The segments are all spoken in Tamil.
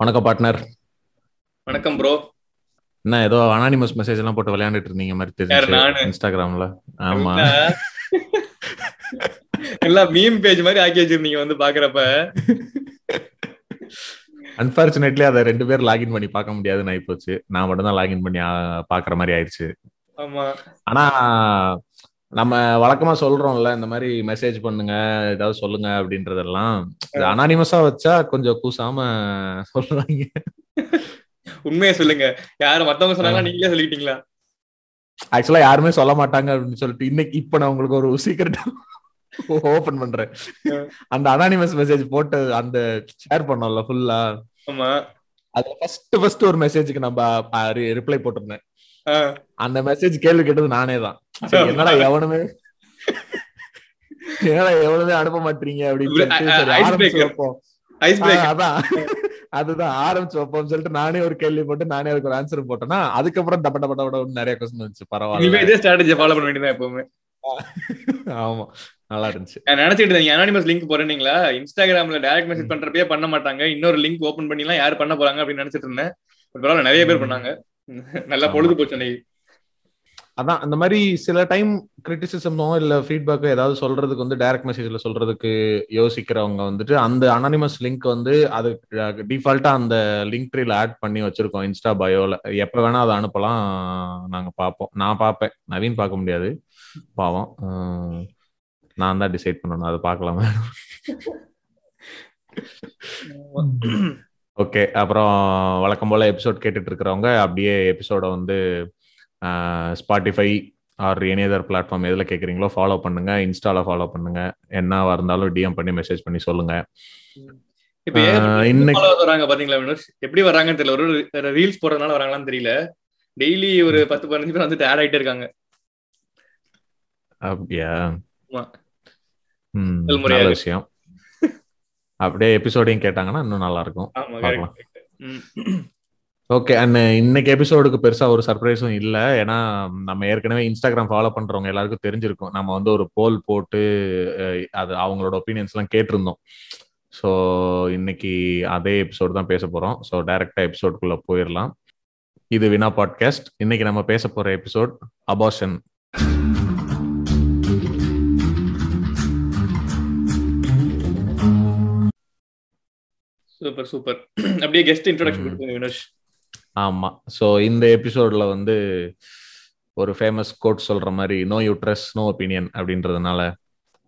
வணக்கம் பார்ட்னர். வணக்கம் ப்ரோ. என்ன ஏதோ அனானிமஸ் மெசேஜ் எல்லாம் போட்டு விளையாண்டுட்டு இருந்தீங்க மாதிரி தெரிஞ்சு இன்ஸ்டாகிராம்ல. ஆமா, எல்லாம் மீம் பேஜ் மாதிரி ஆக்கி வச்சிருந்தீங்க வந்து பாக்குறப்ப. அன்ஃபார்ச்சுனேட்லி அதை ரெண்டு பேர் லாகின் பண்ணி பார்க்க முடியாதுன்னு ஆயிப்போச்சு. நான் மட்டும் தான் லாகின் பண்ணி பாக்குற மாதிரி ஆயிடுச்சு. ஆமா, ஆனா நம்ம வழக்கமா சொல்றோம்ல, இந்த மாதிரி மெசேஜ் பண்ணுங்க, ஏதாவது சொல்லுங்க அப்படின்றதெல்லாம் அனானிமஸா வச்சா கொஞ்சம் கூசாம சொல்றாங்க. உண்மையா சொல்லுங்க, யாரும் மத்தவங்க சொன்னாங்க, நீங்களே சொல்லிட்டீங்களா? ஆக்சுவலா யாருமே சொல்ல மாட்டாங்க அப்படின்னு சொல்லிட்டு இன்னைக்கு இப்ப நான் உங்களுக்கு ஒரு சீக்கிரட்டா ஓபன் பண்றேன். அந்த அனானிமஸ் மெசேஜ் போட்டு அந்த ஷேர் பண்ணோம்ல ஃபுல்லா. ஆமா, அது ஃபர்ஸ்ட் ஒரு மெசேஜுக்கு நம்ம ரிப்ளை போட்டிருந்தேன். அந்த மெசேஜ் கேள்வி கேட்டது நானே தான். என்னடா எவனுமே அனுப்ப மாட்டீங்க அதுதான் ஆரம்பிச்சு வைப்போம்னு சொல்லிட்டு நானே ஒரு கேள்வி போட்டு நானே ஒரு ஆன்சர் போட்டேன்னா அதுக்கப்புறம் டப்ப டப்ப டப்பட நிறைய கொஸ்டின் வந்துச்சு. பரவாயில்ல, எப்பவுமே. ஆமா, நல்லா இருந்துச்சு. நான் நினைச்சிட்டு இருந்தேன் அனானிமஸ் லிங்க் போறீங்களா இன்ஸ்டாகிராம்ல டைரக்ட் மெசேஜ் பண்றப்பயே பண்ண மாட்டாங்க, இன்னொரு லிங்க் ஓபன் பண்ணி எல்லாம் யார் பண்ண போறாங்க அப்படின்னு நினைச்சிட்டு இருந்தேன். பரவாயில்ல, நிறைய பேர் பண்ணாங்க. நல்லா பொழுது போச்சு. அதான், அந்த மாதிரி சில டைம் கிரிட்டிசிசமோ இல்ல ஃபீட்பேக்கோ ஏதாவது சொல்றதுக்கு வந்து டைரக்ட் மெசேஜ்ல சொல்றதுக்கு யோசிக்கிறவங்க வந்துட்டு அந்த அனானிமஸ் லிங்க் வந்து அது டிஃபால்ட்டா அந்த லிங்க் ட்ரீல ஆட் பண்ணி வச்சிருக்கோம் இன்ஸ்டா பயோல. எப்ப வேணா அதை அனுப்பலாம். நாங்க பார்ப்போம், நான் பார்ப்பேன். நவீன் பார்க்க முடியாது, பாவம். நான் தான் டிசைட் பண்ணணும், அதை பார்க்கலாமா? ஓகே, அப்புறம் வழக்கம் போல எபிசோட் கேட்டுட்டு இருக்கிறவங்க அப்படியே எபிசோட வந்து Spotify or any other platform எதில் கேட்குறீங்களோ ஃபாலோ பண்ணுங்க, இன்ஸ்டாவில் ஃபாலோ பண்ணுங்க. என்னவா இருந்தாலும் டிஎம் பண்ணி மெசேஜ் பண்ணி சொல்லுங்க. இப்போ இன்னைக்கு வராங்க பாத்தீங்களா வினோஷ், எப்படி வராங்கன்னு தெரியல. ஒரு ரீல்ஸ் போடுறதுனால வராங்களான்னு தெரியல. டெய்லி ஒரு 10-15 பேர் வந்து ஆட் ஆகிட்டே இருக்காங்க. அப்படியா? நல்ல விஷயம். அப்படியே எபிசோடையும் கேட்டாங்கன்னா இன்னும் நல்லா இருக்கும். ஓகே, அண்ட் இன்னைக்கு எபிசோடுக்கு பெருசா ஒரு சர்ப்ரைஸும் இல்லை. ஏன்னா நம்ம ஏற்கனவே இன்ஸ்டாகிராம் ஃபாலோ பண்றவங்க எல்லாருக்கும் தெரிஞ்சிருக்கும். நம்ம வந்து ஒரு போல் போட்டு அது அவங்களோட ஒப்பீனியன்ஸ் எல்லாம் கேட்டிருந்தோம். ஸோ இன்னைக்கு அதே எபிசோடு தான் பேச போறோம். ஸோ டைரக்டா எபிசோடுக்குள்ள போயிடலாம். இது வினா பாட்காஸ்ட். இன்னைக்கு நம்ம பேச போற எபிசோட் அபார்ஷன். Super super. அப்படியே கெஸ்ட் இன்ட்ரோடக்ஷன் கொடுங்க வினோஷ். ஆமா, சோ இந்த எபிசோட்ல வந்து ஒரு ஃபேமஸ் கோட் சொல்ற மாதிரி நோ யூட்ரஸ் நோ ஒப்பீனியன் அப்படின்றதுனால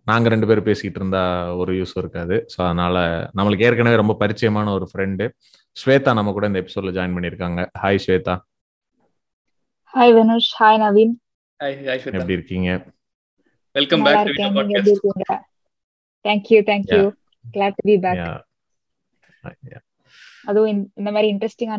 நாங்க ரெண்டு பேரும் பேசிக்கிட்டு இருந்தா ஒரு யூஸ் இருக்காது. ஸோ அதனால நம்மளுக்கு ஏற்கனவே ரொம்ப பரிச்சயமான ஒரு ஃப்ரெண்டு ஸ்வேதா நம்ம கூட இந்த எபிசோட்ல ஜாயின் பண்ணியிருக்காங்க. Hi Shweta. Hi Vinosh. Hi Naveen. Hi hi Shweta, எப்படி இருக்கீங்க? Welcome back to the podcast. Thank you, thank you. Glad to be back. Yeah. இந்த எபிசோட்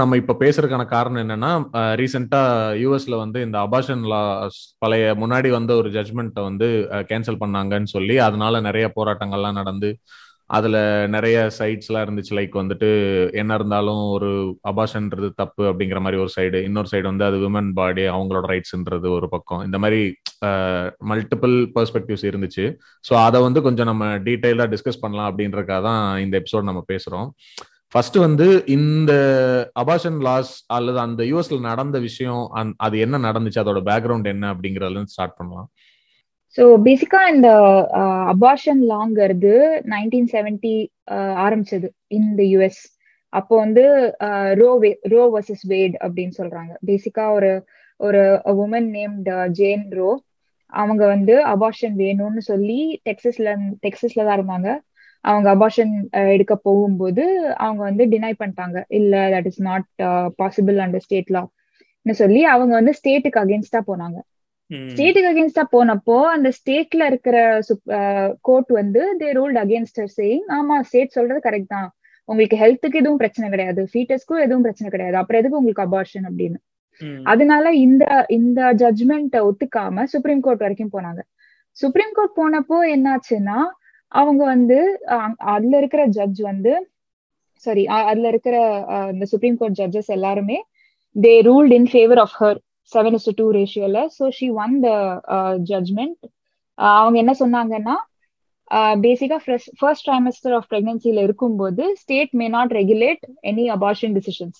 நம்ம இப்ப பேசுறதுக்கான காரணம் என்னன்னா, ரீசெண்டா யூஎஸ்ல வந்து இந்த அபார்ஷன் லாஸ் பழைய முன்னாடி வந்த ஒரு ஜட்மெண்ட்டை வந்து கேன்சல் பண்ணாங்கன்னு சொல்லி அதனால நிறைய போராட்டங்கள்லாம் நடந்து அதுல நிறைய சைட்ஸ் எல்லாம் இருந்துச்சு. லைக் வந்துட்டு என்ன இருந்தாலும் ஒரு அபார்ஷன்றது தப்பு அப்படிங்கிற மாதிரி ஒரு சைடு, இன்னொரு சைடு வந்து அது விமன் பாடி அவங்களோட ரைட்ஸ்ன்றது ஒரு பக்கம், இந்த மாதிரி மல்டிபிள் பெர்ஸ்பெக்டிவ்ஸ் இருந்துச்சு. ஸோ அதை வந்து கொஞ்சம் நம்ம டீட்டெயிலா டிஸ்கஸ் பண்ணலாம் அப்படின்றக்காக தான் இந்த எபிசோட் நம்ம பேசுறோம். ஃபர்ஸ்ட் வந்து இந்த அபார்ஷன் லாஸ் அல்லது அந்த யூஎஸ்ல நடந்த விஷயம், அது என்ன நடந்துச்சு, அதோட பேக்ரவுண்ட் என்ன அப்படிங்கறதுல இருந்து ஸ்டார்ட் பண்ணலாம். ஸோ பேசிக்கா இந்த அபார்ஷன் லாங்கிறது 1970 ஆரம்பிச்சது இந்த யூஎஸ். அப்போ வந்து ரோ வர்சஸ் வேட் அப்படின்னு சொல்றாங்க. பேசிக்கா ஒரு ஒரு உமன் நேம்ட் ஜேன் ரோ, அவங்க வந்து அபார்ஷன் வேணும்னு சொல்லி டெக்ஸஸ்ல தான் இருந்தாங்க. அவங்க அபார்ஷன் எடுக்க போகும்போது அவங்க வந்து டினை பண்ணிட்டாங்க, இல்லை that is not possible under state லான்னு சொல்லி அவங்க வந்து ஸ்டேட்டுக்கு அகேன்ஸ்டா போனாங்க. ஸ்டேட்டுக்கு அகேன்ஸ்டா போனப்போ அந்த ஸ்டேட்ல இருக்கிற கோர்ட் வந்து they ruled against her saying, ஆமா ஸ்டேட் சொல்றது கரெக்ட் தான், உங்களுக்கு ஹெல்த்துக்கு எதுவும் பிரச்சனை கிடையாது, ஃபீட்டஸ்க்கும் எதுவும் பிரச்சனை கிடையாது, அப்புறம் எதுக்கு உங்களுக்கு அபார்ஷன் அப்படின்னு. அதனால இந்த இந்த ஜட்மெண்ட்டை ஒத்துக்காம சுப்ரீம் கோர்ட் வரைக்கும் போனாங்க. சுப்ரீம் கோர்ட் போனப்போ என்னாச்சுன்னா அவங்க வந்து அதுல இருக்கிற ஜட்ஜ் வந்து அதுல இருக்கிற இந்த சுப்ரீம் கோர்ட் ஜட்ஜஸ் எல்லாருமே they ruled in favor of her 7:2 ratioல. So she won the judgment. அவங்க என்ன சொன்னாங்கன்னா, பேசிக்கா ஃபர்ஸ்ட் ட்ரைமஸ்டர் ஆஃப் பிரெக்னன்சில இருக்கும்போது state may not regulate any abortion decisions.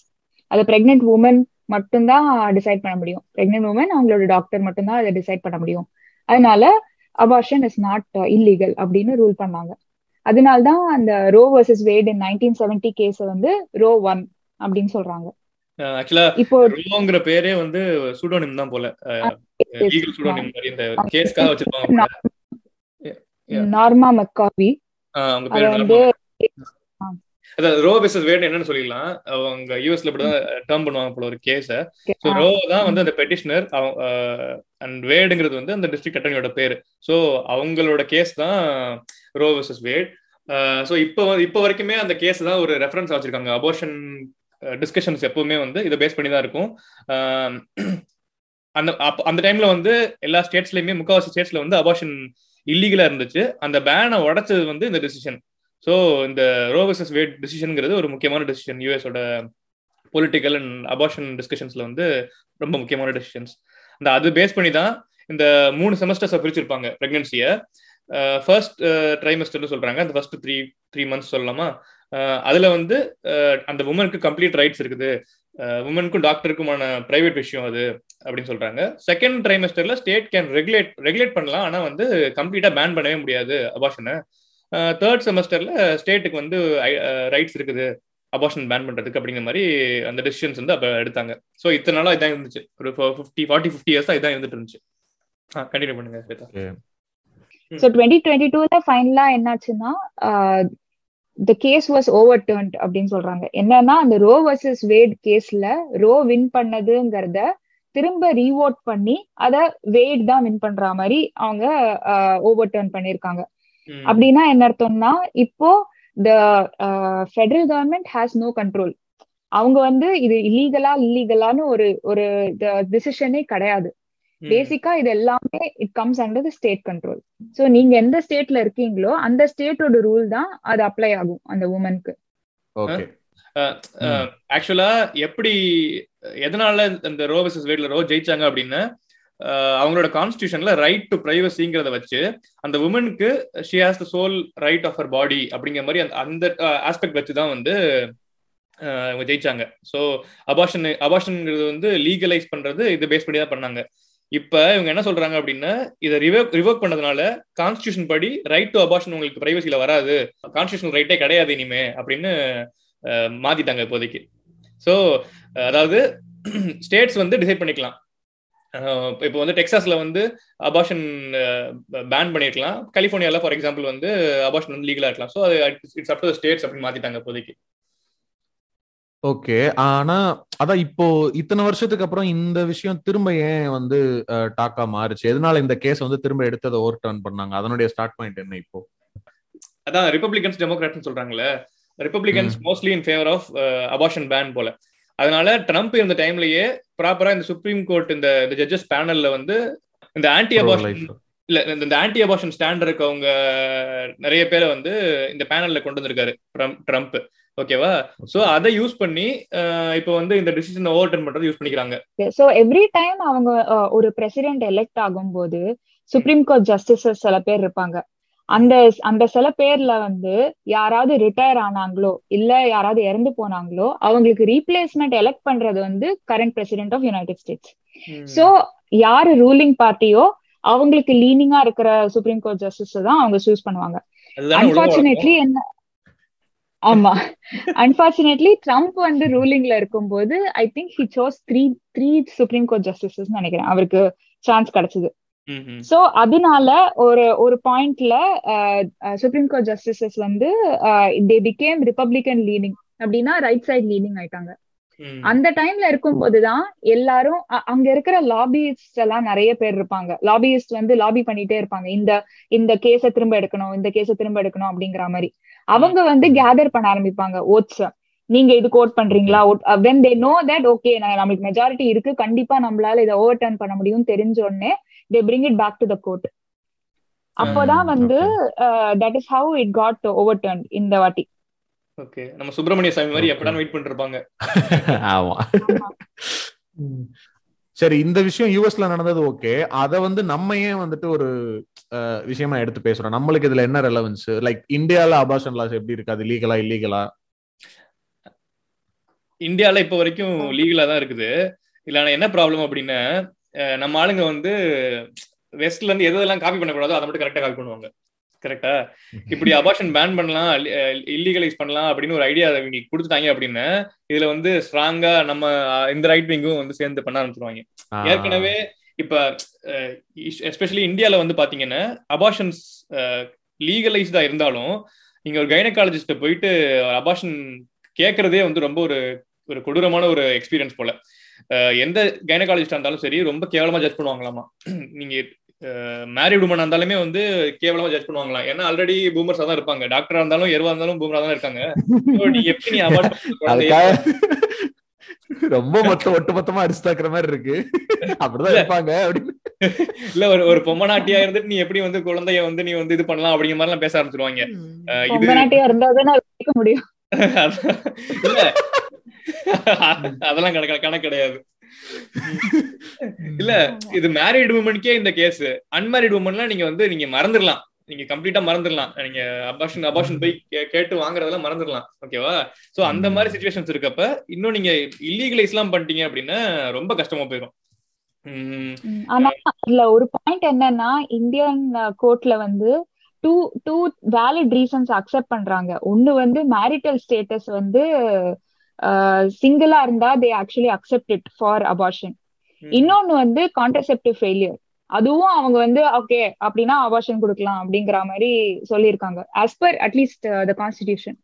அதை பிரெக்னென்ட் உமன் மட்டும்தான் டிசைட் பண்ண முடியும். பிரெக்னென்ட் உமன் அவங்களோட டாக்டர் மட்டும்தான் அதை டிசைட் பண்ண முடியும். அதனால அபார்ஷன் இஸ் நாட் இல்லீகல் அப்படின்னு ரூல் பண்ணாங்க. அதனால்தான் அந்த Roe versus Wade in 1970 case வந்து ரோ 1 அப்படின்னு சொல்றாங்க. இப்போ ரோங்கிற பேரே வந்து சூடோனிம் தான் போல, லீகல் சூடோனிம் மாதிரி இந்த கேஸ்காக வச்சிருப்பாங்க. நார்மா மக்காவி வந்து ரோ வெர்சஸ் வேட் என்னன்னு சொல்லிடலாம். அவங்க யூஎஸ்ல இப்படிதான் டேர்ம் பண்ணுவாங்க போல ஒரு கேஸ. சோ ரோ தான் வந்து அந்த பெட்டிஷனர் அண்ட் வேடுங்கிறது வந்து அந்த டிஸ்ட்ரிக்ட் அட்டர்னியோட பேரு. சோ அவங்களோட கேஸ் தான் ரோ வெர்சஸ் வேட். சோ இப்போ வரைக்குமே அந்த கேஸ் தான் ஒரு ரெஃபரன்ஸ் வச்சிருக்காங்க. அபோர்ஷன் டிஸ்கஷன்ஸ் எப்பவுமே வந்து இதை பேஸ் பண்ணி தான் இருக்கும். அந்த டைம்ல வந்து எல்லா ஸ்டேட்ஸ்லயுமே முக்கால்வாசி ஸ்டேட்ஸ்ல வந்து அபார்ஷன் இல்லீகலா இருந்துச்சு. அந்த பேனை உடைச்சது வந்து இந்த டிசிஷன். ஸோ இந்த ரோ வெர்சஸ் வேட் டிசிஷன்ங்கிறது ஒரு முக்கியமான டிசிஷன். யூஎஸோட பொலிட்டிக்கல் அண்ட் அபார்ஷன் டிஸ்கஷன்ஸ்ல வந்து ரொம்ப முக்கியமான டிசிஷன்ஸ். அந்த அது பேஸ் பண்ணி தான் இந்த 3 செமஸ்டர்ஸை பிரிச்சிருப்பாங்க பிரெக்னன்சியை. ஃபர்ஸ்ட் ட்ரைமஸ்டர்னு சொல்றாங்க. அந்த ஃபர்ஸ்ட் த்ரீ மந்த்ஸ் சொல்லலாமா, அதுல வந்து அந்த உமனுக்கு கம்ப்ளீட் ரைட்ஸ் இருக்குது, உமனுக்கும் டாக்டருக்குமான பிரைவேட் விஷயம் அது அப்படின்னு சொல்றாங்க. செகண்ட் ட்ரைமஸ்டர்ல ஸ்டேட் கேன் ரெகுலேட் பண்ணலாம், ஆனா வந்து கம்ப்ளீட்டா பேன் பண்ணவே முடியாது அபார்ஷனை. தேர்ட் செமஸ்டர்ல ஸ்டேட்டுக்கு வந்து ரைட்ஸ் இருக்குது அபார்ஷன் பேன் பண்றதுக்கு அப்படிங்கிற மாதிரி அந்த டிசிஷன்ஸ் வந்து அப்ப எடுத்தாங்க. ஸோ இத்தனை நாளா இதான் இருந்துச்சு, ஒரு 40-50 இயர்ஸா இதான் இருந்துட்டு இருந்துச்சு. கண்டினியூ பண்ணுங்க ஸ்வேதா. So 2022ல ஃபைனலா என்னாச்சுன்னா the case was overturned அப்படினு சொல்றாங்க. என்னன்னா அந்த ரோ வெர்சஸ் வேட் கேஸ்ல ரோ வின் பண்ணதுங்கறத திரும்ப ரீவோட் பண்ணி அத வேட் தான் வின் பண்ற மாதிரி அவங்க ஓவர்டர்ன் பண்ணிருக்காங்க. அப்படின்னா என்ன அர்த்தம்னா, இப்போ the federal government has no control. அவங்க வந்து இது இல்லீகலான்னு ஒரு டிசிஷனே கிடையாது. பேசிக்கா இது எல்லாமே it comes under the state control. So நீங்க எந்த ஸ்டேட்ல இருக்கீங்களோ அந்த ஸ்டேட்டோட ரூல் தான் அது அப்ளை ஆகும் அந்த உமனுக்கு. ஓகே, ஆக்சுவலா எப்படி எதனால அந்த ரோ வெர்சஸ் வேட்ல ரோ ஜெயிச்சாங்க அப்படின்னா, அவங்களோட கான்ஸ்டிடியூஷன்ல ரைட் டு பிரைவசிங்கிறத வச்சு அந்த உமனுக்கு she has the sole right of her body அப்படிங்கிற மாதிரி அந்த ஆஸ்பெக்ட் வச்சு தான் வந்து அவங்க ஜெயிச்சாங்க. ஸோ அபார்ஷன்ங்கிறது வந்து லீகலைஸ் பண்றது இதை பேஸ் பண்ணி தான் பண்ணாங்க. இப்ப இவங்க என்ன சொல்றாங்க அப்படின்னா, இதை ரிவோக் பண்ணதுனால கான்ஸ்டிடியூஷன் படி ரைட் டு அபார்ஷன் உங்களுக்கு பிரைவசியில வராது, கான்ஸ்டிடியூஷனல் ரைட்டே கிடையாது இனிமே அப்படின்னு மாத்திட்டாங்க இப்போதைக்கு. ஸோ அதாவது ஸ்டேட்ஸ் வந்து டிசைட் பண்ணிக்கலாம். இப்போ வந்து டெக்சாஸ்ல வந்து அபார்ஷன் பேன் பண்ணிருக்கலாம், கலிஃபோர்னியால ஃபார் எக்ஸாம்பிள் வந்து அபார்ஷன் வந்து லீகலா இருக்கலாம். ஸோ அது it's up to the states அப்படின்னு மாத்திட்டாங்க இப்போதைக்கு. ஓகே, ஆனா அதான் இப்போ இத்தனை வருஷத்துக்கு அப்புறம் இந்த விஷயம் திரும்ப ஏன் வந்து டாக்கா மாறுச்சு? எதனால இந்த கேஸ் வந்து திரும்ப எடுத்து அதை ஓவர் டர்ன் பண்ணாங்க? அதனுடைய ஸ்டார்ட் பாயிண்ட் என்ன? இப்போ அதான் ரிபப்ளிகன்ஸ் டெமோக்ராட்னு சொல்றாங்கல்ல, Republicans mostly in favour of abortion ban போல. அதனால ட்ரம்ப் இந்த டைம்லயே ப்ராப்பரா இந்த சுப்ரீம் கோர்ட் இந்த ஜட்ஜஸ் பேனல்ல வந்து இந்த ஆன்டி அபார்ஷன் ஸ்டாண்ட் இருக்கவங்க நிறைய பேரை வந்து இந்த பேனல்ல கொண்டு வந்திருக்காரு ட்ரம்ப். ஓகேவா? சோ அத யூஸ் பண்ணி இப்போ வந்து இந்த டிசிஷன் ஓவர்டர்ன் பண்றது யூஸ் பண்ணிக்கறாங்க. சோ எவ்ரி டைம் அவங்க ஒரு பிரசிடென்ட் எலெக்ட் ஆகும்போது சுப்ரீம் கோர்ட் ஜஸ்டிஸஸ் சில பேர் இருப்பாங்க. அந்த சில பேர்ல வந்து யாராவது ரிட்டையர் ஆனாங்களோ இல்ல யாராவது இறந்து போனாங்களோ அவங்களுக்கு ரீப்ளேஸ்மெண்ட் எலெக்ட் பண்றது வந்து current president of United States. So யாரு ரூலிங் பார்ட்டியோ அவங்களுக்கு லீனிங்கா இருக்கிற சுப்ரீம் கோர்ட் ஜஸ்டிஸ் தான் அவங்க சூஸ் பண்ணுவாங்க. அன்பார்ச்சுனேட்லி ஆமா, அன்பார்ச்சுனேட்லி ட்ரம்ப் வந்து ரூலிங்ல இருக்கும்போது I think he chose three supreme court justices நினைக்கிறேன் அவருக்கு சான்ஸ் கிடைச்சது. சோ அதனால ஒரு பாயிண்ட்ல சுப்ரீம் கோர்ட் ஜஸ்டிஸஸ் வந்து தே பிகேம் ரிபப்ளிகன் லீனிங், அப்படின்னா ரைட் சைட் லீனிங் ஆயிட்டாங்க. அந்த டைம்ல இருக்கும்போதுதான் எல்லாரும் அங்க இருக்கிற லாபியிஸ்ட் எல்லாம் நிறைய பேர் இருப்பாங்க. லாபியிஸ்ட் வந்து லாபி பண்ணிட்டே இருப்பாங்க, இந்த கேஸ திரும்ப எடுக்கணும், இந்த கேஸ திரும்ப எடுக்கணும் அப்படிங்கிற மாதிரி. அவங்க வந்து கேதர் பண்ண ஆரம்பிப்பாங்க ஓட்ஸ், நீங்க இது கோட் பண்றீங்களா? when they know that okay நமக்கு மெஜாரிட்டி இருக்கு, கண்டிப்பா நம்மளால இதை ஓவர் டர்ன் பண்ண முடியும் தெரிஞ்ச உடனே they bring it back to the court. அப்போதான் வந்து that is how it got overturned இந்த வாட்டி. ஓகே, நம்ம சுப்ரமணிய சாமி மாதிரி எப்படான வெயிட் பண்ணிட்டு இருப்பாங்க. ஆமா சரி, இந்த விஷயம் யூஎஸ்ல நடந்தது. ஓகே, அதை வந்து நம்ம ஏன் வந்துட்டு ஒரு விஷயமா எடுத்து பேசுறோம்? நம்மளுக்கு இதுல என்ன ரெலவன்ஸ்? லைக் இந்தியால அபார்ஷன் லாஸ் எப்படி இருக்கு? அது லீகலா இல்லீகலா? இந்தியால இப்ப வரைக்கும் லீகலா தான் இருக்குது. இல்ல என்ன ப்ராப்ளம் அப்படின்னா, நம்ம ஆளுங்க வந்து வெஸ்ட்ல இருந்து எதெல்லாம் காப்பி பண்ணக்கூடாதோ அதை மட்டும் கரெக்டா காப்பி பண்ணுவாங்க. கரெக்டா? இப்படி அபார்ஷன் பேன் பண்ணலாம், இல்லீகலைஸ் பண்ணலாம் அப்படின்னு ஒரு ஐடியா இவங்களுக்கு கொடுத்துட்டாங்க அப்படின்னா, இதுல வந்து ஸ்ட்ராங்கா நம்ம இந்த ரைட் விங்கும் வந்து சேர்ந்து பண்ண ஆரம்பிச்சிருவாங்க. ஏற்கனவே இப்ப எஸ்பெஷலி இந்தியால வந்து பாத்தீங்கன்னா அபார்ஷன்ஸ் லீகலைஸ்டா இருந்தாலும் நீங்க ஒரு கைனகாலஜிஸ்ட போயிட்டு அபார்ஷன் கேட்கறதே வந்து ரொம்ப ஒரு ஒரு கொடூரமான ஒரு எக்ஸ்பீரியன்ஸ் போல. எந்த கைனகாலஜிஸ்டா இருந்தாலும் சரி, ரொம்ப கேவலமா ஜட்ஜ் பண்ணுவாங்களாமா. நீங்க மேரிட் உமனா இருந்தாலுமே வந்து கேவலமா ஜட்ஜ் பண்ணுவாங்களாம். ஏன்னா ஆல்ரெடி பூமர்ஸா தான் இருப்பாங்க. டாக்டரா இருந்தாலும் எருவா இருந்தாலும் பூமரா தான் இருக்காங்க. ரொம்ப ஒட்டுமொத்தமா அரிஸ்டாக்கிற மாதிரி இருக்கு. அப்படிதான் இருப்பாங்க. இல்ல ஒரு பொம்மநாட்டியா இருந்துட்டு நீ எப்படி வந்து குழந்தைய வந்து நீ வந்து இது பண்ணலாம் அப்படிங்கிற மாதிரி எல்லாம் பேச ஆரம்பிச்சிருவாங்க. அதெல்லாம் கணக்கு கிடையாது. இல்ல, இது மேரிட் உமனுக்கே இந்த கேஸ். அன்மேரிட் உமன்லாம் நீங்க வந்து நீங்க மறந்துடலாம், நீங்க கம்ப்ளீட்டா மறந்துடலாம். நீங்க அபார்ஷன் போய் கேட்டு வாங்குறதெல்லாம் மறந்துடலாம். ஓகேவா? சோ அந்த மாதிரி சிச்சுவேஷன்ஸ் இருக்கப்ப இன்னும் நீங்க இல்லீகலைஸ் எல்லாம் பண்ணிட்டீங்க அப்படின்னா ரொம்ப கஷ்டமா போயிடும். ஆனா இல்ல ஒரு பாயிண்ட் என்னன்னா, இந்தியன் கோர்ட்ல வந்து டூ வேலிட் ரீசன்ஸ் அக்செப்ட் பண்றாங்க. ஒன்னு வந்து மேரிட்டல் ஸ்டேட்டஸ் வந்து சிங்கிளா இருந்தா they actually accept it for abortion. இன்னொன்னு வந்து கான்ட்ரசெப்டிவ் ஃபெயிலியர். அதுவும் அவங்க வந்து ஓகே அப்படின்னா அபார்ஷன் கொடுக்கலாம் அப்படிங்கிற மாதிரி சொல்லியிருக்காங்க. As per at least the constitution.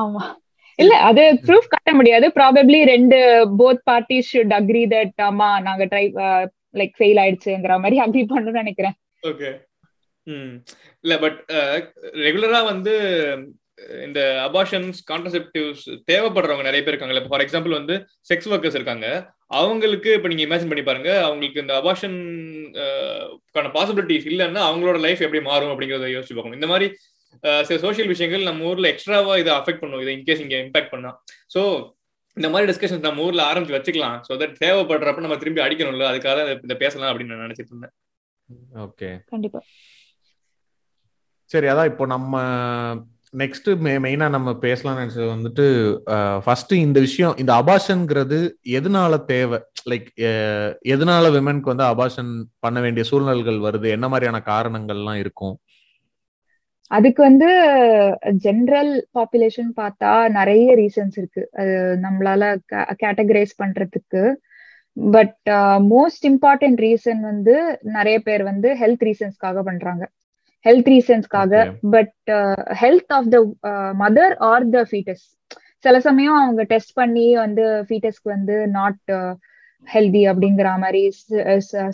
ஆமா, இல்ல அது ப்ரூஃப் காட்ட முடியாது. ப்ராபபிலி ரெண்டு both parties should agree that ஆமா நாங்க ட்ரை லைக் ஃபெயில் ஆயிடுச்சுங்கிற மாதிரி அக்ரி பண்ணணும்னு நினைக்கிறேன். ஓகே. இல்ல பட் ரெகுலரா வந்து இந்த அபார்ஷன்ஸ் கான்ட்ரசெப்டிவ்ஸ் தேவைப்படுறவங்க நிறைய பேர் இருக்காங்க. ஃபார் எக்ஸாம்பிள் வந்து செக்ஸ் ஒர்க்கர்ஸ் இருக்காங்க. அவங்களுக்கு இப்ப நீங்க இமேஜின் பண்ணி பாருங்க, அவங்களுக்கு இந்த அபார்ஷன் பாசிபிலிட்டிஸ் இல்லைன்னா அவங்களோட லைஃப் எப்படி மாறும் அப்படிங்கறத யோசிச்சு பார்க்கணும். இந்த மாதிரி சில சோசியல் விஷயங்கள் நம்ம ஊர்ல எக்ஸ்ட்ராவா இதை அஃபெக்ட் பண்ணுவோம். இதை இன்கேஸ் இங்க இம்பாக்ட் பண்ணா ஸோ இந்த மாதிரி டிஸ்கஷன்ஸ் நம்ம ஊர்ல ஆரம்பிச்சு வச்சுக்கலாம். ஸோ தட் தேவைப்படுறப்ப நம்ம திரும்பி அடிக்கணும்ல, அதுக்காக இதை பேசலாம் அப்படின்னு நான் நினைச்சிட்டு இருந்தேன். ஓகே, கண்டிப்பா. சரி, அதான் இப்போ நம்ம நெக்ஸ்ட் மெயினா நம்ம பேசலாம்னு நினைச்சது வந்துட்டு, ஃபர்ஸ்ட் இந்த விஷயம், இந்த அபார்ஷன்ங்கிறது எதனால தேவை? லைக் எதனால விமென்க்கு வந்து அபார்ஷன் பண்ண வேண்டிய சூழ்நிலைகள் வருது? என்ன மாதிரியான காரணங்கள்லாம் இருக்கும்? அதுக்கு வந்து ஜென்ரல் பாப்புலேஷன் பார்த்தா நிறைய ரீசன்ஸ் இருக்கு, அது நம்மளால கேட்டகரைஸ் பண்றதுக்கு. பட் மோஸ்ட் இம்பார்ட்டன்ட் ரீசன் வந்து நிறைய பேர் வந்து ஹெல்த் ரீசன்ஸ்க்காக பண்றாங்க. ஹெல்த் ரீசன்ஸ்க்காக. But health of the mother or the foetus. சில சமயம் அவங்க டெஸ்ட் பண்ணி வந்து ஃபீட்டஸ்க்கு வந்து நாட் ஹெல்தி அப்படிங்கிற மாதிரி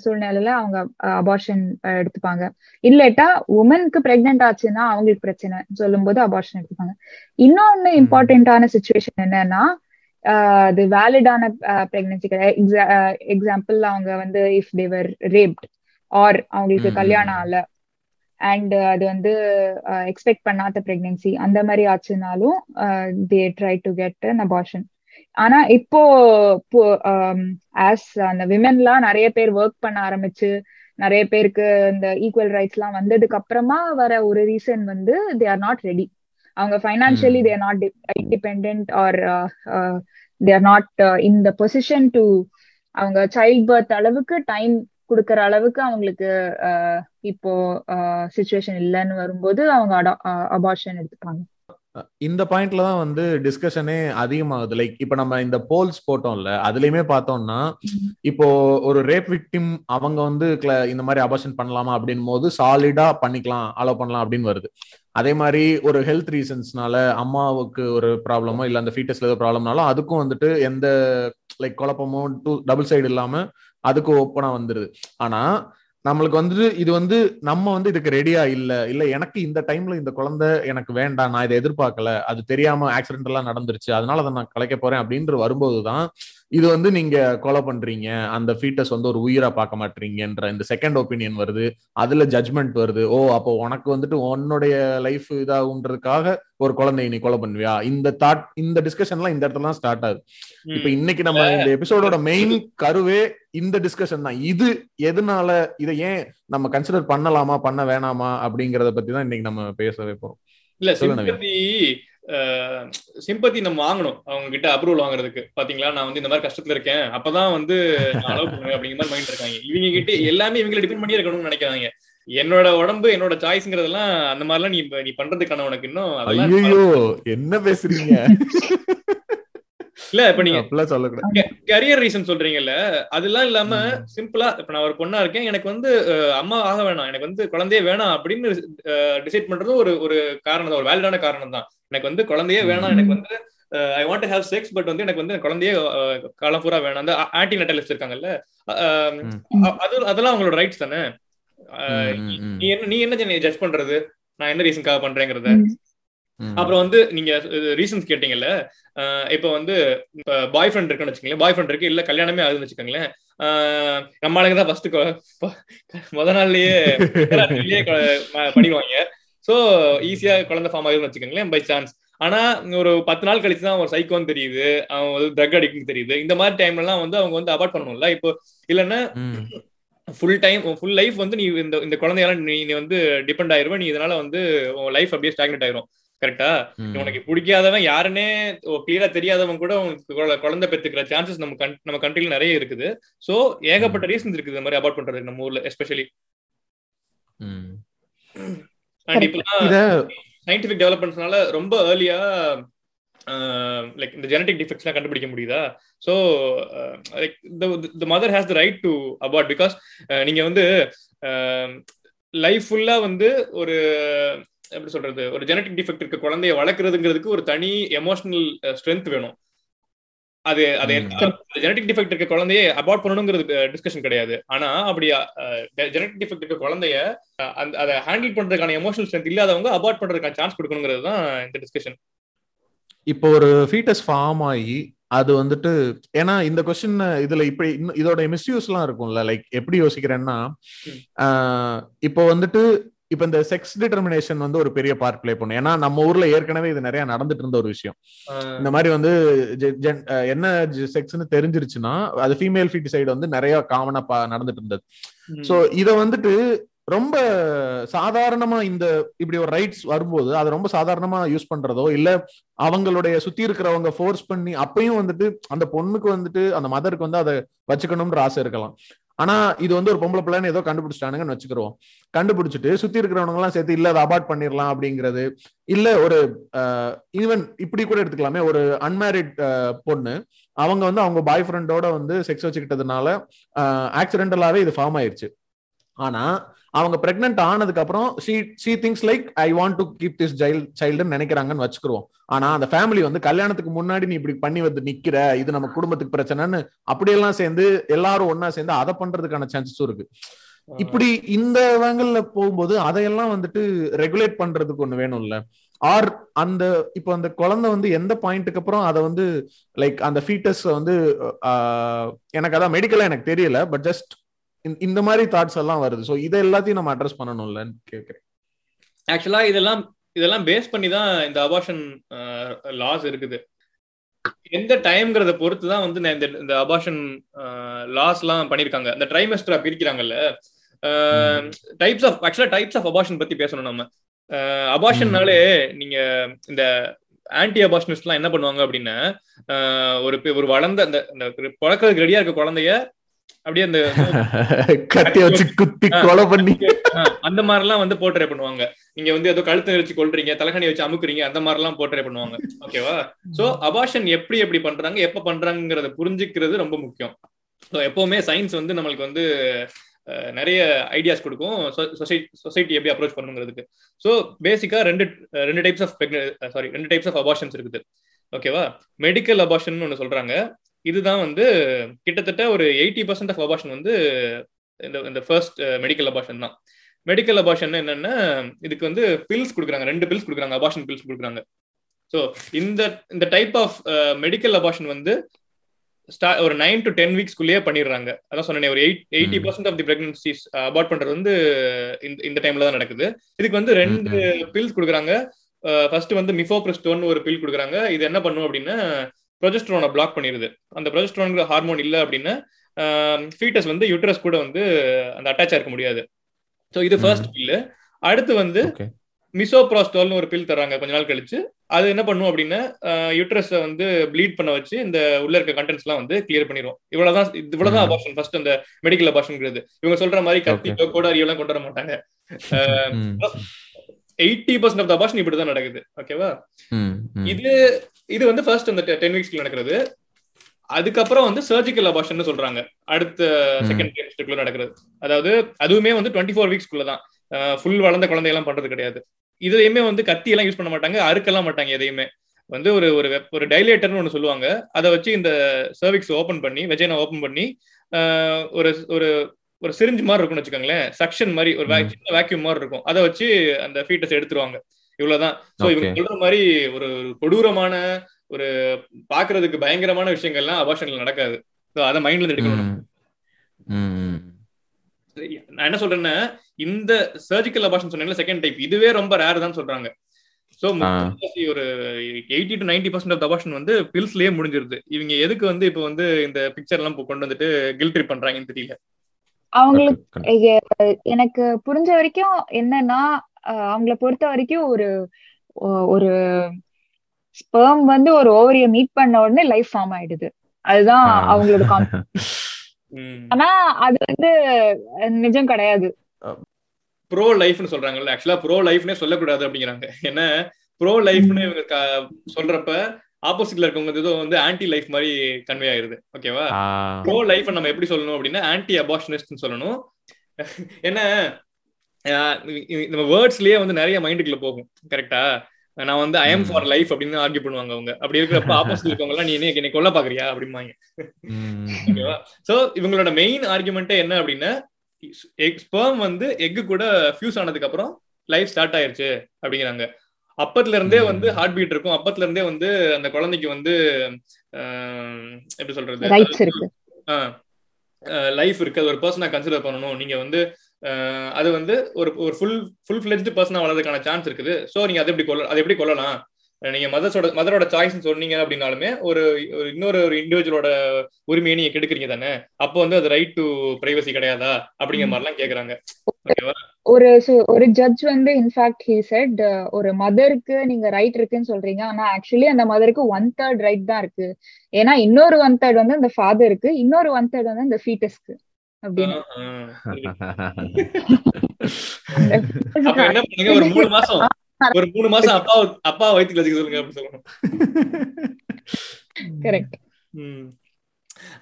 சூழ்நிலையில அவங்க அபார்ஷன் எடுத்துப்பாங்க. இல்லட்டா உமனுக்கு பிரெக்னென்ட் ஆச்சுன்னா அவங்களுக்கு பிரச்சனை சொல்லும் போது அபார்ஷன் எடுத்துப்பாங்க. இன்னொன்னு இம்பார்ட்டன்டான சுச்சுவேஷன் என்னன்னா, அது வேலிடான பிரெக்னன்சி கிடையாது. எக்ஸாம்பிள் அவங்க வந்து இஃப் தேவர் ரேப்ட் ஆர் அவங்களுக்கு கல்யாணம் ஆகல அண்ட் அது வந்து எக்ஸ்பெக்ட் பண்ணாத பிரெக்னன்சி அந்த மாதிரி ஆச்சுனாலும் they try to get an abortion. ஆனா இப்போ ஆஸ் அந்த விமென்லாம் நிறைய பேர் ஒர்க் பண்ண ஆரம்பிச்சு நிறைய பேருக்கு இந்த ஈக்குவல் ரைட்ஸ் எல்லாம் வந்ததுக்கு அப்புறமா வர ஒரு ரீசன் வந்து தே ஆர் நாட் ரெடி. அவங்க financially they are not depend or they are not in the position to அவங்க சைல்ட் பர்த் அளவுக்கு டைம் கொடுக்கற அளவுக்கு அவங்களுக்கு இப்போ சிச்சுவேஷன் இல்லைன்னு வரும்போது அவங்க அபார்ஷன் எடுத்துப்பாங்க. இந்த பாயிண்ட்ல தான் வந்து டிஸ்கஷனே அதிகமாகுது. லைக் இப்ப நம்ம இந்த போல்ஸ் போட்டோம்ல, அதுலயுமே பார்த்தோம்னா இப்போ ஒரு ரேப் விக்டிம் அவங்க வந்து இந்த மாதிரி அபார்ஷன் பண்ணலாமா அப்படின் போது சாலிடா பண்ணிக்கலாம், அலோவ் பண்ணலாம் அப்படின்னு வருது. அதே மாதிரி ஒரு ஹெல்த் ரீசன்ஸ்னால அம்மாவுக்கு ஒரு ப்ராப்ளமோ இல்லை அந்த ஃபீட்டஸ்ல ஏதோ ப்ராப்ளம்னாலும் அதுக்கும் வந்துட்டு எந்த லைக் குழப்பமோ டபுள் சைடு இல்லாம அதுக்கு ஓப்பனா வந்துருது. ஆனா நம்மளுக்கு வந்துட்டு இது வந்து நம்ம வந்து இதுக்கு ரெடியா இல்ல எனக்கு இந்த டைம்ல இந்த குழந்தை எனக்கு வேண்டாம், நான் இதை எதிர்பார்க்கல, அது தெரியாம ஆக்சிடென்ட் எல்லாம் நடந்துருச்சு, அதனால அதை நான் கலைக்க போறேன் அப்படின்ற வரும்போதுதான் இது வந்து நீங்க கொலை பண்றீங்க, அந்த ஃபீட்டஸ் வந்து ஒரு உயிரா பார்க்க மாட்டீங்கன்ற இந்த செகண்ட் ஒப்பீனியன் வருது, அதுல ஜட்மெண்ட் வருது. ஓ, அப்போ உனக்கு வந்துட்டு உன்னுடைய லைஃப் இதாகுன்றதுக்காக ஒரு குழந்தைய நீ கொலை பண்ணுவியா? இந்த தாட், இந்த டிஸ்கஷன்லாம் இந்த இடத்துல தான் ஸ்டார்ட் ஆகுது. இப்ப இன்னைக்கு நம்ம இந்த எபிசோடோட மெயின் கருவே இந்த டிஸ்கஷன் தான். இது எதனால, இதை ஏன் நம்ம கன்சிடர் பண்ணலாமா பண்ண வேணாமா அப்படிங்கறத பத்தி தான் இன்னைக்கு நம்ம பேசவே போறோம். இல்ல சிம்பத்தி நம்ம வாங்கணும் அவங்க கிட்ட, அப்ரூவல் வாங்குறதுக்கு. பாத்தீங்களா, நான் வந்து இந்த மாதிரி கஷ்டத்துல இருக்கேன், அப்பதான் வந்து அலோவ் பண்ணுவேன் அப்படிங்கிற மாதிரி மைண்ட் இருக்காங்க. இவங்க கிட்ட எல்லாமே இவங்களை டிபெண்ட் பண்ணி இருக்கணும்னு நினைக்கிறாங்க. என்னோட உடம்பு என்னோட சாய்ஸ்ங்கிறதெல்லாம் அந்த மாதிரிலாம் நீ பண்றதுக்கான உனக்கு இன்னும் என்ன பேசுறீங்க? இல்ல இப்ப நீங்க கரியர் ரீசன் சொல்றீங்கல்ல, அதெல்லாம் இல்லாம சிம்பிளா இப்ப நான் ஒரு பொண்ணா இருக்கேன், எனக்கு வந்து அம்மா ஆக வேணாம், எனக்கு வந்து குழந்தையே வேணாம் அப்படின்னு டிசைட் பண்றதும் ஒரு காரணம் தான், ஒரு வேலிடான காரணம் தான். எனக்கு வந்து குழந்தையே வேணாம், எனக்கு வந்து I want to have sex, but வந்து எனக்கு வந்து குழந்தையே காலம் பூரா வேணாம். அந்த ஆன்டி நெட்டலிஸ்ட் இருக்காங்கல்ல, அதெல்லாம் அவங்களோட ரைட்ஸ் தானே. நீ என்ன ஜட்ஜ் பண்றது, நான் என்ன ரீசனுக்காக பண்றேங்கிறத. அப்புறம் வந்து நீங்க ரீசன்ஸ் கேட்டீங்கல்ல, இப்ப வந்து பாய் ஃப்ரெண்ட் இருக்குன்னு வச்சுக்கோங்களேன், பாய் ஃப்ரெண்ட் இருக்கு, இல்ல கல்யாணமே ஆகுதுன்னு வச்சுக்கோங்களேன். நம்ம ஆளுங்க தான் ஃபர்ஸ்ட் முத நாள்லயே பண்ணிடுவாங்க. சோ ஈஸியா குழந்தை ஃபார்ம் ஆகுதுன்னு வச்சுக்கோங்களேன் பை சான்ஸ். ஆனா ஒரு 10 நாள் கழிச்சுதான் ஒரு சைக்கோன்னு தெரியுது, அவங்க ட்ரக் அடிக்ட்னு தெரியுது. இந்த மாதிரி டைம்ல எல்லாம் வந்து அவங்க வந்து அபார்ட் பண்ணணும்ல. இப்போ இல்லைன்னா ஃபுல் டைம் ஃபுல் லைஃப் வந்து நீ இந்த குழந்தையெல்லாம் நீ வந்து டிபெண்ட் ஆயிருவ. நீ இதனால வந்து உன் லைஃப் அப்படியே ஸ்டாக்னேட் ஆயிரும். கரெக்டா? உனக்கு பிடிக்காதவன் யாருன்னே கிளியரா தெரியாதவன் கூட உனக்கு குழந்தை பெற்றுக்கிற சான்சஸ் நம்ம கண்ட்ரில நிறைய இருக்குது. சோ ஏகப்பட்ட ரீசன்ஸ் இருக்குது இந்த மாதிரி அபார்ட் பண்றதுக்கு நம்ம ஊர்ல எஸ்பெஷலி. அண்ட் இப்பெல்லாம் சயின்டிபிக் டெவலப்மெண்ட்ஸ்னால ரொம்ப ஏர்லியா like the genetic defects la kandupidikka mudiyada. So like the mother has the right to abort because ninga vandu life fulla vandu oru eppadi solradhu oru genetic defect irukka kulandaiya valakkiradungradhukku oru thani emotional strength venum. அது ஜெனடிக் டிஃபெக்ட் இருக்க குழந்தைய அபார்ட் பண்ணணுங்கிறது டிஸ்கஷன் கிடையாது. ஆனா அப்படி ஜெனடிக் டிஃபெக்ட் இருக்க குழந்தைய அதை ஹேண்டில் பண்றதுக்கான எமோஷனல் ஸ்ட்ரென்த் இல்லாதவங்க அபார்ட் பண்றதுக்கான சான்ஸ் கொடுக்கணுங்கிறது தான் இந்த டிஸ்கஷன். இப்போ ஒரு ஃபீட்டஸ் ஃபார்ம் ஆகி அது வந்துட்டு, ஏன்னா இந்த கொஸ்டின் இதுல இப்படி இதோட மிஸ்யூஸ் எல்லாம் இருக்கும்ல. லைக் எப்படி யோசிக்கிறேன்னா, இப்போ வந்துட்டு இப்ப இந்த செக்ஸ் டிட்டர்மினேஷன் வந்து ஒரு பெரிய பார்ட் பிளே பண்ணும். ஏன்னா நம்ம ஊர்ல ஏற்கனவே இது நிறைய நடந்துட்டு இருந்த ஒரு விஷயம். இந்த மாதிரி வந்து என்ன செக்ஸ்ன்னு தெரிஞ்சிருச்சுன்னா அது ஃபீமேல் ஃபீட்டிசைடு வந்து நிறைய காமனா நடந்துட்டு இருந்தது. சோ இத வந்துட்டு ரொம்ப சாதாரணமா இந்த இப்படி ஒரு ரைட்ஸ் வரும்போது அதை ரொம்ப சாதாரணமா யூஸ் பண்றதோ இல்ல அவங்களுடைய சுத்தி இருக்கிறவங்க ஃபோர்ஸ் பண்ணி, அப்பயும் வந்துட்டு அந்த பொண்ணுக்கு வந்துட்டு அந்த மதருக்கு வந்து அதை வச்சுக்கணும்ன்ற ஆசை இருக்கலாம். ஆனா இது வந்து ஒரு பொம்பளை பிள்ளைன்னு ஏதோ கண்டுபிடிச்சிட்டானுங்கன்னு வச்சுக்கிறோம். கண்டுபிடிச்சிட்டு சுத்தி இருக்கிறவங்க எல்லாம் சேர்த்து இல்ல அதை அபார்ட் பண்ணிடலாம் அப்படிங்கிறது. இல்ல ஒரு ஈவன் இப்படி கூட எடுத்துக்கலாமே, ஒரு அன்மேரிட் பொண்ணு அவங்க வந்து அவங்க பாய் ஃப்ரெண்டோட வந்து செக்ஸ் வச்சுக்கிட்டதுனால ஆக்சிடென்டலாவே இது ஃபார்ம் ஆயிடுச்சு. ஆனா அவங்க பிரெக்னன்ட் ஆனதுக்கு அப்புறம் she thinks like I want to keep this child ன்னு நினைக்கிறாங்கன்னு வச்சுக்கிறோம். ஆனா அந்த ஃபேமிலி வந்து கல்யாணத்துக்கு முன்னாடி நீ இப்படி பண்ணி வந்து நிக்கிற, இது நம்ம குடும்பத்துக்கு பிரச்சனைன்னு அப்படியெல்லாம் சேர்ந்து எல்லாரும் ஒன்னா சேர்ந்து அதை பண்றதுக்கான சான்சஸும் இருக்கு. இப்படி இந்த வங்கல்ல போகும்போது அதையெல்லாம் வந்துட்டு ரெகுலேட் பண்றதுக்கு ஒண்ணு வேணும்ல. ஆர் அந்த இப்போ அந்த குழந்தை வந்து எந்த பாயிண்ட்டுக்கு அப்புறம் அதை வந்து லைக் அந்த ஃபீட்டஸ் வந்து எனக்கு அதான் மெடிக்கலா எனக்கு தெரியல, பட் ஜஸ்ட் இந்த மாதிரி தாட்ஸ் எல்லாம் வருது. சோ இத எல்லாத்தையும் நம்ம அட்ரஸ் பண்ணணும்ல கேக்குறேன். ஆக்சுவலா இதெல்லாம் பேஸ் பண்ணி தான் இந்த அபார்ஷன் லாஸ் இருக்குது. எந்த டைம்ங்கறத பொறுத்து தான் வந்து இந்த அபார்ஷன் லாஸ்லாம் பண்ணிருக்காங்க. இந்த ட்ரைமெஸ்டரா பிரிக்கிறாங்கல்ல, டைப்ஸ் ஆஃப் அபார்ஷன் பத்தி பேசணும் நம்ம. அபார்ஷன்னாலே நீங்க இந்த ஆன்டி அபார்ஷனிஸ்ட்லாம் என்ன பண்ணுவாங்க அப்படின்னா, ஒரு வளர்ந்த அந்த பழக்கிறதுக்கு ரெடியா இருக்க குழந்தைய அப்படியே அந்த கத்தி வச்சு குத்தி கொலை பண்ணி அந்த மாதிரி எல்லாம் வந்து போர்ட்ரே பண்ணுவாங்க. நீங்க வந்து ஏதோ கழுத்து வச்சு கொல்றீங்க, தலைகணி வச்சு அமுக்குறீங்க, அந்த மாதிரி எல்லாம் போர்ட்ரே பண்ணுவாங்க. ஓகேவா? சோ அபார்ஷன் எப்படி பண்றாங்க, எப்ப பண்றாங்கிறத புரிஞ்சுக்கிறது ரொம்ப முக்கியம். சோ எப்பவுமே சயின்ஸ் வந்து நம்மளுக்கு வந்து நிறைய ஐடியாஸ் கொடுக்கும் சொசைட்டி எப்படி அப்ரோச் பண்ணுங்கிறதுக்கு. சோ பேசிக்கா ரெண்டு டைப்ஸ் ஆஃப் அபார்ஷன்ஸ் இருக்குது. ஓகேவா? மெடிக்கல் அபார்ஷன் ஒன்னு சொல்றாங்க. இதுதான் வந்து கிட்டத்தட்ட ஒரு 80% ஆஃப் அபார்ஷன் வந்து இந்த ஃபர்ஸ்ட் மெடிக்கல் அபார்ஷன் தான். மெடிக்கல் அபார்ஷன் என்னன்னா, இதுக்கு வந்து பில்ஸ் கொடுக்குறாங்க, 2 பில்ஸ் கொடுக்குறாங்க, அபார்ஷன் பில்ஸ் கொடுக்குறாங்க. ஸோ இந்த டைப் ஆஃப் மெடிக்கல் அபார்ஷன் வந்து ஒரு 9 to 10 வீக்ஸ்குள்ளேயே பண்ணிடுறாங்க. அதான் சொன்னேன், ஒரு 80% ஆஃப் தி பிரெக்னன்சிஸ் அபார்ட் பண்றது வந்து இந்த டைம்ல தான் நடக்குது. இதுக்கு வந்து 2 பில்ஸ் கொடுக்குறாங்க. ஃபர்ஸ்ட் வந்து மிஃபோப்ரஸ்டோன் ஒரு பில் கொடுக்குறாங்க. இது என்ன பண்ணும் அப்படின்னா ப்ரொஜெஸ்டரோனை பிளாக் பண்ணிடுது. அந்த ப்ரொஜெஸ்டரோன் ஹார்மோன் இல்லை அப்படின்னா ஃபீட்டஸ் வந்து யூட்டரஸ் கூட வந்து அந்த அட்டாச்சா இருக்க முடியாது. ஸோ இது ஃபர்ஸ்ட் பில்லு. அடுத்து வந்து மிசோப்ராஸ்டால்னு ஒரு பில் தர்றாங்க கொஞ்ச நாள் கழிச்சு. அது என்ன பண்ணுவோம் அப்படின்னா யூட்ரஸை வந்து ப்ளீட் பண்ண வச்சு இந்த உள்ள இருக்க கண்டென்ட்ஸ்லாம் வந்து கிளியர் பண்ணிடுவோம். இவ்வளவுதான் அபார்ஷன். ஃபர்ஸ்ட் அந்த மெடிக்கல் அபார்ஷன்ங்கிறது இவங்க சொல்ற மாதிரி கத்தியோ கோடாரியெல்லாம் கொண்டு வர மாட்டாங்க. 80% ஆஃப் த அபார்ஷன் இப்படிதான் நடக்குது. ஓகேவா, இது இது வந்து ஃபர்ஸ்ட் அந்த 10 வீக்ஸ்ல நடக்கிறது. அதுக்கப்புறம் வந்து சர்ஜிக்கல் அபார்ஷன் சொல்றாங்க அடுத்த செகண்ட் டைம்ஸ்க்குள்ள நடக்கிறது. அதாவது அதுவுமே வந்து 24 வீக்ஸ்க்குள்ள தான். ஃபுல் வளர்ந்த குழந்தையெல்லாம் பண்றது கிடையாது. இதையுமே வந்து கத்தி எல்லாம் யூஸ் பண்ண மாட்டாங்க, அறுக்கலாம் மாட்டாங்க. எதையுமே வந்து ஒரு டைலேட்டர்னு ஒன்று சொல்லுவாங்க. அதை வச்சு இந்த சர்விக்ஸ் ஓப்பன் பண்ணி வெஜைனா ஓப்பன் பண்ணி ஒரு ஒரு ஒரு சிரிஞ்சு மாதிரி இருக்கும்னு வச்சுக்கோங்களேன். சக்ஷன் மாதிரி ஒரு வேக்யூம் மாதிரி இருக்கும். அதை வச்சு அந்த ஃபீட்டஸ் எடுத்துருவாங்க. இவ்வளவுதான். ஸோ இவங்க சொல்ற மாதிரி ஒரு கொடூரமான ஒரு பாக்குறதுக்கு பயங்கரமான விஷயங்கள்லாம் அபார்ஷன்ல நடக்காது. ஸோ அதை மைண்ட்ல இருந்து எடுக்கணும். நான் என்ன சொல்றேன்னா இந்த சர்ஜிக்கல் அபார்ஷன் சொன்னீங்களா செகண்ட் டைப், இதுவே ரொம்ப ரேர் தான் சொல்றாங்க. சோ ஒரு 80 to 90% ஆஃப் அபார்ஷன் வந்து பில்ஸ்லயே முடிஞ்சிருது. இவங்க எதுக்கு வந்து இப்ப வந்து இந்த பிக்சர் எல்லாம் கொண்டு வந்துட்டு கில்ட் ட்ரிப் பண்றாங்கன்னு தெரியல அவங்களுக்கு. எனக்கு புரிஞ்ச வரைக்கும் என்னன்னா அவங்கள பொறுத்த வரைக்கும் ஒரு ஒரு ஸ்பெர்ம் வந்து ஒரு ஓவரிய மீட் பண்ண உடனே லைஃப் ஃபார்ம் ஆயிடுது. அதுதான் அவங்களோட கான்செப்ட். ஆனா அது வந்து நிஜம் கிடையாது. ப்ரோ லைஃப்னு சொல்றாங்கல்ல, ஆக்சுவலா ப்ரோ லைஃப்னே சொல்லக்கூடாது அப்படிங்கிறாங்க. ஏன்னா ப்ரோ லைஃப்னு இவங்க சொல்றப்ப ஆப்போசிட்ல இருக்கவங்க ஏதோ வந்து ஆன்டி லைஃப் மாதிரி கன்வே ஆயிருது. ஓகேவா, ப்ரோ லைஃப் நம்ம எப்படி சொல்லணும் அப்படின்னா ஆன்டி அபார்ஷனிஸ்ட்னு சொல்லணும். ஏன்னா நம்ம வேர்ட்ஸ்லயே வந்து நிறைய மைண்டுக்குள்ள போகும். கரெக்டா, நான் வந்து ஐ எம் ஃபார் லைஃப் அப்படின்னு ஆர்கியூ பண்ணுவாங்க அவங்க. அப்படி இருக்கிறப்ப ஆப்போசிட் இருக்கவங்கலாம் நீ என்ன கொல்ல பாக்குறியா அப்படிம்பாங்க. ஓகேவா, சோ இவங்களோட மெயின் ஆர்கியூமெண்ட்டே என்ன அப்படின்னா ஸ்பெர்ம் வந்து எக்கு கூட ஃபியூஸ் ஆனதுக்கு அப்புறம் லைஃப் ஸ்டார்ட் ஆயிருச்சு அப்படிங்கிறாங்க. அப்பத்துல இருந்தே வந்து ஹார்ட் பீட் இருக்கும். அப்பத்துல இருந்தே வந்து அந்த குழந்தைக்கு வந்து எப்படி சொல்றது லைஃப் இருக்கு. அது ஒரு பர்சனா கன்சிடர் பண்ணணும். நீங்க வந்து அது வந்து ஒரு ஒரு ஃபுல் ஃபிளெஜ்டு பர்சனா வளர்றதுக்கான சான்ஸ் இருக்குது. ஸோ நீங்க அதை எப்படி கொள்ளலாம். நீங்க மதரோட சாய்ஸ்ன்னு சொன்னீங்க அப்படின்னாலுமே ஒரு இன்னொரு ஒரு இண்டிவிஜுவலோட உரிமையை நீங்க கெடுக்கிறீங்க தானே. அப்போ வந்து அது ரைட் டு பிரைவசி கிடையாதா அப்படிங்கிற மாதிரிலாம் கேக்குறாங்க. ஒரு ஜட்ஜ் வந்து இன்ஃபேக்ட் ஹி செட் ஒரு மதருக்கு நீங்க ரைட் இருக்குன்னு சொல்றீங்க, ஆனா ஆக்சுவலி அந்த மதருக்கு 1/3 ரைட் தான் இருக்கு. ஏன்னா இன்னொரு 1/3 வந்து அந்த ஃபாதருக்கு, இன்னொரு 1/3 வந்து அந்த ஃபீட்டஸ்க்கு.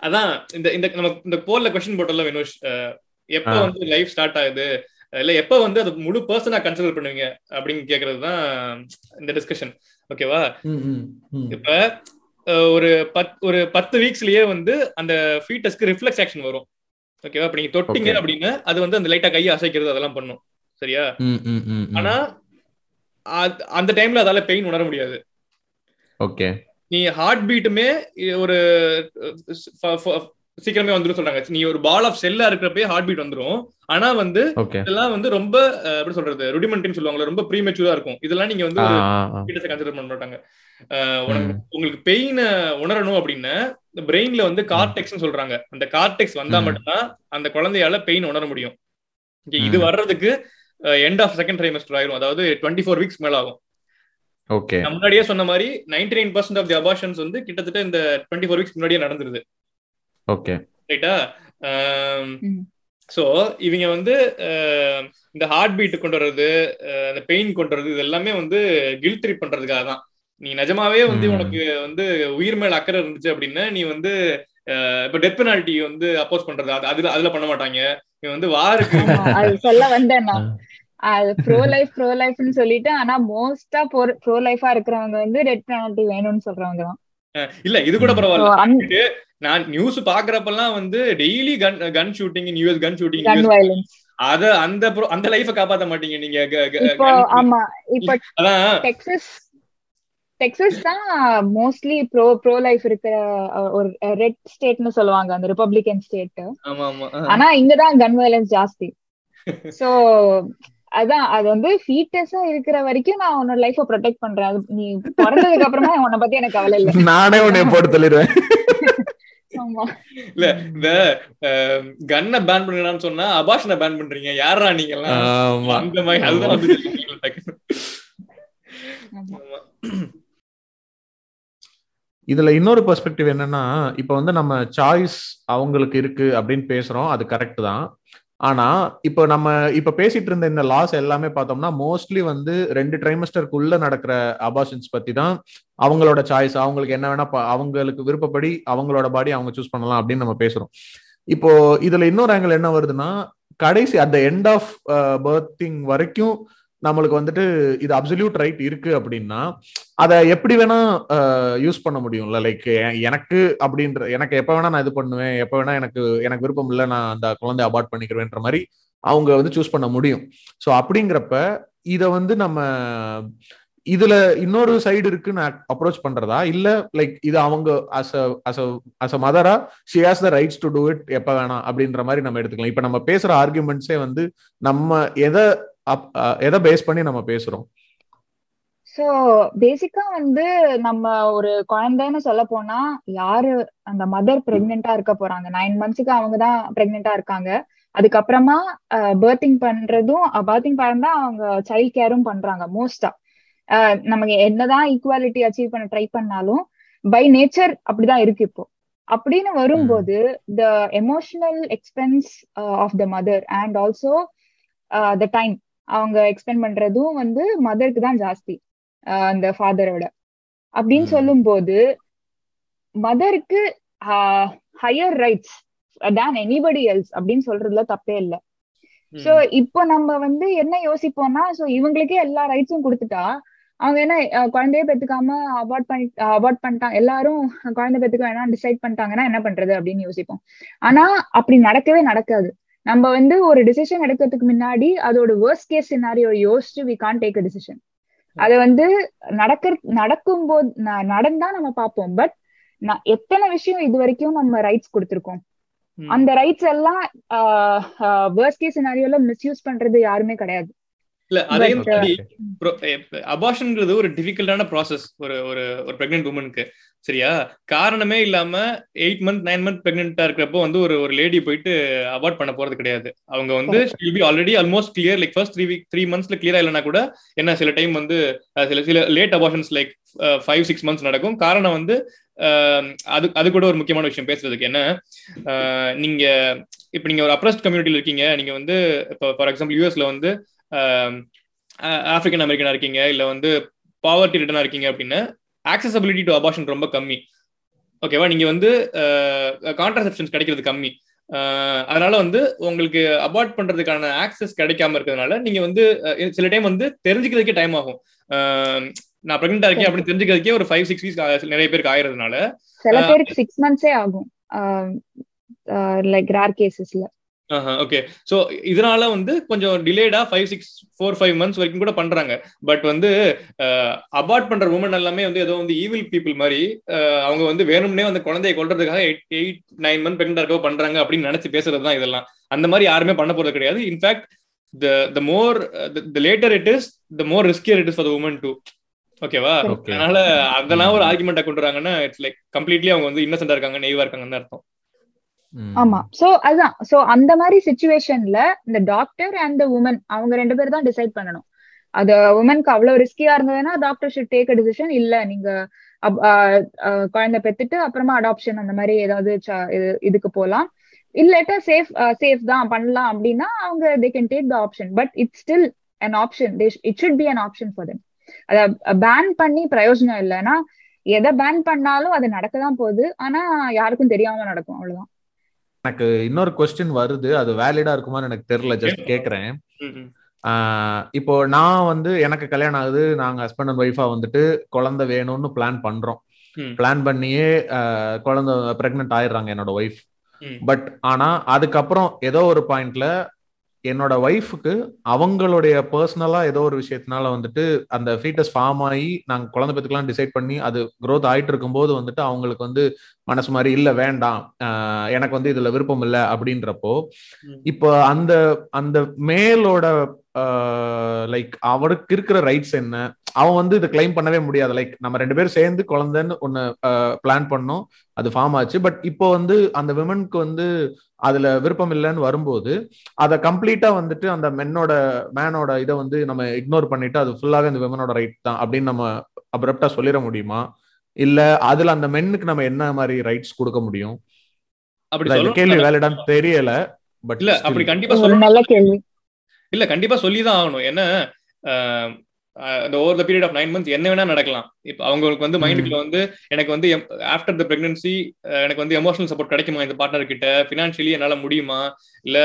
அதான் இந்த போல்ல க்வெஸ்சன் போட்டல வினோஷ், எப்ப வந்து லைஃப் ஸ்டார்ட் ஆகுது இல்ல எப்ப வந்து அது முழு பர்சனா கன்சிடர் பண்ணுவீங்க அப்படின்னு கேக்குறதுதான் இந்த டிஸ்கஷன். ஓகேவா, இப்ப ஒரு 10 வீக்ஸ்லயே வந்து அந்த ஃபீட்டஸ்க்கு ரிஃப்ளெக்ஸ் ஆக்ஷன் வரும். ஓகேவா, இப்ப நீங்க தொட்டிங்க அப்படின்னா அது வந்து அந்த லைட்டா கையை அசைக்கிறது அதெல்லாம் பண்ணும். சரியா, ஆனா அந்த டைம்ல அதால பெயின் உணர முடியாது. ஓகே, நீ ஹார்ட் பீட்டுமே ஒரு சீக்கிரமே வந்துடும் சொல்றாங்க. நீ ஒரு பால் ஆஃப் செல்லா இருக்கிறப்பயே ஹார்ட் பீட் வந்துடும். ஆனா வந்து இதெல்லாம் வந்து ரொம்ப எப்படி சொல்றது ருடிமெண்ட்னு சொல்லுவாங்க, ரொம்ப ப்ரீமெச்சூரா இருக்கும். இதெல்லாம் நீங்க வந்து ஃபீட்டஸை கன்சிடர் பண்ண மாட்டாங்க. உங்களுக்கு பெயினை உணரணும் அப்படின்னா பிரெயின்ல வந்து கார்டெக்ஸ் சொல்றாங்க. அந்த கார்டெக்ஸ் வந்தா மட்டும்தான் அந்த குழந்தையால பெயின் உணர முடியும். இது வர்றதுக்கு எண்ட் ஆஃப் செகண்ட் ட்ரைமஸ்டர் ஆயிரும். அதாவது 24 வீக்ஸ் மேல ஆகும். முன்னாடியே சொன்ன மாதிரி 99% ஆஃப் தி அபார்ஷன்ஸ் வந்து கிட்டத்தட்ட இந்த 24 வீக்ஸ் முன்னாடியே நடந்துருது. ஓகே, ரைட்டா. சோ இவங்க வந்து இந்த ஹார்ட் பீட் கொண்டு வர்றது, அந்த பெயின் கொண்டு வர்றது, இது எல்லாமே வந்து கில்ட் ட்ரிப் பண்றதுக்காக தான். நீ நிஜமாவே வந்து உனக்கு வந்து உயிர் மேல அக்கறை இருந்துச்சு அப்படின்னா நீ வந்து இப்ப டெத் பெனால்டி வந்து அப்போஸ் பண்றது அதுல பண்ண மாட்டாங்க. நீ வந்து வாருக்கு சொல்ல வந்தேன்னா ப்ரோ லைஃப்னு சொல்லிட்டு, ஆனா மோஸ்டா ப்ரோ லைஃபா இருக்கிறவங்க வந்து டெத் பெனால்டி வேணும்னு சொல்றவங்க தான். இல்ல இது கூட பரவாயில்ல. நான் நியூஸ் பாக்குறப்பெல்லாம் வந்து daily gun shooting, US gun shooting, gun violence. அத அந்த லைஃப காப்பாத்த மாட்டீங்க நீங்க. டெக்ஸஸ் தான் மோஸ்ட்லி ப்ரோ லைஃப் இருக்கிற ஒரு ரெட் ஸ்டேட்னு சொல்லுவாங்க, அந்த ரிபப்ளிகன் ஸ்டேட். ஆனா இங்கதான் கன் வயலன்ஸ் ஜாஸ்தி. சோ அதான் அது வந்து ஃபீட்டஸா இருக்கிற வரைக்கும் நான் உன்னோட லைஃப ப்ரொடெக்ட் பண்றேன், நீ பிறந்ததுக்கு அப்புறமா உன்னை பத்தி எனக்கு கவலை இல்லை, நானே உன்னை போட்டு தள்ளிடுவேன். இல்ல இந்த கன்னை பேன் பண்ணலாம்னு சொன்னா அபாஷனை பேன் பண்றீங்க, யாரா நீங்க எல்லாம் அந்த மாதிரி. அதுதான் இதுல இன்னொரு பெர்ஸ்பெக்டிவ் என்னன்னா, இப்ப வந்து நம்ம சாய்ஸ் அவங்களுக்கு இருக்கு அப்படின்னு பேசுறோம், அது கரெக்ட் தான். ஆனா இப்ப நம்ம இப்ப பேசிட்டு இருந்த இந்த லாஸ் எல்லாமே பார்த்தோம்னா மோஸ்ட்லி வந்து 2 trimester நடக்கிற அபாஷன்ஸ் பத்தி தான். அவங்களோட சாய்ஸ், அவங்களுக்கு என்ன வேணா அவங்களுக்கு விருப்பப்படி அவங்களோட பாடி அவங்க சூஸ் பண்ணலாம் அப்படின்னு நம்ம பேசுறோம். இப்போ இதுல இன்னொரு ஆங்கிள் என்ன வருதுன்னா, கடைசி at the end of birthing வரைக்கும் நம்மளுக்கு வந்துட்டு இது அப்சல்யூட் ரைட் இருக்கு அப்படின்னா அதை எப்படி வேணா யூஸ் பண்ண முடியும்ல. லைக் எனக்கு அப்படின்ற, எனக்கு எப்ப வேணா நான் இது பண்ணுவேன், எப்ப வேணா எனக்கு விருப்பம் இல்லை, நான் அந்த குழந்தைய அபார்ட் பண்ணிக்கிறேன்ற மாதிரி அவங்க வந்து சூஸ் பண்ண முடியும். ஸோ அப்படிங்கிறப்ப இதை வந்து நம்ம இதுல இன்னொரு சைடு இருக்கு நான் அப்ரோச் பண்றதா, இல்ல லைக் இது அவங்க as a Mathura she has the rights to do it எப்ப வேணா அப்படின்ற மாதிரி நம்ம எடுத்துக்கலாம். இப்ப நம்ம பேசுற ஆர்குமெண்ட்ஸே வந்து நம்ம எதை பேஸ் பண்ணி நம்ம பேசுறோம்? சோ பேசிக்கா வந்து நம்ம ஒரு குழந்தைன்னு சொல்ல போனா, யாரு அந்த மதர் பிரெக்னென்டா இருக்க போறாங்க, 9 months அவங்கதான் பிரெக்னென்டா இருக்காங்க, அதுக்கப்புறமா பர்த்திங் பண்றதும் பர்த்திங் பண்ணா அவங்க சைல்ட் கேரும் பண்றாங்க மோஸ்டா. நமக்கு என்னதான் ஈக்குவாலிட்டி அச்சீவ் பண்ண ட்ரை பண்ணாலும் பை நேச்சர் அப்படிதான் இருக்கு. இப்போ அப்படின்னு வரும்போது the emotional expense of the mother and also the time அவங்க எக்ஸ்பெண்ட் பண்றதும் வந்து மதருக்கு தான் ஜாஸ்தி அந்த ஃபாதரோட. அப்படின்னு சொல்லும் போது மதருக்கு higher rights than anybody else அப்படின்னு சொல்றதுல தப்பே இல்லை. சோ இப்போ நம்ம வந்து என்ன யோசிப்போம்னா, சோ இவங்களுக்கே எல்லா ரைட்ஸும் கொடுத்துட்டா அவங்க என்ன குழந்தைய பெற்றுக்காம அபார்ட் பண்ணிட்டாங்க, எல்லாரும் குழந்தை பெற்றுக்க வேணாம் டிசைட் பண்ணிட்டாங்கன்னா என்ன பண்றது அப்படின்னு யோசிப்போம். ஆனா அப்படி நடக்கவே நடக்காது. நம்ம வந்து ஒரு டிசிஷன் எடுக்கிறதுக்கு முன்னாடி அதோட வர்ஸ்ட் கேஸ் சினாரியோ யோசிச்சு we can't take a decision. அது வந்து நடக்கும்போது நடந்தா நம்ம பார்ப்போம். பட் எத்தனை விஷயம் இது வரைக்கும் நம்ம ரைட்ஸ் கொடுத்துருக்கோம், அந்த ரைட்ஸ் எல்லாம் வர்ஸ்ட் கேஸ் சினாரியோல மிஸ்யூஸ் பண்றது யாருமே கிடையாது. இல்ல அதையும் அபார்ஷன்ங்கிறது ஒரு டிஃபிகல்ட்டான ப்ராசஸ் ஒரு ஒரு பிரெக்னென்ட் உமனுக்கு, சரியா? காரணமே இல்லாம 8 month 9 month பிரெக்னென்ட்டா இருக்கிறப்போ வந்து ஒரு லேடி போயிட்டு அபார்ட் பண்ண போறது கிடையாது. அவங்க வந்து she'll be already almost clear, like first 3 monthsல கிளியரா இல்லைன்னா கூட என்ன சில டைம் வந்து சில லேட் அபார்ஷன்ஸ் லைக் 5-6 months நடக்கும். காரணம் வந்து அது கூட ஒரு முக்கியமான விஷயம் பேசுறதுக்கு என்ன, நீங்க இப்ப நீங்க ஒரு அப்ரெஸ்ட் கம்யூனிட்டியில இருக்கீங்க, நீங்க வந்து இப்போ ஃபார் எக்ஸாம்பிள் யூஎஸ்ல வந்து ஆப்பிரிக்கன் அமெரிக்கனா இருக்கீங்க, இல்ல வந்து பாவர்ட்டி ரிட்டனா இருக்கீங்க அப்படின்னா accessibility to abortion ரொம்ப கம்மி, ஓகேவா? நீங்க வந்து கான்ட்ராசெப்ஷன்ஸ் கிடைக்கிறது கம்மி, அதனால வந்து உங்களுக்கு அபார்ட் பண்றதுக்கான ஆக்சஸ் கிடைக்காம இருக்கிறதுனால நீங்க வந்து சில டைம் வந்து தெரிஞ்சுக்கிறதுக்கே டைம் ஆகும். நான் பிரெக்னென்ட்டா இருக்கேன் அப்படின்னு தெரிஞ்சுக்கிறதுக்கே ஒரு 5-6 weeks நிறைய பேருக்கு ஆயிரதுனால சில பேருக்கு 6 months ஆகும் லைக் ரேர் கேசஸ்ல. ஓகே, சோ இதனால வந்து கொஞ்சம் டிலேடா 5-6, 4-5 months வரைக்கும் கூட பண்றாங்க. பட் வந்து அபார்ட் பண்ற உமன் எல்லாமே வந்து ஏதோ வந்து ஈவில் பீப்புள் மாதிரி அவங்க வந்து வேணும்னே வந்து குழந்தையை கொல்றதுக்காக 8-9 months பிரெக்னென்டா இருக்கோ பண்றாங்க அப்படின்னு நினைச்சு பேசுறது தான் இதெல்லாம். அந்த மாதிரி யாருமே பண்ண போறது கிடையாது. In fact the later it is, the more riskier it is for the woman too, ஓகேவா? அதனால அதெல்லாம் ஒரு ஆர்குமெண்டா கொண்டு வராங்கன்னா இட்ஸ் லைக் கம்ப்ளீட்லி அவங்க வந்து இன்னசென்டா இருக்காங்க, நெய்வா இருக்காங்கன்னு அர்த்தம். ஆமா, சோ அதான். சோ அந்த மாதிரி சிச்சுவேஷன்ல இந்த டாக்டர் அண்ட் த உமன் அவங்க 2 பேரும் தான் டிசைட் பண்ணணும். அது உமனுக்கு அவ்வளவு ரிஸ்கியா இருந்ததுன்னா doctor should take a decision. இல்ல நீங்க குழந்தை பெத்துட்டு அப்புறமா அடாப்ஷன் அந்த மாதிரி ஏதாவது இதுக்கு போலாம், இல்லட்டா சேஃப் தான் பண்ணலாம் அப்படின்னா அவங்க they can take the option. But it's still an option, it should be an option for them. அத பேன் பண்ணி பிரயோஜனம் இல்லைன்னா எதை பேன் பண்ணாலும் அது நடக்கதான் போகுது, ஆனா யாருக்கும் தெரியாம நடக்கும், அவ்வளவுதான். எனக்கு இன்னொரு கொஸ்டின் வருது, அது வேலிடா இருக்குமான்னு எனக்கு தெரியல, ஜஸ்ட் கேக்குறேன். இப்போ நான் வந்து எனக்கு கல்யாணம் ஆகுது, நாங்க ஹஸ்பண்ட் அண்ட் ஒய்ஃபா வந்துட்டு குழந்தை வேணும்னு பிளான் பண்றோம், பிளான் பண்ணியே குழந்தை பிரெக்னென்ட் ஆயிடுறாங்க என்னோட ஒய்ஃப். பட் ஆனா அதுக்கப்புறம் ஏதோ ஒரு பாயிண்ட்ல என்னோட ஒய்ஃபுக்கு அவங்களுடைய பர்சனலா ஏதோ ஒரு விஷயத்தினால வந்துட்டு அந்த ஃபீட்டஸ் ஃபார்ம் ஆகி நாங்கள் குழந்தை பத்துக்கெல்லாம் டிசைட் பண்ணி அது க்ரோத் ஆகிட்டு இருக்கும்போது வந்துட்டு அவங்களுக்கு வந்து மனசு மாதிரி இல்லை வேண்டாம் எனக்கு வந்து இதுல விருப்பம் இல்லை அப்படின்றப்போ இப்போ அந்த அந்த மேலோட லைக் அவருக்கு இருக்கிற ரைட்ஸ் என்ன? அவன் வந்து இதை கிளைம் பண்ணவே முடியாது. லைக் நம்ம ரெண்டு பேரும் சேர்ந்து குழந்தைன்னு ஒன்று பிளான் பண்ணோம், அது ஃபார்ம் ஆச்சு. பட் இப்போ வந்து அந்த விமனுக்கு வந்து அதுல விருப்பம் இல்லைன்னு வரும்போது அதை கம்ப்ளீட்டா வந்துட்டு அந்த மேனோட இதை வந்து நம்ம இக்னோர் பண்ணிட்டு அது ஃபுல்லாக இந்த விமனோட ரைட் தான் அப்படின்னு நம்ம அப்ரப்டா சொல்லிட முடியுமா? இல்ல அதுல அந்த மென்னுக்கு நம்ம என்ன மாதிரி ரைட்ஸ் கொடுக்க முடியும்? அப்படி கேள்வி வேலைடான்னு தெரியல. பட் இல்ல அப்படி கண்டிப்பா சொல்லணும், இல்ல கண்டிப்பா சொல்லிதான் ஆகணும். என்ன over the period of 9 months என்ன வேணா நடக்கலாம். இப்போ அவங்களுக்கு வந்து மைண்டுக்குள்ள வந்து எனக்கு வந்து ஆஃப்டர் த பிரெக்னன்சி எனக்கு வந்து எமோஷனல் சப்போர்ட் கிடைக்குமா, இந்த பார்ட்னர் கிட்ட ஃபினான்ஷியலி என்னால முடியுமா, இல்ல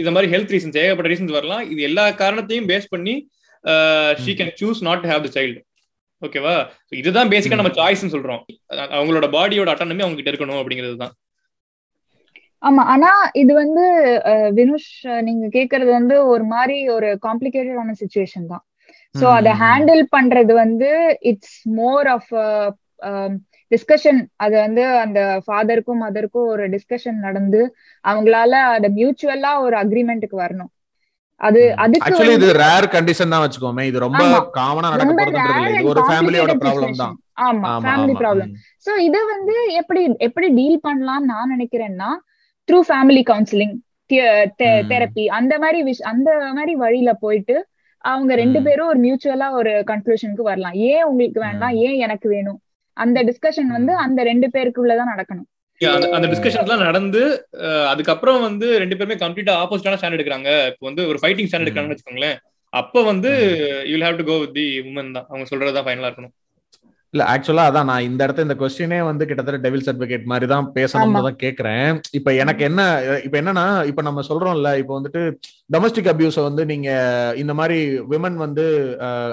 இந்த மாதிரி ஹெல்த் ரீசன்ஸ் ஏகப்பட்ட ரீசன்ஸ் வரலாம். இது எல்லா காரணத்தையும் பேஸ் பண்ணி she can choose not to have the child. ஓகேவா? இதுதான் பேசிக்கா நம்ம சாய்ஸ்ன்னு சொல்றோம். அவங்களோட பாடியோட அட்டானமி அவங்க கிட்ட இருக்கணும் அப்படிங்கிறது தான். ஆமா, ஆனா இது வந்து வினுஷ் நீங்க கேக்குறது வந்து ஒரு மாதிரி ஒரு காம்ப்ளிகேட்டடான சிச்சுவேஷன் தான். சோ அதை ஹேண்டில் பண்றது வந்து இட்ஸ் மோர் ஆஃப் டிஸ்கஷன். அது வந்து அந்த ஃபாதருக்கும் மதருக்கும் ஒரு டிஸ்கஷன் நடந்து அவங்களால அதை மியூச்சுவலா ஒரு அக்ரிமெண்ட்டுக்கு வரணும். அது அதுக்கு இது ரேர் கண்டிஷன் தான் வச்சுக்கோமே, இது ரொம்ப காமனா நடக்க போறது இல்ல, இது ஒரு ஃபேமிலியோட ப்ராப்ளம் தான். ஆமா, ஃபேமிலி ப்ராப்ளம். சோ இத வந்து எப்படி டீல் பண்ணலாம்னு நான் நினைக்கிறேன்னா த்ரூ ஃபேமிலி கவுன்சிலிங், தெரப்பி, அந்த மாதிரி வழியில போயிட்டு அவங்க ரெண்டு பேரும் ஒரு மியூச்சுவலா ஒரு கன்க்ளூஷனுக்கு வரலாம். ஏன் உங்களுக்கு வேண்டாம், ஏன் எனக்கு வேணும், அந்த டிஸ்கஷன் வந்து அந்த ரெண்டு பேருக்குள்ளதான் நடக்கணும். அந்த டிஸ்கஷன்லாம் நடந்து அதுக்கப்புறம் வந்து ரெண்டு பேருமே கம்ப்ளீட்டா ஆப்போசிட்டான ஸ்டாண்ட் எடுக்கிறாங்க, இப்போ வந்து ஒரு ஃபைட்டிங் ஸ்டாண்ட் எடுக்கிறாங்கன்னு வச்சுக்கோங்களேன், அப்போ வந்து you will have to go with the woman தான். அவங்க சொல்றதுதான் ஃபைனலா இருக்கணும். இல்ல ஆக்சுவலா அதான் நான் இந்த இடத்துல இந்த கொஸ்டினே வந்து கிட்டத்தட்ட டெவில் சர்டிபிகேட் மாதிரி தான் பேசணும்னு தான் கேட்கறேன். இப்ப எனக்கு என்ன, இப்ப என்னன்னா இப்ப நம்ம சொல்றோம்ல, இப்ப வந்துட்டு டொமஸ்டிக் அபியூஸ வந்து நீங்க இந்த மாதிரி விமன் வந்து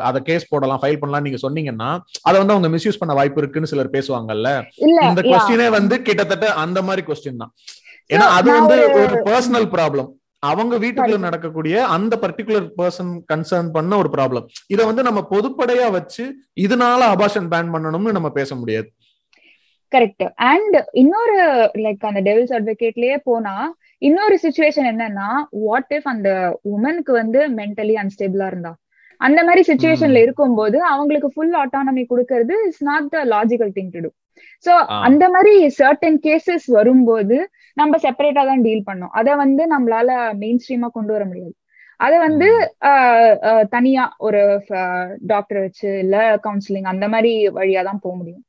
அதை கேஸ் போடலாம், ஃபைல் பண்ணலாம் நீங்க சொன்னீங்கன்னா அதை வந்து அவங்க மிஸ்யூஸ் பண்ண வாய்ப்பு இருக்குன்னு சிலர் பேசுவாங்கல்ல. இந்த கொஸ்டினே வந்து கிட்டத்தட்ட அந்த மாதிரி கொஸ்டின் தான். ஏன்னா அது வந்து ஒரு பர்சனல் ப்ராப்ளம், அவங்க வீட்டுக்குள்ள நடக்கக்கூடிய அந்த பர்டிகுலர் பர்சன் கன்சர்ன் பண்ண ஒரு ப்ராப்ளம். இதை வந்து நம்ம பொதுப்படையா வச்சு இதனால அபார்ஷன் பேன் பண்ணணும்னு நம்ம பேச முடியாது. கரெக்ட். அண்ட் இன்னொரு லைக் அந்த டெவில்ஸ் அட்வொகேட்லயே போனா இன்னொரு சிச்சுவேஷன் என்னன்னா, வாட் இஃப் அந்த உமனுக்கு வந்து மென்டலி அன்ஸ்டேபிளா இருந்தா, அந்த மாதிரி சிச்சுவேஷன்ல இருக்கும்போது அவங்களுக்கு ஃபுல் ஆட்டானமி கொடுக்கறது it's not the logical thing to do. So அந்த மாதிரி சர்டன் கேசஸ் வரும்போது நம்ம செப்பரேட்டா தான் டீல் பண்ணோம். அதை வந்து நம்மளால மெயின் ஸ்ட்ரீமா கொண்டு வர முடியாது. அதை வந்து தனியா ஒரு டாக்டர் வச்சு இல்ல கவுன்சிலிங் அந்த மாதிரி வழியா தான் போக முடியும்.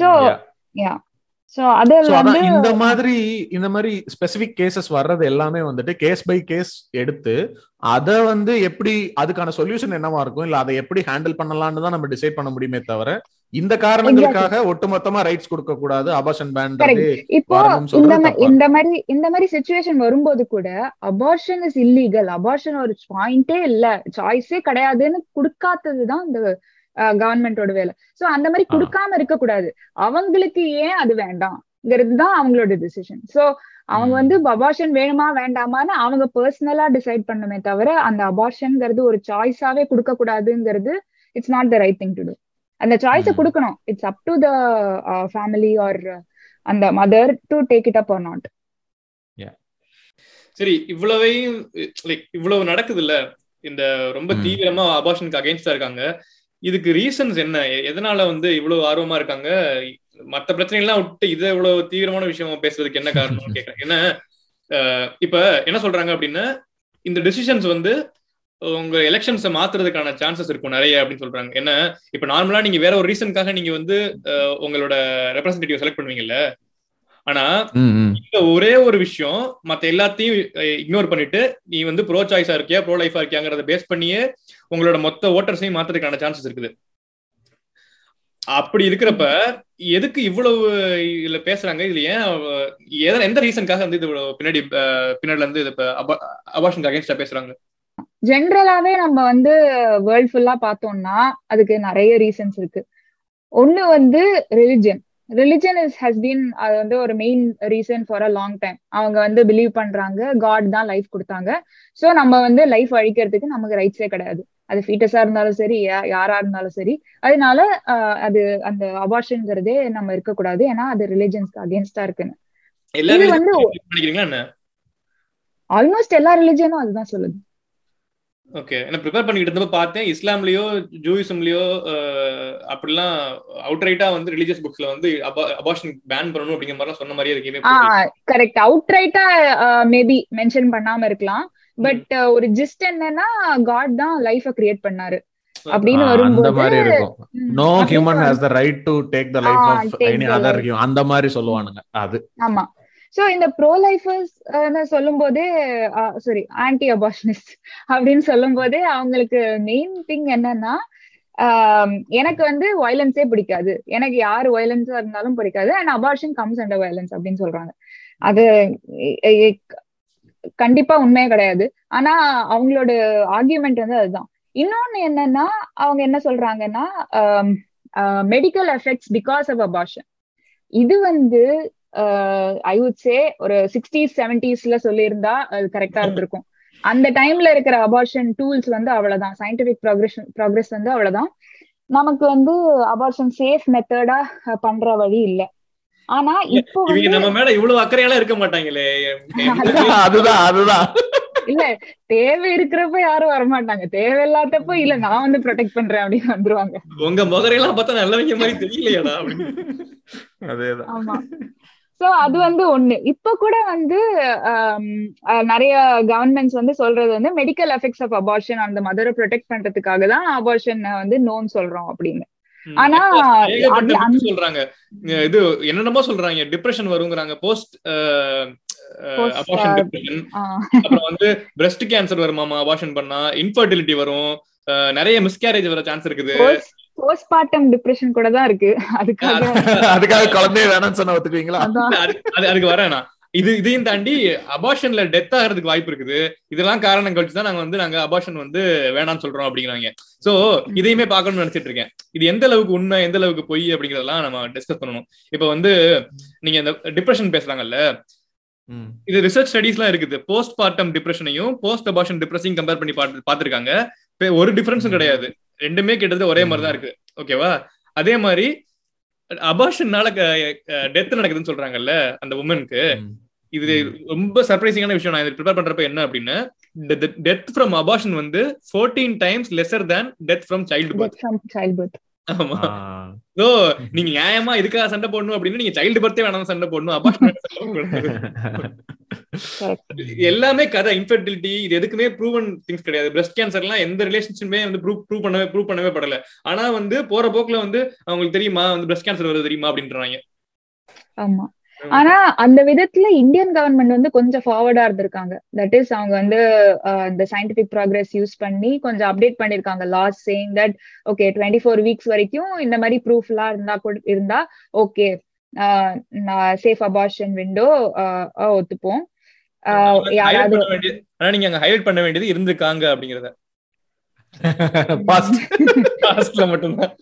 சோ யா, சோ அது வந்து இந்த மாதிரி ஸ்பெசிபிக் கேசஸ் வர்றது எல்லாமே வந்துட்டு கேஸ் பை கேஸ் எடுத்து அதை வந்து எப்படி அதுக்கான சொல்யூஷன் என்னவா இருக்கும், இல்ல அதை எப்படி ஹேண்டில் பண்ணலாம்னு தான் நம்ம டிசைட் பண்ண முடியுமே தவிர இந்த காரணங்களுக்காக ஒட்டுமொத்தமா ரைட்ஸ் கொடுக்க கூடாது, அபார்ஷன் பேன். இப்போ இந்த மாதிரி சிச்சுவேஷன் வரும்போது கூட அபார்ஷன் இஸ் இல்லீகல், அபார்ஷன் ஒரு பாயிண்டே இல்ல, சாய்ஸே கிடையாதுன்னு கொடுக்காததுதான் இந்த கவர்மெண்டோட வேலை. சோ அந்த மாதிரி கொடுக்காம இருக்க கூடாது. அவங்களுக்கு ஏன் அது வேண்டாம்ங்கிறது தான் அவங்களோட டிசிஷன். சோ அவங்க வந்து அபார்ஷன் வேணுமா வேண்டாமான்னு அவங்க பர்சனலா டிசைட் பண்ணுமே தவிர அந்த அபார்ஷன்ங்கிறது ஒரு சாய்ஸாவே கொடுக்க கூடாதுங்கிறது it's not the right thing to do. அந்த சாய்ஸை கொடுக்கணும். It's up to the family or அந்த mother to take it up or not. சரி, இவ்வளவையும் லைக் இவ்வளவு நடக்குது இல்ல, இந்த ரொம்ப தீவிரமா அபார்ஷனுக்கு அகைன்ஸ்டா இருக்காங்க, இதுக்கு ரீசன்ஸ் என்ன? எதனால வந்து இவ்வளவு ஆர்வமா இருக்காங்க? மற்ற பிரச்சனைகள்லாம் விட்டு இதை இவ்வளவு தீவிரமான விஷயமா பேசுறதுக்கு என்ன காரணம்னு கேட்கறேன். ஏன்னா இப்ப என்ன சொல்றாங்க அப்படின்னா, இந்த டெசிஷன்ஸ் வந்து உங்க எலெக்ஷன்ஸை மாத்துறதுக்கான சான்சஸ் இருக்கும் நிறைய அப்படின்னு சொல்றாங்க. ஏன்னா இப்ப நார்மலா நீங்க வேற ஒரு ரீசனுக்காக நீங்க வந்து உங்களோட ரெப்ரஸன்டேட்டிவ் செலக்ட் பண்ணுவீங்கல்ல, ஆனா இந்த ஒரே ஒரு விஷயம் மத்த எல்லாத்தையும் இக்னோர் பண்ணிட்டு நீ வந்து ப்ரோ சாய்ஸா இருக்கியா ப்ரோ லைஃபா இருக்கியாங்கிறத பேஸ் பண்ணியே உங்களோட மொத்த ஓட்டர்ஸையும் மாத்துறதுக்கான சான்சஸ் இருக்குது. அப்படி இருக்கிறப்ப எதுக்கு இவ்வளவு இதுல பேசுறாங்க? இதுல ஏன் எந்த ரீசனுக்காக வந்து இது பின்னாடில இருந்து இது அபார்ஷனுக்கு அகைன்ஸ்டா பேசுறாங்க? ஜென்ரலாவே நம்ம வந்து வேர்ல்ட் ஃபுல்லா பார்த்தோம்னா அதுக்கு நிறைய ரீசன்ஸ் இருக்கு. ஒண்ணு வந்து ரிலிஜன். ரிலிஜன் has been வந்து ஒரு main reason for a long time. அவங்க வந்து பிலீவ் பண்றாங்க காட் தான் லைஃப் கொடுத்தாங்க, ஸோ நம்ம வந்து லைஃப் அழிக்கிறதுக்கு நமக்கு ரைட்ஸே கிடையாது. அது ஃபீட்டஸா இருந்தாலும் சரி யாரா இருந்தாலும் சரி, அதனால அது அந்த அபார்ஷன்ங்கிறதே நம்ம இருக்கக்கூடாது, ஏன்னா அது ரிலிஜன்ஸ்க்கு அகேன்ஸ்டா இருக்குன்னு. இது வந்து ஆல்மோஸ்ட் எல்லா ரிலிஜனும் அதுதான் சொல்லுது. ஓகே, நான் ப்ரிப்பேர் பண்ணிக்கிட்டு இருந்தப்போ பார்த்தேன் இஸ்லாம்லேயோ ஜூயிசம்லேயோ அப்படிலாம் அவுட்ரைட்டா வந்து ரிலீஜியஸ் புக்ஸ்ல வந்து அபார்ஷன் பேன் பண்ணணும் அப்படிங்கிற மாதிரிலாம் சொன்ன மாதிரியே இருக்கீங்க. கரெக்ட், அவுட்ரைட்டா மேபி மென்ஷன் பண்ணாம இருக்கலாம், பட் ஒரு ஜிஸ்ட் என்னன்னா காட் தான் லைஃபை கிரியேட் பண்ணாரு அப்படின்னு வரும்போது no human has the right to take the life of any other human அந்த மாதிரி சொல்லுவானுங்க. அது ஆமா. ஸோ இந்த ப்ரோ லைஃபர்ஸ் சொல்லும் போதே சாரி ஆன்டி அபார்ஷனிஸ்ட் அப்படின்னு சொல்லும் போதே அவங்களுக்கு மெயின் திங் என்னன்னா, எனக்கு வந்து வயலன்ஸே பிடிக்காது, எனக்கு யார் வயலன்ஸா இருந்தாலும் பிடிக்காது, and abortion comes under violence அப்படின்னு சொல்றாங்க. அது கண்டிப்பா உண்மையே கிடையாது, ஆனா அவங்களோட ஆர்கியூமெண்ட் வந்து அதுதான். இன்னொன்னு என்னன்னா அவங்க என்ன சொல்றாங்கன்னா medical effects because of abortion. இது வந்து ஐ வுட் சே ஒரு 60s 70sல சொல்லியிருந்தா அது கரெக்டா இருந்திருக்கும். அந்த டைம்ல இருக்கிற அபார்ஷன் டூல்ஸ் வந்து அவ்வளவுதான், சயின்டிபிக் ப்ராக்ரஸ் வந்து அவ்வளவுதான். நமக்கு வந்து அபார்ஷன் சேஃப் மெத்தடா பண்ற வழி இல்லை. ஆனா இப்போ நம்ம மேல இவ்வளவு அக்கறையால இருக்க மாட்டாங்களே, அதுதான் இல்ல தேவை இருக்கிறப்ப யாரும் வரமாட்டாங்க, தேவையில்லாதப்ப இல்ல நான் வந்து ப்ரொடெக்ட் பண்றேன் அப்படின்னு வந்துருவாங்க. உங்க முகரையெல்லாம் பார்த்தா நல்லவங்க மாதிரி தெரியலையாடா அப்படின்னு. ஆமா, சோ அது வந்து ஒண்ணு. இப்ப கூட வந்து நிறைய கவர்மெண்ட்ஸ் வந்து சொல்றது வந்து மெடிக்கல் எஃபெக்ட்ஸ் ஆஃப் அபார்ஷன் அந்த மதரை ப்ரொடெக்ட் பண்றதுக்காக தான் அபார்ஷன் வந்து நோன்னு சொல்றோம் அப்படின்னு. ஆனா சொல்றாங்க இது என்னென்னமோ சொல்றாங்க, டிப்ரெஷன் வருங்கிறாங்க, போஸ்ட் அபார்ஷன் டிப்ரெஷன், அப்புறம் வந்து பிரெஸ்ட் கேன்சர் வருமாமா அபார்ஷன் பண்ணா, இன்ஃபர்டிலிட்டி வரும், நிறைய மிஸ்கேரேஜ் வர சான்ஸ் இருக்குது, போஸ்ட்பார்ட்டம் டிப்ரெஷன் கூட தான் இருக்கு. அதுக்காக குழந்தைய வேணாம்னு சொன்ன ஒத்துக்குவீங்களா? அதுக்கு வரேனா, இதையும் தாண்டி அபார்ஷன்ல டெத் ஆகிறதுக்கு வாய்ப்பு இருக்குது, இதெல்லாம் காரணம் கழிச்சு தான் நாங்க அபார்ஷன் வந்து வேணாம்னு சொல்றோம் அப்படிங்கிறாங்க. சோ இதையுமே பாக்கணும்னு நினைச்சிட்டு இருக்கேன். இது எந்த அளவுக்கு உண்மை எந்த அளவுக்கு பொய் அப்படிங்கறதெல்லாம் நம்ம டிஸ்கஸ் பண்ணணும். இப்ப வந்து நீங்க இந்த டிப்ரெஷன் பேசுறாங்கல்ல, இது ரிசர்ச் ஸ்டடிஸ் எல்லாம் இருக்குது, போஸ்ட் பார்ட்டம் டிப்ரெஷனையும் போஸ்ட் அபார்ஷன் டிப்ரெஷனையும் கம்பேர் பண்ணி பாத்துருக்காங்க. ஒரு டிஃபரன்ஸும் கிடையாது, ரெண்டுமே கிட்டத்தட்ட ஒரே மாதிரிதான் இருக்கு. ஓகேவா? அதே மாதிரி அபார்ஷன்னால டெத் நடக்குதுன்னு சொல்றாங்கல்ல அந்த உமனுக்கு, இது ரொம்ப சர்ப்ரைசிங்கான விஷயம். நான் இதை ப்ரிப்பேர் பண்றப்ப என்ன அப்படின்னா, டெத் ஃப்ரம் அபார்ஷன் வந்து 14 times lesser than death from child birth. ஆமா, சோ நீங்க நியாயமா இதுக்காக சண்டை போடணும் அப்படின்னு நீங்க சைல்டு பர்த்தே வேணாம் சண்டை போடணும், அபார்ஷன் எல்லாமே கதை. இன்ஃபெர்டிலிட்டி இது எதுக்குமே ப்ரூவன் திங்ஸ் கிடையாது. பிரெஸ்ட் கேன்சர் எல்லாம் எந்த ரிலேஷன்ஷிப்புமே வந்து ப்ரூவ் பண்ணவே படல. ஆனா வந்து போற போக்குல வந்து அவங்களுக்கு தெரியுமா வந்து பிரெஸ்ட் கேன்சர் வருது தெரியுமா அப்படின்றாங்க. ஆமா, ஆனா அந்த விதத்துல இந்தியன் கவர்மெண்ட் வந்து கொஞ்சம் ஃபார்வர்டா இருந்திருக்காங்க. தட் இஸ் அவங்க வந்து இந்த சயின்டிபிக் ப்ராக்ரஸ் யூஸ் பண்ணி கொஞ்சம் அப்டேட் பண்ணிருக்காங்க laws, saying that okay 24 weeks வரைக்கும் இந்த மாதிரி ப்ரூஃப்லாம் இருந்தா ஓகே சேஃப் அபார்ஷன் விண்டோ ஒத்துப்போம். நீங்க அங்க ஹைலைட் பண்ண வேண்டியது இருந்திருக்காங்க அப்படிங்கறத மட்டும்தான்.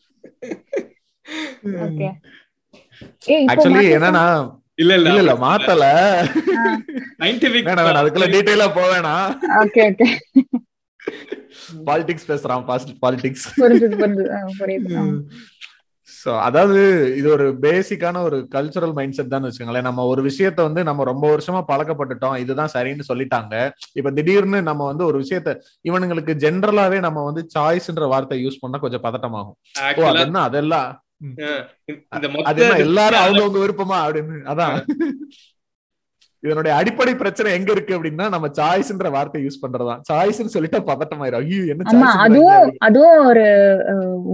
ஆக்சுவலி என்னன்னா இல்ல மாத்தல சயின்டிபிக், அதுக்குள்ள டீடைலா போவேனா. ஓகே ஓகே, பாலிடிக்ஸ் பேசுறான், பாலிடிக்ஸ் புரியுது. சோ அதாவது இது ஒரு பேசிக்கான ஒரு கல்ச்சுரல் மைண்ட் செட் தான் வச்சுக்கோங்களேன். நம்ம ஒரு விஷயத்த வந்து நம்ம ரொம்ப வருஷமா பழக்கப்பட்டுட்டோம், இதுதான் சரின்னு சொல்லிட்டாங்க. இப்ப திடீர்னு நம்ம வந்து ஒரு விஷயத்த இவனுங்களுக்கு ஜென்ரலாவே நம்ம வந்து சாய்ஸ்ன்ற வார்த்தை யூஸ் பண்ணா கொஞ்சம் பதட்டமாகும். அதெல்லாம் எல்லாரும் அவங்கவுங்க விருப்பமா அப்படின்னு. அதான் இதனுடைய அடிப்படை பிரச்சனை எங்க இருக்கு அப்படின்னா, நம்ம சாய்ஸ்ன்ற வார்த்தை யூஸ் பண்றதுதான். சாய்ஸ்ன்னு சொல்லிட்டா பதட்டமாயிரும். அதுவும் ஒரு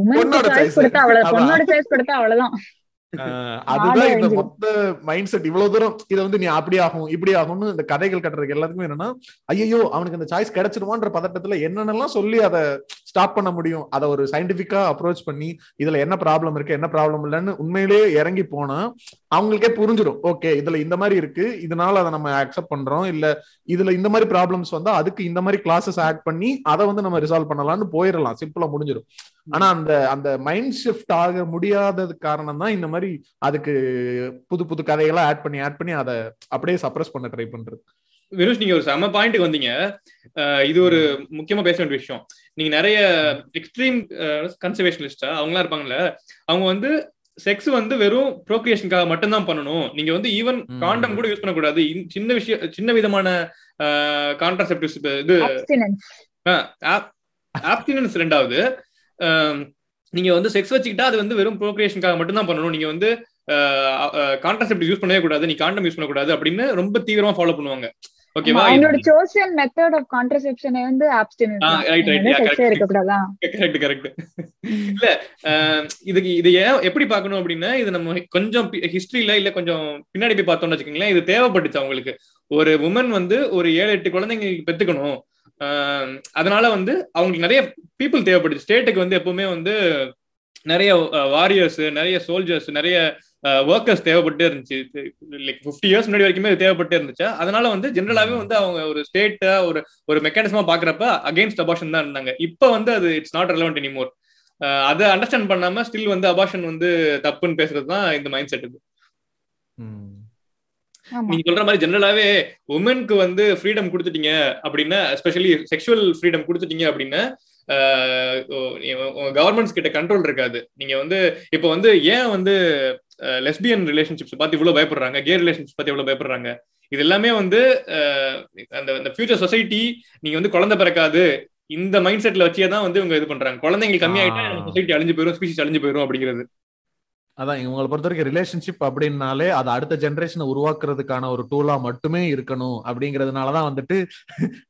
உமனோட சாய்ஸ் கொடுத்தா அவ்வளவுதான். அதுதான் இந்த மொத்த மைண்ட் செட். இவ்வளவு தூரம் இதை வந்து நீ அப்படி ஆகும் இப்படி ஆகும்னு இந்த கதைகள் கட்டுறதுக்கு எல்லாத்துக்குமே என்னன்னா, ஐயோ அவனுக்கு அந்த சாய்ஸ் கிடைச்சிடுவான்ற பதட்டத்துல என்னென்னலாம் சொல்லி அதை ஸ்டாப் பண்ண முடியும். அதை ஒரு சயின்டிபிக்கா அப்ரோச் பண்ணி இதுல என்ன ப்ராப்ளம் இருக்கு என்ன ப்ராப்ளம் இல்லைன்னு உண்மையிலேயே இறங்கி போனா அவங்களுக்கே புரிஞ்சிடும். ஓகே இதுல இந்த மாதிரி இருக்கு, இதனால அதை நம்ம அக்செப்ட் பண்றோம், இல்ல இதுல இந்த மாதிரி ப்ராப்ளம்ஸ் வந்தா அதுக்கு இந்த மாதிரி கிளாஸஸ் ஆட் பண்ணி அதை வந்து நம்ம ரிசால்வ் பண்ணலாம்னு போயிடலாம். சிம்பிளா முடிஞ்சிடும். ஆனா அந்த அந்த மைண்ட் ஷிஃப்ட் ஆக முடியாதது காரணம் தான் இந்த மாதிரி மாதிரி அதுக்கு புது புது கதைகளாக ஆட் பண்ணி அதை அப்படியே சப்ரஸ் பண்ண ட்ரை பண்றது. வினுஷ், நீங்க ஒரு செம பாயிண்ட்டுக்கு வந்தீங்க. இது ஒரு முக்கியமா பேச வேண்டிய விஷயம். நீங்க நிறைய எக்ஸ்ட்ரீம் கன்சர்வேஷனிஸ்டா அவங்களாம் இருப்பாங்கல்ல, அவங்க வந்து செக்ஸ் வந்து வெறும் ப்ரோக்ரியேஷனுக்காக மட்டும்தான் பண்ணணும், நீங்க வந்து ஈவன் காண்டம் கூட யூஸ் பண்ணக்கூடாது, சின்ன விதமான கான்ட்ராசெப்டிவ்ஸ் இது ஆப்டினன்ஸ். ரெண்டாவது, நீங்க வந்து செக்ஸ் வச்சுக்கிட்டா அது வந்து வெறும் ப்ரோக்ரியேஷனுக்காக மட்டும்தான் பண்ணணும், நீங்க வந்து கான்ட்ராசெப்டிவ் யூஸ் பண்ணவே கூடாது, நீ காண்டம் யூஸ் பண்ணக்கூடாது அப்படின்னு ரொம்ப தீவிரமா ஃபாலோ பண்ணுவாங்க. கொஞ்சம் ஹிஸ்டரியில இல்ல கொஞ்சம் பின்னாடி போய் பார்த்தோம்னு வச்சுக்கோங்களேன், இது தேவைப்பட்டுச்சு அவங்களுக்கு. ஒரு உமன் வந்து ஒரு 7-8 குழந்தைங்களுக்கு பெத்துக்கணும், அதனால வந்து அவங்களுக்கு நிறைய பீப்புள் தேவைப்பட்டுச்சு. ஸ்டேட்டுக்கு வந்து எப்பவுமே வந்து நிறைய வாரியர்ஸ், நிறைய சோல்ஜர்ஸ், நிறைய ஒர்க்கர்ஸ் தேவைப்பட்டே இருந்துச்சு. லைக் 50 இயர்ஸ் முன்னாடி வரைக்குமே தேவைப்பட்டே இருந்துச்சு. அதனால வந்து ஜென்ரலாவே வந்து அவங்க ஒரு ஸ்டேட்டா ஒரு மெக்கானிசமா பாக்குறப்ப அகைன்ஸ்ட் அபார்ஷன் தான் இருந்தாங்க. இப்ப வந்து அது இட்ஸ் நாட் ரெலவென்ட் எனிமோர். அதை அண்டர்ஸ்டாண்ட் பண்ணாம ஸ்டில் வந்து அபார்ஷன் வந்து தப்புன்னு பேசுறதுதான் இந்த மைண்ட் செட். நீங்க சொல்ற மாதிரி ஜென்ரலாவே உமனுக்கு வந்து ஃப்ரீடம் கொடுத்துட்டீங்க அப்படின்னா, எஸ்பெஷலி செக்ஷுவல் ஃப்ரீடம் கொடுத்துட்டீங்க அப்படின்னா, கவர்மெண்ட்ஸ் கிட்ட கண்ட்ரோல் இருக்காது. நீங்க வந்து இப்ப வந்து ஏன் வந்து லெஸ்பியன் ரிலேஷன்ஷிப்ஸ் பார்த்து இவ்வளவு பயப்படுறாங்க, கே ரிலேஷன்ஷிப்ஸ் பார்த்து இவ்வளவு பயப்படுறாங்க, இது எல்லாமே வந்து அந்த ஃபியூச்சர் சொசைட்டி நீங்க வந்து குழந்தை பிறக்காது இந்த மைண்ட் செட்ல வச்சே தான் வந்து இவங்க இது பண்றாங்க. குழந்தைங்க கம்மியாயிட்டா சொசைட்டி அழிஞ்சு போயிடும், ஸ்பீஷிஸ் அழிஞ்சு போயிடும் அப்படிங்கிறது. அதான் இவங்களை பொறுத்த வரைக்கும் ரிலேஷன்ஷிப் அப்படின்னாலே அது அடுத்த ஜென்ரேஷனை உருவாக்குறதுக்கான ஒரு டூலா மட்டுமே இருக்கணும் அப்படிங்கறதுனாலதான் வந்துட்டு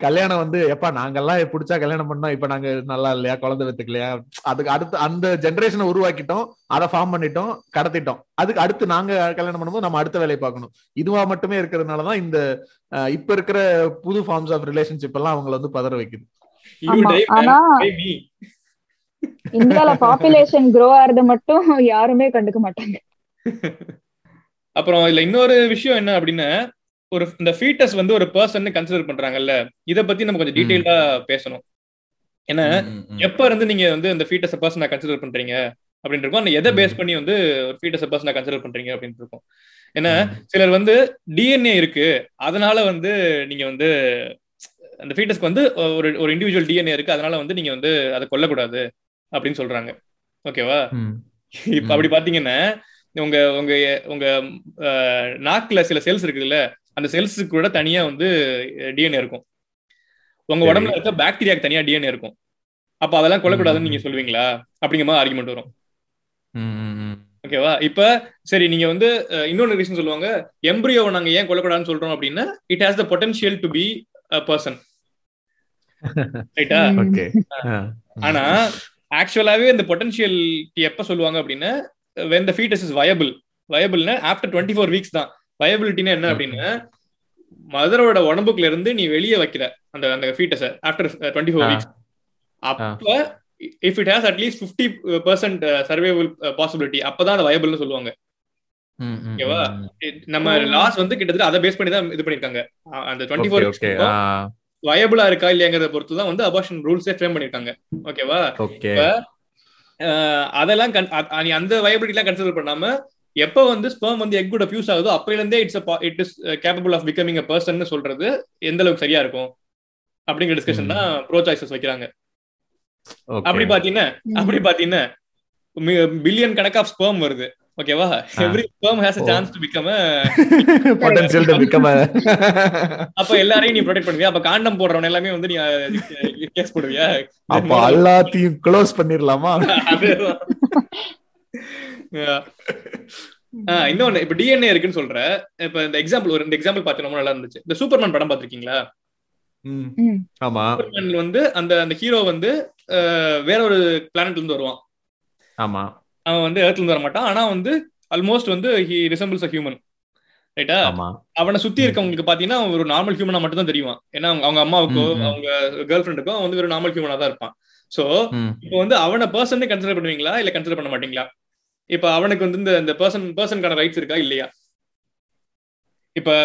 கல்யாணம் வந்து எப்பா நாங்கெல்லாம் பிடிச்சா கல்யாணம் பண்ணோம், இப்ப நாங்க நல்லா இல்லையா, குழந்தை வைத்துக்கலையா, அதுக்கு அடுத்து அந்த ஜென்ரேஷனை உருவாக்கிட்டோம், அதை ஃபார்ம் பண்ணிட்டோம், கடத்திட்டோம், அதுக்கு அடுத்து நாங்க கல்யாணம் பண்ணும்போது நம்ம அடுத்த வேலையை பார்க்கணும், இதுவா மட்டுமே இருக்கிறதுனாலதான் இந்த இப்ப இருக்கிற புது ஃபார்ம்ஸ் ஆஃப் ரிலேஷன்ஷிப் எல்லாம் அவங்களை வந்து பதற வைக்குது. இந்தியால பாப்புலேஷன் க்ரோ ஆறது மட்டும் யாருமே கண்டுக்க மாட்டாங்க. அப்புறம் இல்ல இன்னொரு விஷயம் என்ன அப்படின்னா, ஒரு இந்த ஃபீட்டஸ் வந்து ஒரு பர்சன் கன்சிடர் பண்றாங்கல்ல, இத பத்தி நம்ம கொஞ்சம் டீடைலா பேசணும். ஏன்னா எப்ப இருந்து நீங்க வந்து இந்த ஃபீட்டஸ் பர்சனா கன்சிடர் பண்றீங்க அப்படின்னு இருக்கோம், எதை பேஸ் பண்ணி வந்து ஒரு ஃபீட்டஸ் பர்சனா கன்சிடர் பண்றீங்க அப்படின்னு இருக்கோம். ஏன்னா சிலர் வந்து டிஎன்ஏ இருக்கு அதனால வந்து நீங்க வந்து அந்த ஃபீட்டஸ்க்கு வந்து ஒரு இண்டிவிஜுவல் டிஎன்ஏ இருக்கு அதனால வந்து நீங்க வந்து அதை கொல்லக்கூடாது அப்படின்னு சொல்றாங்க. ஓகேவா, இப்ப அப்படி பாத்தீங்கன்னா உங்க உங்க உங்க நாக்குல சில செல்ஸ் இருக்குதுல்ல, அந்த செல்ஸுக்கு கூட தனியா வந்து டிஎன்ஏ இருக்கும், உங்க உடம்புல இருக்க பாக்டீரியாவுக்கு தனியா டிஎன்ஏ இருக்கும், அப்ப அதெல்லாம் கொல்லக்கூடாதுன்னு நீங்க சொல்லுவீங்களா அப்படிங்கிற மாதிரி ஆர்குமெண்ட் வரும். ஓகேவா, இப்ப சரி நீங்க வந்து இன்னொரு ரீசன் சொல்லுவாங்க, எம்ப்ரியோவை நாங்க ஏன் கொல்லக்கூடாதுன்னு சொல்றோம் அப்படின்னா, it has the potential to be a person. ரைட்டா? ஓகே. ஆனா ஆக்சுவலாவே இந்த பொட்டன்ஷியலிட்டி எப்ப சொல்லுவாங்க அப்படின்னா, when the fetus is viableனா after 24 weeks தான். viabilityனா என்ன அப்படின்னா, மதரோட உடம்புக்குள்ள இருந்து நீ வெளியே வைக்கிற அந்த அந்த ஃபீட்டஸை after 24 weeks அப்ப if it has at least 50% survivable possibility அப்பதான் அது viableனு சொல்லுவாங்க. ஓகேவா, நம்ம லாஸ் வந்து கிட்டத்தட்ட அதை பேஸ் பண்ணி தான் இது பண்ணிருக்காங்க. அந்த 24 வயபிளா இருக்கா இல்லையாங்கிறத பொறுத்து தான் வந்து அபார்ஷன் ரூல்ஸே ஃப்ரேம் பண்ணிருக்காங்க. ஓகேவா, அதெல்லாம் அந்த வயபிலிட்டி எல்லாம் கன்சிடர் பண்ணாம எப்ப வந்து ஸ்பெர்ம் வந்து எக் கூட ஃபியூஸ் ஆகுதோ அப்பையில இருந்தே it is capable of becoming a person சொல்றது எந்த அளவுக்கு சரியா இருக்கும் அப்படிங்கிற டிஸ்கஷன் தான் ப்ரோ சாய்ஸஸ் வைக்கிறாங்க. அப்படி பாத்தீங்கன்னா பில்லியன் கணக்கு ஆஃப் ஸ்பெர்ம் வருது. ஓகேவா, every sperm has a chance to become a potential to become a அப்ப எல்லாரையும் நீ ப்ரொடெக்ட் பண்ணுவியா? அப்ப காண்டம் போடுறவன எல்லாமே வந்து நீ கேஸ் போடுவியா? அப்ப எல்லாத்தையும் க்ளோஸ் பண்ணிரலாமா? இன்னொன்னு, இப்ப டிஎன்ஏ இருக்குன்னு சொல்ற, இப்ப இந்த எக்ஸாம்பிள் இந்த எக்ஸாம்பிள் பார்த்தா ரொம்ப நல்லா இருந்துச்சு. இந்த சூப்பர்மேன் படம் பாத்திருக்கீங்களா? ஆமா. சூப்பர்மேன் வந்து அந்த ஹீரோ வந்து வேற ஒரு பிளானட்ல இருந்து வருவான். ஆமா, அவன் வந்து எர்த்ல இருந்து வரமாட்டான், ஆனா வந்து ஆல்மோஸ்ட் வந்து ஹி ரிசம்பிள்ஸ் அ ஹியூமன். ரைட்டா? அவனை சுத்தி இருக்கவங்களுக்கு பாத்தீங்கன்னா ஒரு நார்மல் ஹியூமனா மட்டும் தான் தெரியும். ஏன்னா அவங்க அம்மாவுக்கோ அவங்க கேர்ள் ஃப்ரெண்டுக்கோ அவன் வந்து ஒரு நார்மல் ஹியூமனா தான் இருப்பான். சோ இப்போ வந்து அவனை பர்சன் கன்சிடர் பண்ணுவீங்களா இல்ல கன்சிடர் பண்ண மாட்டீங்களா? இப்ப அவனுக்கு வந்து இந்த பர்சனுக்கான ரைட்ஸ் இருக்கா இல்லையா? இப்ப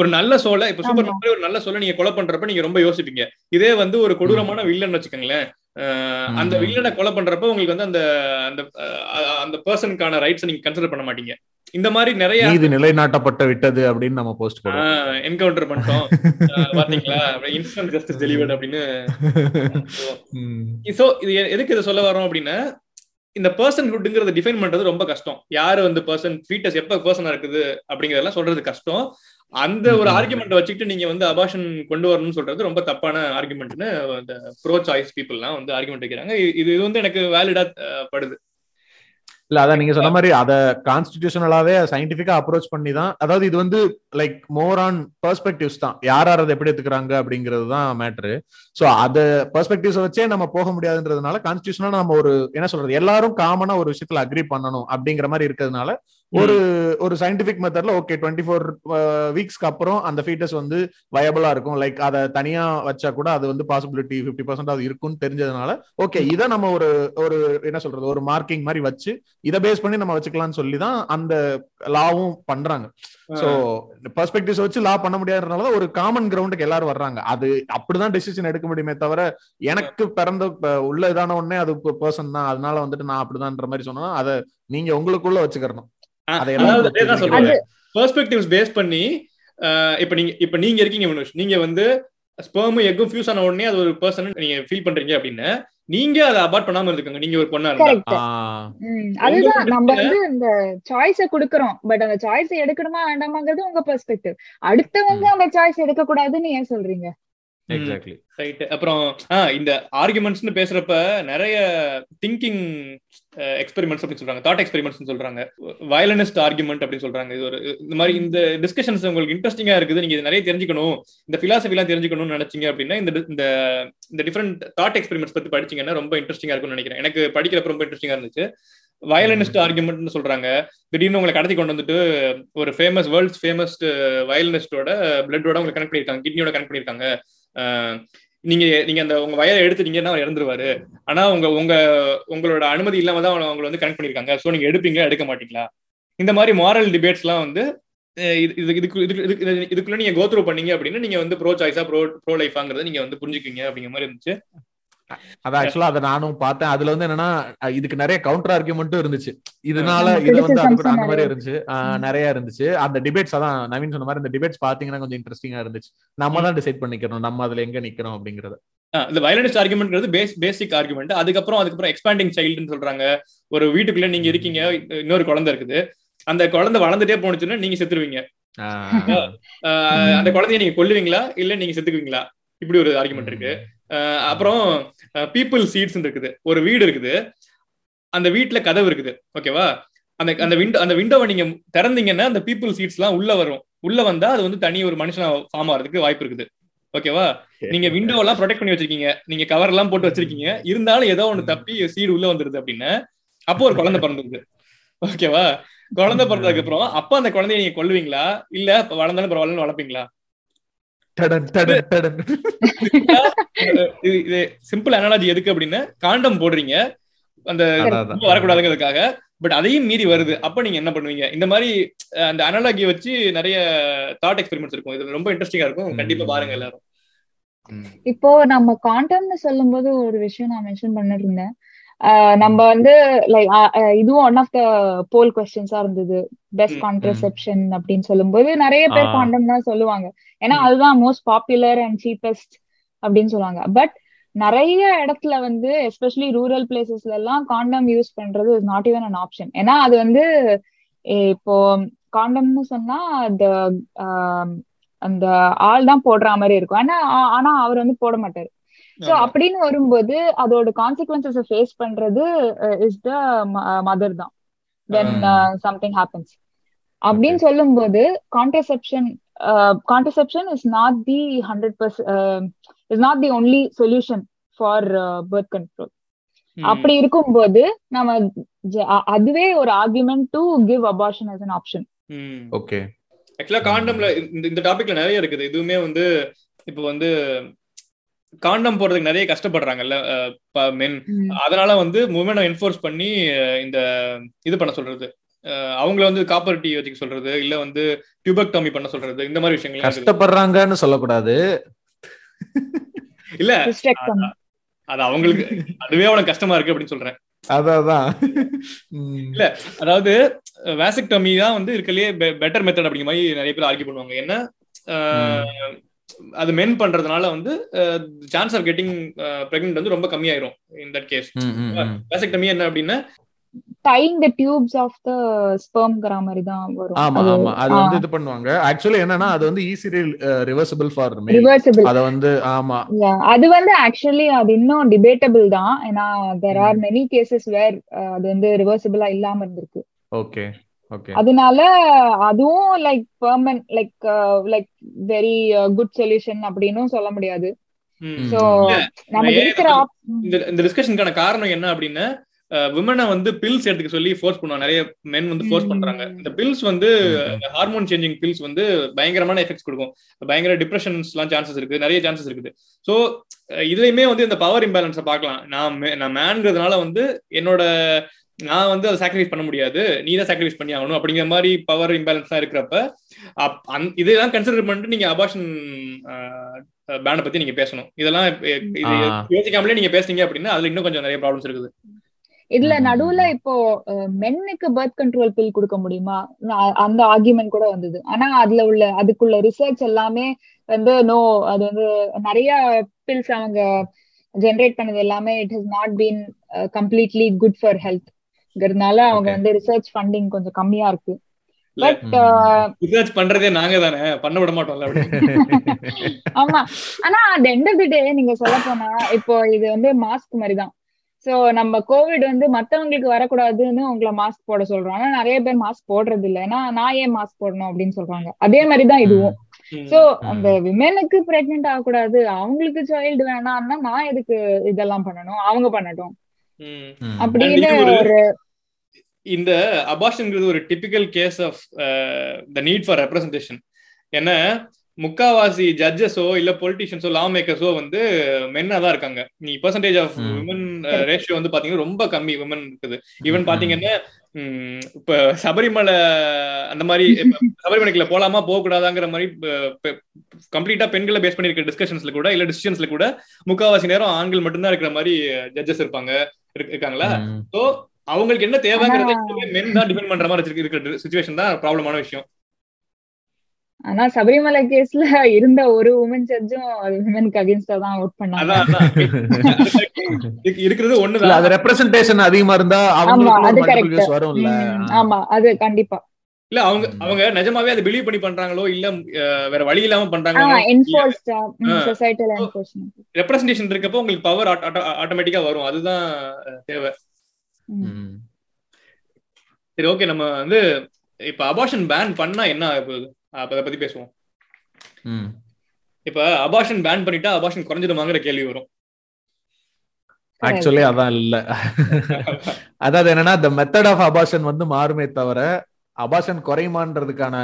ஒரு நல்ல சோலை, இப்ப சூப்பர் ஒரு நல்ல சோலை நீங்க கொலை பண்றப்ப நீங்க ரொம்ப யோசிப்பீங்க. இதே வந்து ஒரு கொடூரமான வில்லன்னு வச்சுக்கோங்களேன், அந்த வில்லனை கொலை பண்றப்ப உங்களுக்கு வந்து அந்த அந்த அந்த பர்சனுக்கான ரைட்ஸ் நீங்க கன்சிடர் பண்ண மாட்டீங்க. இந்த மாதிரி நிறைய இது நிலைநாட்டப்பட்ட விட்டது அப்படின்னு நம்ம போஸ்ட் பண்ணுவோம். என்கவுண்டர் பண்ணிட்டோம் பாத்தீங்களா, இன்ஸ்டன்ட் ஜஸ்டிஸ் டெலிவர்ட் அப்படின்னு. சோ இது எதுக்கு இதை சொல்ல வரோம் அப்படின்னா, இந்த பர்சன்ஹுட்ங்கிறத டிஃபைன் பண்றது ரொம்ப கஷ்டம். யாரு வந்து பர்சன் ஃபீட்டஸ் எப்ப பர்சனா இருக்குது அப்படிங்கறதெல்லாம் சொல்றது கஷ்டம். அந்த ஒரு ஆர்குமெண்ட் வச்சுக்கிட்டு நீங்க வந்து அபார்ஷன் கொண்டு வரணும்னு சொல்றது ரொம்ப தப்பான ஆர்குமெண்ட்னு அந்த ப்ரோ சாய்ஸ் பீப்புள்லாம் வந்து ஆர்குமெண்ட் வைக்கிறாங்க. இது வந்து எனக்கு வேலிடா படுது. இல்ல அதான் நீங்க சொன்ன மாதிரி அதை கான்ஸ்டிடியூஷனலாவே சயின்டிஃபிக்கா அப்ரோச் பண்ணி தான், அதாவது இது வந்து லைக் மோர் ஆன் பெர்ஸ்பெக்டிவ்ஸ் தான், யாரார் அதை எப்படி எடுத்துக்கிறாங்க அப்படிங்கிறது தான் மேட்ரு. ஸோ அதை பெர்ஸ்பெக்டிவ்ஸை வச்சே நம்ம போக முடியாதுன்றதுனால கான்ஸ்டிடியூஷனா நம்ம ஒரு என்ன சொல்றது எல்லாரும் காமனா ஒரு விஷயத்துல அக்ரி பண்ணணும் அப்படிங்கிற மாதிரி இருக்கிறதுனால ஒரு ஒரு சயின்டிபிக் மெத்தட்ல ஓகே 24 வீக்ஸ்க்கு அப்புறம் அந்த ஃபீட்டஸ் வந்து வயபிளா இருக்கும், லைக் அதை தனியா வச்சா கூட அது வந்து பாசிபிலிட்டி 50% அது இருக்கும்னு தெரிஞ்சதுனால ஓகே இதை நம்ம ஒரு ஒரு என்ன சொல்றது ஒரு மார்க்கிங் மாதிரி வச்சு இதை பேஸ் பண்ணி நம்ம வச்சுக்கலாம்னு சொல்லி தான் அந்த லாவும் பண்றாங்க. சோ பெர்ஸ்பெக்டிவ்ஸ் வச்சு லா பண்ண முடியாதுனாலதான் ஒரு காமன் கிரவுண்டுக்கு எல்லாரும் வர்றாங்க. அது அப்படிதான் டிசிஷன் எடுக்க முடியுமே தவிர எனக்கு பிறந்த உள்ள இதான உடனே அது பர்சன் தான் அதனால வந்துட்டு நான் அப்படிதான்ற மாதிரி சொன்னா அதை நீங்க உங்களுக்குள்ள வச்சுக்கணும். பெர்ஸ்பெக்டிவ்ஸ் பேஸ் பண்ணி இப்ப நீங்க இருக்கீங்க மனுஷ், நீங்க வந்து ஸ்பெர்ம் எக்கும் ஃபியூஸ் ஆன உடனே அது ஒரு பர்சன் நீங்க ஃபீல் பண்றீங்க அப்படின்னா நீங்க அதை அபார்ட் பண்ணாம இருக்கங்க. நீங்க ஒரு பொண்ணா இருந்தா அதுதான் நம்ம வந்து இந்த சாய்ஸை கொடுக்கறோம். பட் அந்த சாய்ஸ் எடுக்கணுமா வேண்டாமாங்கிறது உங்க பெர்ஸ்பெக்டிவ். அடுத்தவங்க அந்த சாய்ஸ் எடுக்க கூடாதுன்னு ஏன் சொல்றீங்க? Exactly right. அப்புறம் இந்த ஆர்குமெண்ட்ஸ்னு பேசுறப்ப நிறைய திங்கிங் எக்ஸ்பெரிமெண்ட்ஸ் அப்படின்னு சொல்றாங்க, தாட் எக்ஸ்பெரிமெண்ட்ஸ் சொல்றாங்க, வயலினிஸ்ட் ஆர்குமெண்ட் அப்படின்னு சொல்றாங்க. இது ஒரு இந்த மாதிரி இந்த டிஸ்கஷன்ஸ் உங்களுக்கு இன்ட்ரெஸ்டிங்கா இருக்குது, நீங்க நிறைய தெரிஞ்சுக்கணும், இந்த பிலாசபி எல்லாம் தெரிஞ்சுக்கணும்னு நினைச்சீங்க அப்படின்னா இந்த டிஃபரெண்ட் தாட் எக்ஸ்பெரிமெண்ட்ஸ் பத்தி படிச்சீங்கன்னா ரொம்ப இன்ட்ரெஸ்டிங்கா இருக்கும்னு நினைக்கிறேன். எனக்கு படிக்கிறப்ப ரொம்ப இன்ட்ரெஸ்டிங்கா இருந்துச்சு. வயலினிஸ்ட் ஆர்குமெண்ட்னு சொல்றாங்க, திடீர்னு உங்களை கடத்தி கொண்டு வந்துட்டு ஒரு ஃபேமஸ் வேர்ல்ட் ஃபேமஸ் வயலினிஸ்டோட பிளட்டோட உங்களுக்கு கனெக்ட் பண்ணிருக்காங்க, கிட்னியோட கனெக்ட் பண்ணிருக்காங்க. நீங்க நீங்க அந்த உங்க வயலை எடுத்துட்டீங்கன்னா அவர் இறந்துருவாரு, ஆனா உங்களோட அனுமதி இல்லாம தான் அவங்க வந்து கனெக்ட் பண்ணிருக்காங்க. ஸோ நீங்க எடுப்பீங்களா எடுக்க மாட்டீங்களா? இந்த மாதிரி மாரல் டிபேட்ஸ் எல்லாம் வந்து இதுக்குள்ள நீங்க கோத்ரூ பண்ணீங்க அப்படின்னா நீங்க வந்து ப்ரோ சாய்ஸா ப்ரோ லைஃபாங்கிறத நீங்க வந்து புரிஞ்சுக்கீங்க அப்படிங்கிற மாதிரி இருந்துச்சு. அதான் ஆக்சுவலா அதை நானும் பார்த்தேன். அதுல வந்து என்னன்னா இதுக்கு நிறைய கவுண்டர் ஆர்குமெண்ட்டும் இருந்துச்சு, இதனால இது வந்து அந்த மாதிரி இருந்துச்சு, நிறைய இருந்துச்சு அந்த டிபேட்ஸ். அதான் நவீன் சொன்ன மாதிரி இந்த டிபேட்ஸ் பாத்தீங்கன்னா கொஞ்சம் இன்ட்ரெஸ்டிங்கா இருந்துச்சு. நம்ம தான் டிசைட் பண்ணிக்கிறோம் நம்ம அதுல எங்க நிக்கிறோம் அப்படிங்கறத. இந்த வயலன்ஸ் ஆர்குமெண்ட்ங்கிறது பேசிக் ஆர்குமெண்ட். அதுக்கப்புறம் எக்ஸ்பேண்டிங் சைல்டுன்னு சொல்றாங்க, ஒரு வீட்டுக்குள்ள நீங்க இருக்கீங்க, இன்னொரு குழந்தை இருக்குது, அந்த குழந்தை வளர்ந்துட்டே போனுச்சுன்னா நீங்க செத்துருவீங்க, அந்த குழந்தைய நீங்க கொல்லுவீங்களா இல்ல நீங்க செத்துக்குவீங்களா, இப்படி ஒரு ஆர்குமெண்ட் இருக்கு. அப்புறம் பீப்புள் சீட்ஸ் இருக்குது, ஒரு வீடு இருக்குது, அந்த வீட்டுல கதவு இருக்குது, ஓகேவா, அந்த விண்டோவை நீங்க திறந்தீங்கன்னா அந்த பீப்புள் சீட்ஸ் எல்லாம் உள்ள வரும், உள்ள வந்தா அது வந்து தனி ஒரு மனுஷனா ஃபார்ம் ஆகிறதுக்கு வாய்ப்பு இருக்குது, ஓகேவா. நீங்க விண்டோ எல்லாம் ப்ரொடெக்ட் பண்ணி வச்சிருக்கீங்க, நீங்க கவர் எல்லாம் போட்டு வச்சிருக்கீங்க, இருந்தாலும் ஏதோ ஒண்ணு தப்பி சீடு உள்ள வந்துருது அப்படின்னா அப்போ ஒரு குழந்தை பிறந்துருது, ஓகேவா. குழந்தை பிறந்ததுக்கு அப்புறம் அப்ப அந்த குழந்தைய நீங்க கொல்லுவீங்களா இல்ல வளர்ந்தாலும் பரவாயில்லன்னு வளர்ப்பீங்களா? சிம்பிள் அனாலஜி எதுக்கு அப்படின்னா காண்டம் போடுறீங்க அந்த வரக்கூடாதுங்கிறதுக்காக, பட் அதையும் மீறி வருது, அப்ப நீங்க என்ன பண்ணுவீங்க? இந்த மாதிரி அந்த அனாலஜி வச்சு நிறைய தாட் எக்ஸ்பெரிமெண்ட்ஸ் இருக்கும். இது ரொம்ப இன்ட்ரெஸ்டிங்கா இருக்கும், கண்டிப்பா பாருங்க எல்லாரும். இப்போ நம்ம காண்டம்னு சொல்லும் போது ஒரு விஷயம் நான் மென்ஷன் பண்ணிட்டு இருந்தேன், நம்ம வந்து லைக் இதுவும் ஒன் ஆஃப் த போல் கொஸ்டின்ஸா இருந்தது, பெஸ்ட் கான்ட்ரசெப்ஷன் அப்படின்னு சொல்லும் போது நிறைய பேர் காண்டம் தான் சொல்லுவாங்க, ஏன்னா அதுதான் மோஸ்ட் பாப்புலர் அண்ட் சீப்பஸ்ட் அப்படின்னு சொல்லுவாங்க. பட் நிறைய இடத்துல வந்து எஸ்பெஷலி ரூரல் பிளேசஸ்ல எல்லாம் காண்டம் யூஸ் பண்றது is not even an option. ஏன்னா அது வந்து இப்போ காண்டம்னு சொன்னா அந்த ஆள் தான் போடுற மாதிரி இருக்கும், ஆனா அவர் வந்து போட மாட்டாரு. சோ அப்படின்னு வரும்போது அதோட கான்சிக்வன்சஸ் ஃபேஸ் பண்றது இஸ் த மதர் தான், தென் சம்திங் ஹேப்பன்ஸ் அப்படின்னு சொல்லும் போது contraception is not the 100% is not the only solution for birth control. அப்படி இருக்கும்போது நம்ம அதுவே ஒரு argument to give abortion as an option. Okay, ஆக்சுவலா காண்டம்ல இந்த டாபிக்ல நிறைய இருக்குது. இதுவுமே வந்து இப்போ வந்து காண்டம் போடுறதுக்கு நிறைய கஷ்டப்படுறாங்கல்ல மென், அதனால வந்து உமனை என்ஃபோர்ஸ் பண்ணி இந்த இது பண்ண சொல்றது, அவங்கள வந்து காப்பர் டீ வச்சுக்க சொல்றது, இல்ல வந்து டியூபெக்டாமி பண்ண சொல்றது, இந்த மாதிரி விஷயங்கள் கஷ்டப்படுறாங்கன்னு சொல்லக்கூடாது இல்ல. அது அவங்களுக்கு அதுவே அவ்வளவு கஷ்டமா இருக்கு அப்படின்னு சொல்றேன். அதான் இல்ல, அதாவது வாசெக்டமி தான் வந்து இருக்கலயே பெட்டர் மெத்தட் அப்படிங்கிற மாதிரி நிறைய பேர் ஆர்கியூ பண்ணுவாங்க. ஏன்னா அது மென் பண்றதுனால வந்து சான்ஸ் ஆஃப் கெட்டிங் பிரெக்னன்ட் வந்து ரொம்ப கம்மியாயிரும். இன் தட் கேஸ் வாசெக்டமி என்ன அப்படின்னா tying the tubes of the sperm கற மாதிரி தான் வரும். ஆமா ஆமா, அது வந்து இது பண்ணுவாங்க. एक्चुअली என்னன்னா அது வந்து ஈஸிலி ரிவர்சிபிள் ஃபார் மீ. அது வந்து ஆமா அது வந்து एक्चुअली அது இன்னும் டிபேட்டபிள் தான். ஏனா there are many cases where அது வந்து ரிவர்சிபிளா இல்லாம இருந்திருக்கு. ஓகே ஓகே, அதனால அதுவும் like permanent like very good solution அப்படினும் சொல்ல முடியாது. சோ நம்ம இருக்கிற இந்த டிஸ்கஷனுக்கான காரணம் என்ன அப்படினா விமனை வந்து பில்ஸ் எடுத்துக்க சொல்லி ஃபோர்ஸ் பண்ணுவாங்க. நிறைய மென் வந்து ஃபோர்ஸ் பண்றாங்க. இந்த பில்ஸ் வந்து ஹார்மோன் சேஞ்சிங் பில்ஸ் வந்து பயங்கரமான எஃபெக்ட்ஸ் கொடுக்கும். பயங்கர டிப்ரெஷன்ஸ்லாம் சான்சஸ் இருக்குது, நிறைய சான்சஸ் இருக்குது. ஸோ இதுலையுமே வந்து இந்த பவர் இம்பேலன்ஸை பார்க்கலாம். நான் மேன்கிறதுனால வந்து என்னோட நான் வந்து அதை சாக்ரிஃபைஸ் பண்ண முடியாது, நீ தான் சாக்ரிஃபைஸ் பண்ணி ஆகணும் அப்படிங்கிற மாதிரி பவர் இம்பேலன்ஸ் தான் இருக்கிறப்ப இதெல்லாம் கன்சிடர் பண்ணிட்டு நீங்க அபார்ஷன் பேனை பத்தி நீங்க பேசணும். இதெல்லாம் யோசிக்காமலே நீங்க பேசுனீங்க அப்படின்னா அதுல இன்னும் கொஞ்சம் நிறைய ப்ராப்ளம்ஸ் இருக்குது. இதுல நடுவுல இப்போ மென்னுக்கு பர்த் கண்ட்ரோல் பில் கொடுக்க முடியுமா அந்த ஆர்குமெண்ட் கூட வந்தது. ஆனா அதுக்குள்ள ரிசர்ச் எல்லாமே வந்து நோ, அது வந்து நிறைய பில்ஸ் அவங்க ஜெனரேட் பண்ணது எல்லாமே it has not been completely good for ஹெல்த்ங்கிறதுனால அவங்க வந்து ரிசர்ச் ஃபண்டிங் கொஞ்சம் கம்மியா இருக்கு. ஆமா, ஆனா at end of the day நீங்க சொல்ல போனா இப்போ இது வந்து மாஸ்க் மாதிரிதான். சோ நம்ம கோவிட் வந்து மத்தவங்களுக்கு வரக்கூடாதுன்னு உங்களை மாஸ்க் போட சொல்றோம். ஆனா நிறைய பேர் மாஸ்க் போடுறது இல்லை. ஏன்னா நான் ஏன் மாஸ்க் போடணும் அப்படின்னு சொல்றாங்க. அதே மாதிரிதான் இதுவும். சோ அந்த விமெனுக்கு பிரெக்னென்ட் ஆகக்கூடாது, அவங்களுக்கு சைல்டு வேணாம்னா நான் எதுக்கு இதெல்லாம் பண்ணணும், அவங்க பண்ணட்டும் அப்படின்னு ஒரு இந்த அபார்ஷன்ங்கிறது ஒரு typical case of the need for representation. ஏன்னா முக்காவாசி ஜட்ஜஸோ இல்ல பொலிட்டிஷியன்ஸோ லா மேக்கர்ஸோ வந்து மென்னா தான் இருக்காங்க. நீ பெர்சன்டேஜ் ஆஃப் விமன் ரேஷியோ வந்து பாத்தீங்கன்னா ரொம்ப கம்மி விமன் இருக்குது. ஈவன் பாத்தீங்கன்னா இப்ப சபரிமலை அந்த மாதிரி சபரிமலைக்குள்ள போலாமா போக கூடாதாங்கிற மாதிரி கம்ப்ளீட்டா பெண்களை பேஸ் பண்ணிருக்க டிஸ்கஷன்ஸ்ல கூட இல்ல டிசிஷன்ஸ்ல கூட முக்காவாசி நேரம் ஆண்கள் மட்டும்தான் இருக்கிற மாதிரி ஜட்ஜஸ் இருக்காங்களா. சோ அவங்களுக்கு என்ன தேவைங்கிறத மென் தான் டிபெண்ட் பண்ற மாதிரி இருக்கிற சிச்சுவேஷன் தான் ப்ராப்ளமான விஷயம். ஆனா சபரிமலை கேஸ்ல இருந்த ஒரு உமன் ஜட்ஜும் விமனுக்கு அகைன்ஸ்டா தான் வோட் பண்ணாங்க. இருக்கிறது ஒண்ணுதான், அது ரெப்ரசன்டேஷன் அதிகமா இருந்தா அது கரெக்ட் வரும்ல. ஆமா அது கண்டிப்பா இல்ல, அவங்க அவங்க நிஜமாவே அதை பிலீவ் பண்ணி பண்றாங்களோ இல்ல வேற வழி இல்லாம பண்றாங்களோ ரெப்ரசன்டேஷன் இருக்கப்போ உங்களுக்கு பவர் ஆட்டோமேட்டிக்கா வரும். அதுதான் தேவை. சரி ஓகே, நம்ம வந்து இப்ப அபார்ஷன் பேன் பண்ணா என்ன ஆக போகுது அதை பத்தி பேசுவோம். இப்ப அபார்ஷன் பேன் பண்ணிட்டா அபார்ஷன் குறைஞ்சிடுமாங்கிற கேள்வி வரும். ஆக்சுவலி அதான் இல்ல, அதாவது என்னன்னா the method of abortion வந்து மாறுமே தவிர அபார்ஷன் குறையுமான்றதுக்கான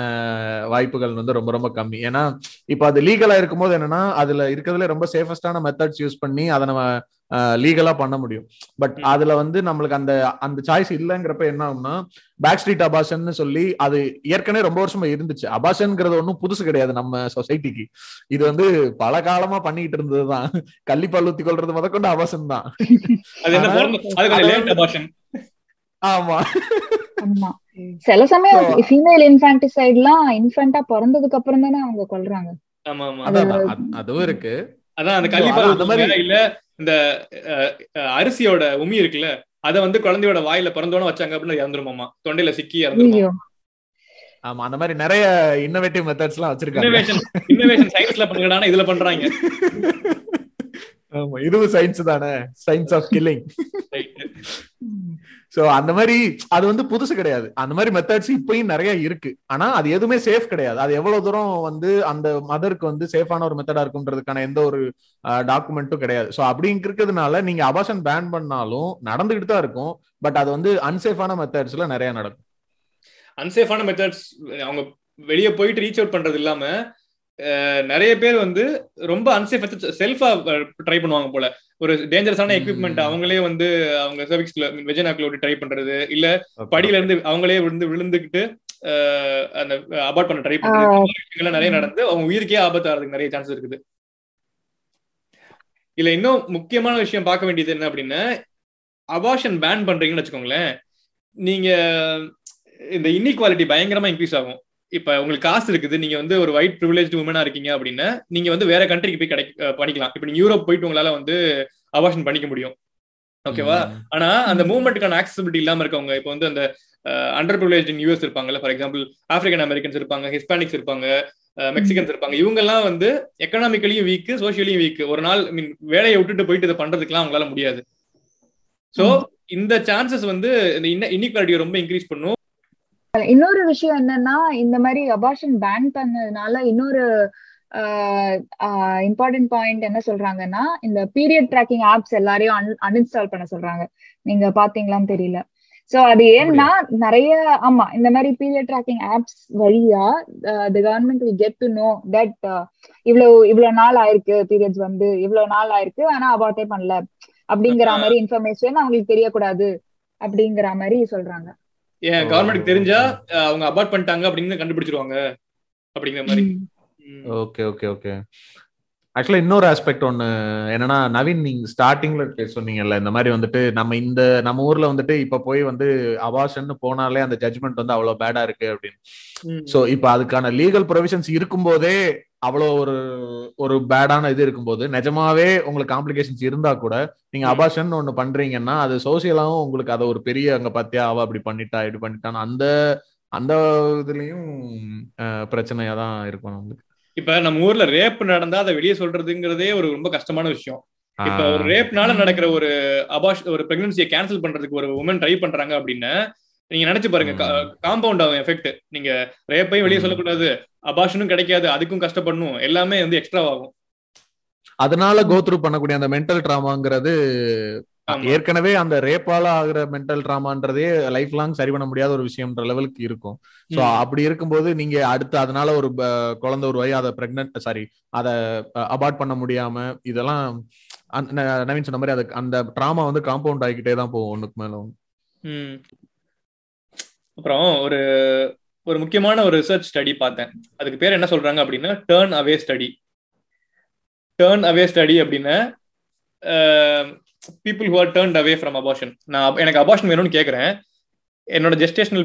வாய்ப்புகள் வந்து ரொம்ப ரொம்ப கம்மி. ஏன்னா இப்ப அது லீகலா இருக்கும் போது என்னன்னா அதுல இருக்கிறதுல ரொம்ப சேஃபஸ்டான மெத்தட்ஸ் யூஸ் பண்ணி அதை நம்ம லீகலா பண்ண முடியும். பட் அதுல வந்து நம்மளுக்கு அந்த அந்த சாய்ஸ் இல்லைங்கிறப்ப என்ன ஆகும்னா பேக் ஸ்ட்ரீட் அபார்ஷன் சொல்லி அது ஏற்கனவே ரொம்ப வருஷமா இருந்துச்சு. அபார்ஷன்ங்கிறது ஒன்றும் புதுசு கிடையாது நம்ம சொசைட்டிக்கு. இது வந்து பல காலமா பண்ணிட்டு இருந்ததுதான். கள்ளிப்பால் ஊத்தி கொள்றது முதற்கொண்டு அபார்ஷன் தான். ஆமா சில சமயம் ஃபீமேல் இன்ஃபான்டிசைட்லாம் இன்ஃபன்ட்டா பிறந்ததுக்கு அப்புறம் தானே அவங்க கொல்றாங்க. ஆமா ஆமா அதுவும் இருக்கு. அதான் அந்த கள்ளிப்பால் அந்த மாதிரி இல்ல இந்த அரிசியோட உமி இருக்குல்ல அத வந்து குழந்தையோட வாயில பிறந்தோன்னு வச்சாங்க அப்படின்னா இறந்துருமாமா, தொண்டையில சிக்கி இறந்துருமா. ஆமா அந்த மாதிரி நிறைய இன்னோவேட்டிவ் மெத்தட்ஸ்லாம் வச்சிருக்காங்க. இன்னோவேஷன் சயின்ஸ்ல பண்றாங்க, இதுல பண்றாங்க. ஆமா இதுவும் சயின்ஸ் தானே, சயின்ஸ் ஆஃப் கில்லிங். சோ அந்த மாதிரி அது வந்து புதுசு கிடையாது. அந்த மாதிரி மெத்தட்ஸ் இப்பயும் நிறைய இருக்கு. ஆனா அது எதுவுமே சேஃப் கிடையாது. அது எவ்வளவு தூரம் வந்து அந்த மதருக்கு வந்து சேஃபான ஒரு மெத்தடா இருக்குன்றதுக்கான எந்த ஒரு டாக்குமெண்ட்டும் கிடையாது. சோ அப்படிங்க இருக்கிறதுனால நீங்க அபார்ஷன் பேன் பண்ணாலும் நடந்துகிட்டு தான் இருக்கும். பட் அது வந்து அன்சேஃபான மெத்தட்ஸ்ல நிறைய நடக்கும். அன்சேஃபான மெத்தட்ஸ் அவங்க வெளியே போயிட்டு ரீச் அவுட் பண்றது இல்லாம நிறைய பேர் வந்து ரொம்ப அன்சேஃப் செல்ஃபா ட்ரை பண்ணுவாங்க போல. ஒரு டேஞ்சரஸான எக்யூப்மெண்ட் அவங்களே வந்து அவங்க சர்விக்ஸ்ல வெஜினாக்குள்ள ட்ரை பண்றது இல்ல படியில இருந்து அவங்களே விழுந்து விழுந்துக்கிட்டு அந்த அபார்ட் பண்ண ட்ரை பண்றது நிறைய நடந்து அவங்க உயிருக்கே ஆபத்தாகிறதுக்கு நிறைய சான்சஸ் இருக்குது. இல்ல இன்னும் முக்கியமான விஷயம் பார்க்க வேண்டியது என்ன அப்படின்னா, அபார்ஷன் பேன் பண்றீங்கன்னு வச்சுக்கோங்களேன், நீங்க இந்த இன்இக்வாலிட்டி பயங்கரமா இன்க்ரீஸ் ஆகும். இப்ப உங்களுக்கு காசு இருக்குது, நீங்க வந்து ஒரு ஒயிட் ப்ரிவிலேஜ்டு உமனா இருக்கீங்க அப்படின்னா நீங்க வந்து வேற கண்ட்ரிக்கு போய் பண்ணிக்கலாம். இப்ப நீங்க யூரோப் போயிட்டு உங்களால வந்து அபார்ஷன் பண்ணிக்க முடியும், ஓகேவா? ஆனா அந்த மூவ்மெண்ட்டுக்கான ஆக்சசிபிலிட்டி இல்லாம இருக்கவங்க, இப்ப வந்து அந்த அண்டர் ப்ரிவிலேஜ் இன் யூஎஸ் இருப்பாங்கல்ல, ஃபார் எக்ஸாம்பிள் ஆப்ரிக்கன் அமெரிக்கன்ஸ் இருப்பாங்க, ஹிஸ்பானிக்ஸ் இருப்பாங்க, மெக்சிகன்ஸ் இருப்பாங்க, இவங்கெல்லாம் வந்து எக்கனாமிக்கலியும் வீக்கு, சோசியலியும் வீக்கு. ஒரு நாள் மீன் வேலையை விட்டுட்டு போயிட்டு இதை பண்றதுக்குலாம் அவங்களால முடியாது. ஸோ இந்த சான்சஸ் வந்து இந்த இன்இக்வாலிட்டியை ரொம்ப இன்க்ரீஸ் பண்ணும். இன்னொரு விஷயம் என்னன்னா, இந்த மாதிரி அபார்ஷன் பேன் பண்ணதுனால இன்னொரு இம்பார்ட்டன்ட் பாயிண்ட் என்ன சொல்றாங்கன்னா, இந்த பீரியட் ட்ராக்கிங் ஆப்ஸ் எல்லாரையும் அன்இன்ஸ்டால் பண்ண சொல்றாங்க. நீங்க பாத்தீங்களான்னு தெரியல. சோ அது ஏன்னா நிறைய ஆமா இந்த மாதிரி பீரியட் ட்ராக்கிங் ஆப்ஸ் வழியா the government will get to know that இவ்வளவு நாள் ஆயிருக்கு, பீரியட்ஸ் வந்து இவ்வளவு நாள் ஆயிருக்கு ஆனா அபார்ட்டே பண்ணல அப்படிங்கிற மாதிரி இன்ஃபர்மேஷன் அவங்களுக்கு தெரியக்கூடாது அப்படிங்கிற மாதிரி சொல்றாங்க. ஏன் கவர்மெண்ட் தெரிஞ்சா அவங்க அபார்ட் பண்ணிட்டாங்க அப்படின்னு கண்டுபிடிச்சிருவாங்க அப்படிங்கிற மாதிரி. Okay okay okay. ஆக்சுவலா இன்னொரு ஆஸ்பெக்ட் ஒன்று என்னன்னா, நவீன் நீங்க ஸ்டார்டிங்ல சொன்னீங்கல்ல, இந்த மாதிரி வந்துட்டு நம்ம ஊர்ல வந்துட்டு இப்ப போய் வந்து அபார்ஷன் போனாலே அந்த ஜட்மெண்ட் வந்து அவ்வளவு பேடா இருக்கு அப்படின்னு. ஸோ இப்ப அதுக்கான லீகல் ப்ரொவிஷன்ஸ் இருக்கும்போதே அவ்வளோ ஒரு பேடான இது இருக்கும்போது, நிஜமாவே உங்களுக்கு காம்ப்ளிகேஷன்ஸ் இருந்தா கூட நீங்க அபார்ஷன் ஒன்று பண்றீங்கன்னா அது சோசியலாவும் உங்களுக்கு அதை ஒரு பெரிய அங்க பார்த்தியா அவ அப்படி பண்ணிட்டா இப்படி பண்ணிட்டான்னு அந்த இதுலயும் பிரச்சனையா தான் இருக்கும் நம்மளுக்கு. இப்ப நம்ம ஊர்ல ரேப் நடந்தா அதை வெளியே சொல்றதுங்கிறதே ஒரு ரொம்ப கஷ்டமான விஷயம். இப்ப ஒரு ரேப்னால நடக்கிற ஒரு பிரெக்னன்சியை கேன்சல் பண்றதுக்கு ஒரு உமன் ட்ரை பண்றாங்க அப்படின்னா நீங்க நினைச்சு பாருங்க, காம்பவுண்ட் ஆகும் எஃபெக்ட். நீங்க ரேப்பையும் வெளியே சொல்லக்கூடாது, அபாஷனும் கிடைக்காது, அதுக்கும் கஷ்டப்படணும், எல்லாமே வந்து எக்ஸ்ட்ரா ஆகும். அதனால கோத்ரூ பண்ணக்கூடிய அந்த மென்டல் டிராமாங்கிறது, ஏற்கனவே அந்த ரேப்பால ஆகிற மென்டல் டிராமான்றதே லைஃப் லாங் சரி பண்ண முடியாத ஒரு விஷயம்ன்ற லெவலுக்கு இருக்கும். சோ அப்படி இருக்கும்போது நீங்க அடுத்து அதனால ஒரு குழந்தை உருவாகி அதை அதை அபார்ட் பண்ண முடியாம, இதெல்லாம் நவீன் சொன்ன மாதிரி அந்த டிராமா வந்து காம்பவுண்ட் ஆகிக்கிட்டே தான் போகும் ஒண்ணுக்கு மேல. அப்புறம் ஒரு முக்கியமான ஒரு ரிசர்ச் ஸ்டடி பார்த்தேன். அதுக்கு பேர் என்ன சொல்றாங்க அப்படின்னா டர்ன் அவே ஸ்டடி அப்படின்னா people who are turned away from abortion. நான் எனக்கு அபார்ஷன் வேணும்னு கேட்குறேன், என்னோட ஜெஸ்டேஷனல்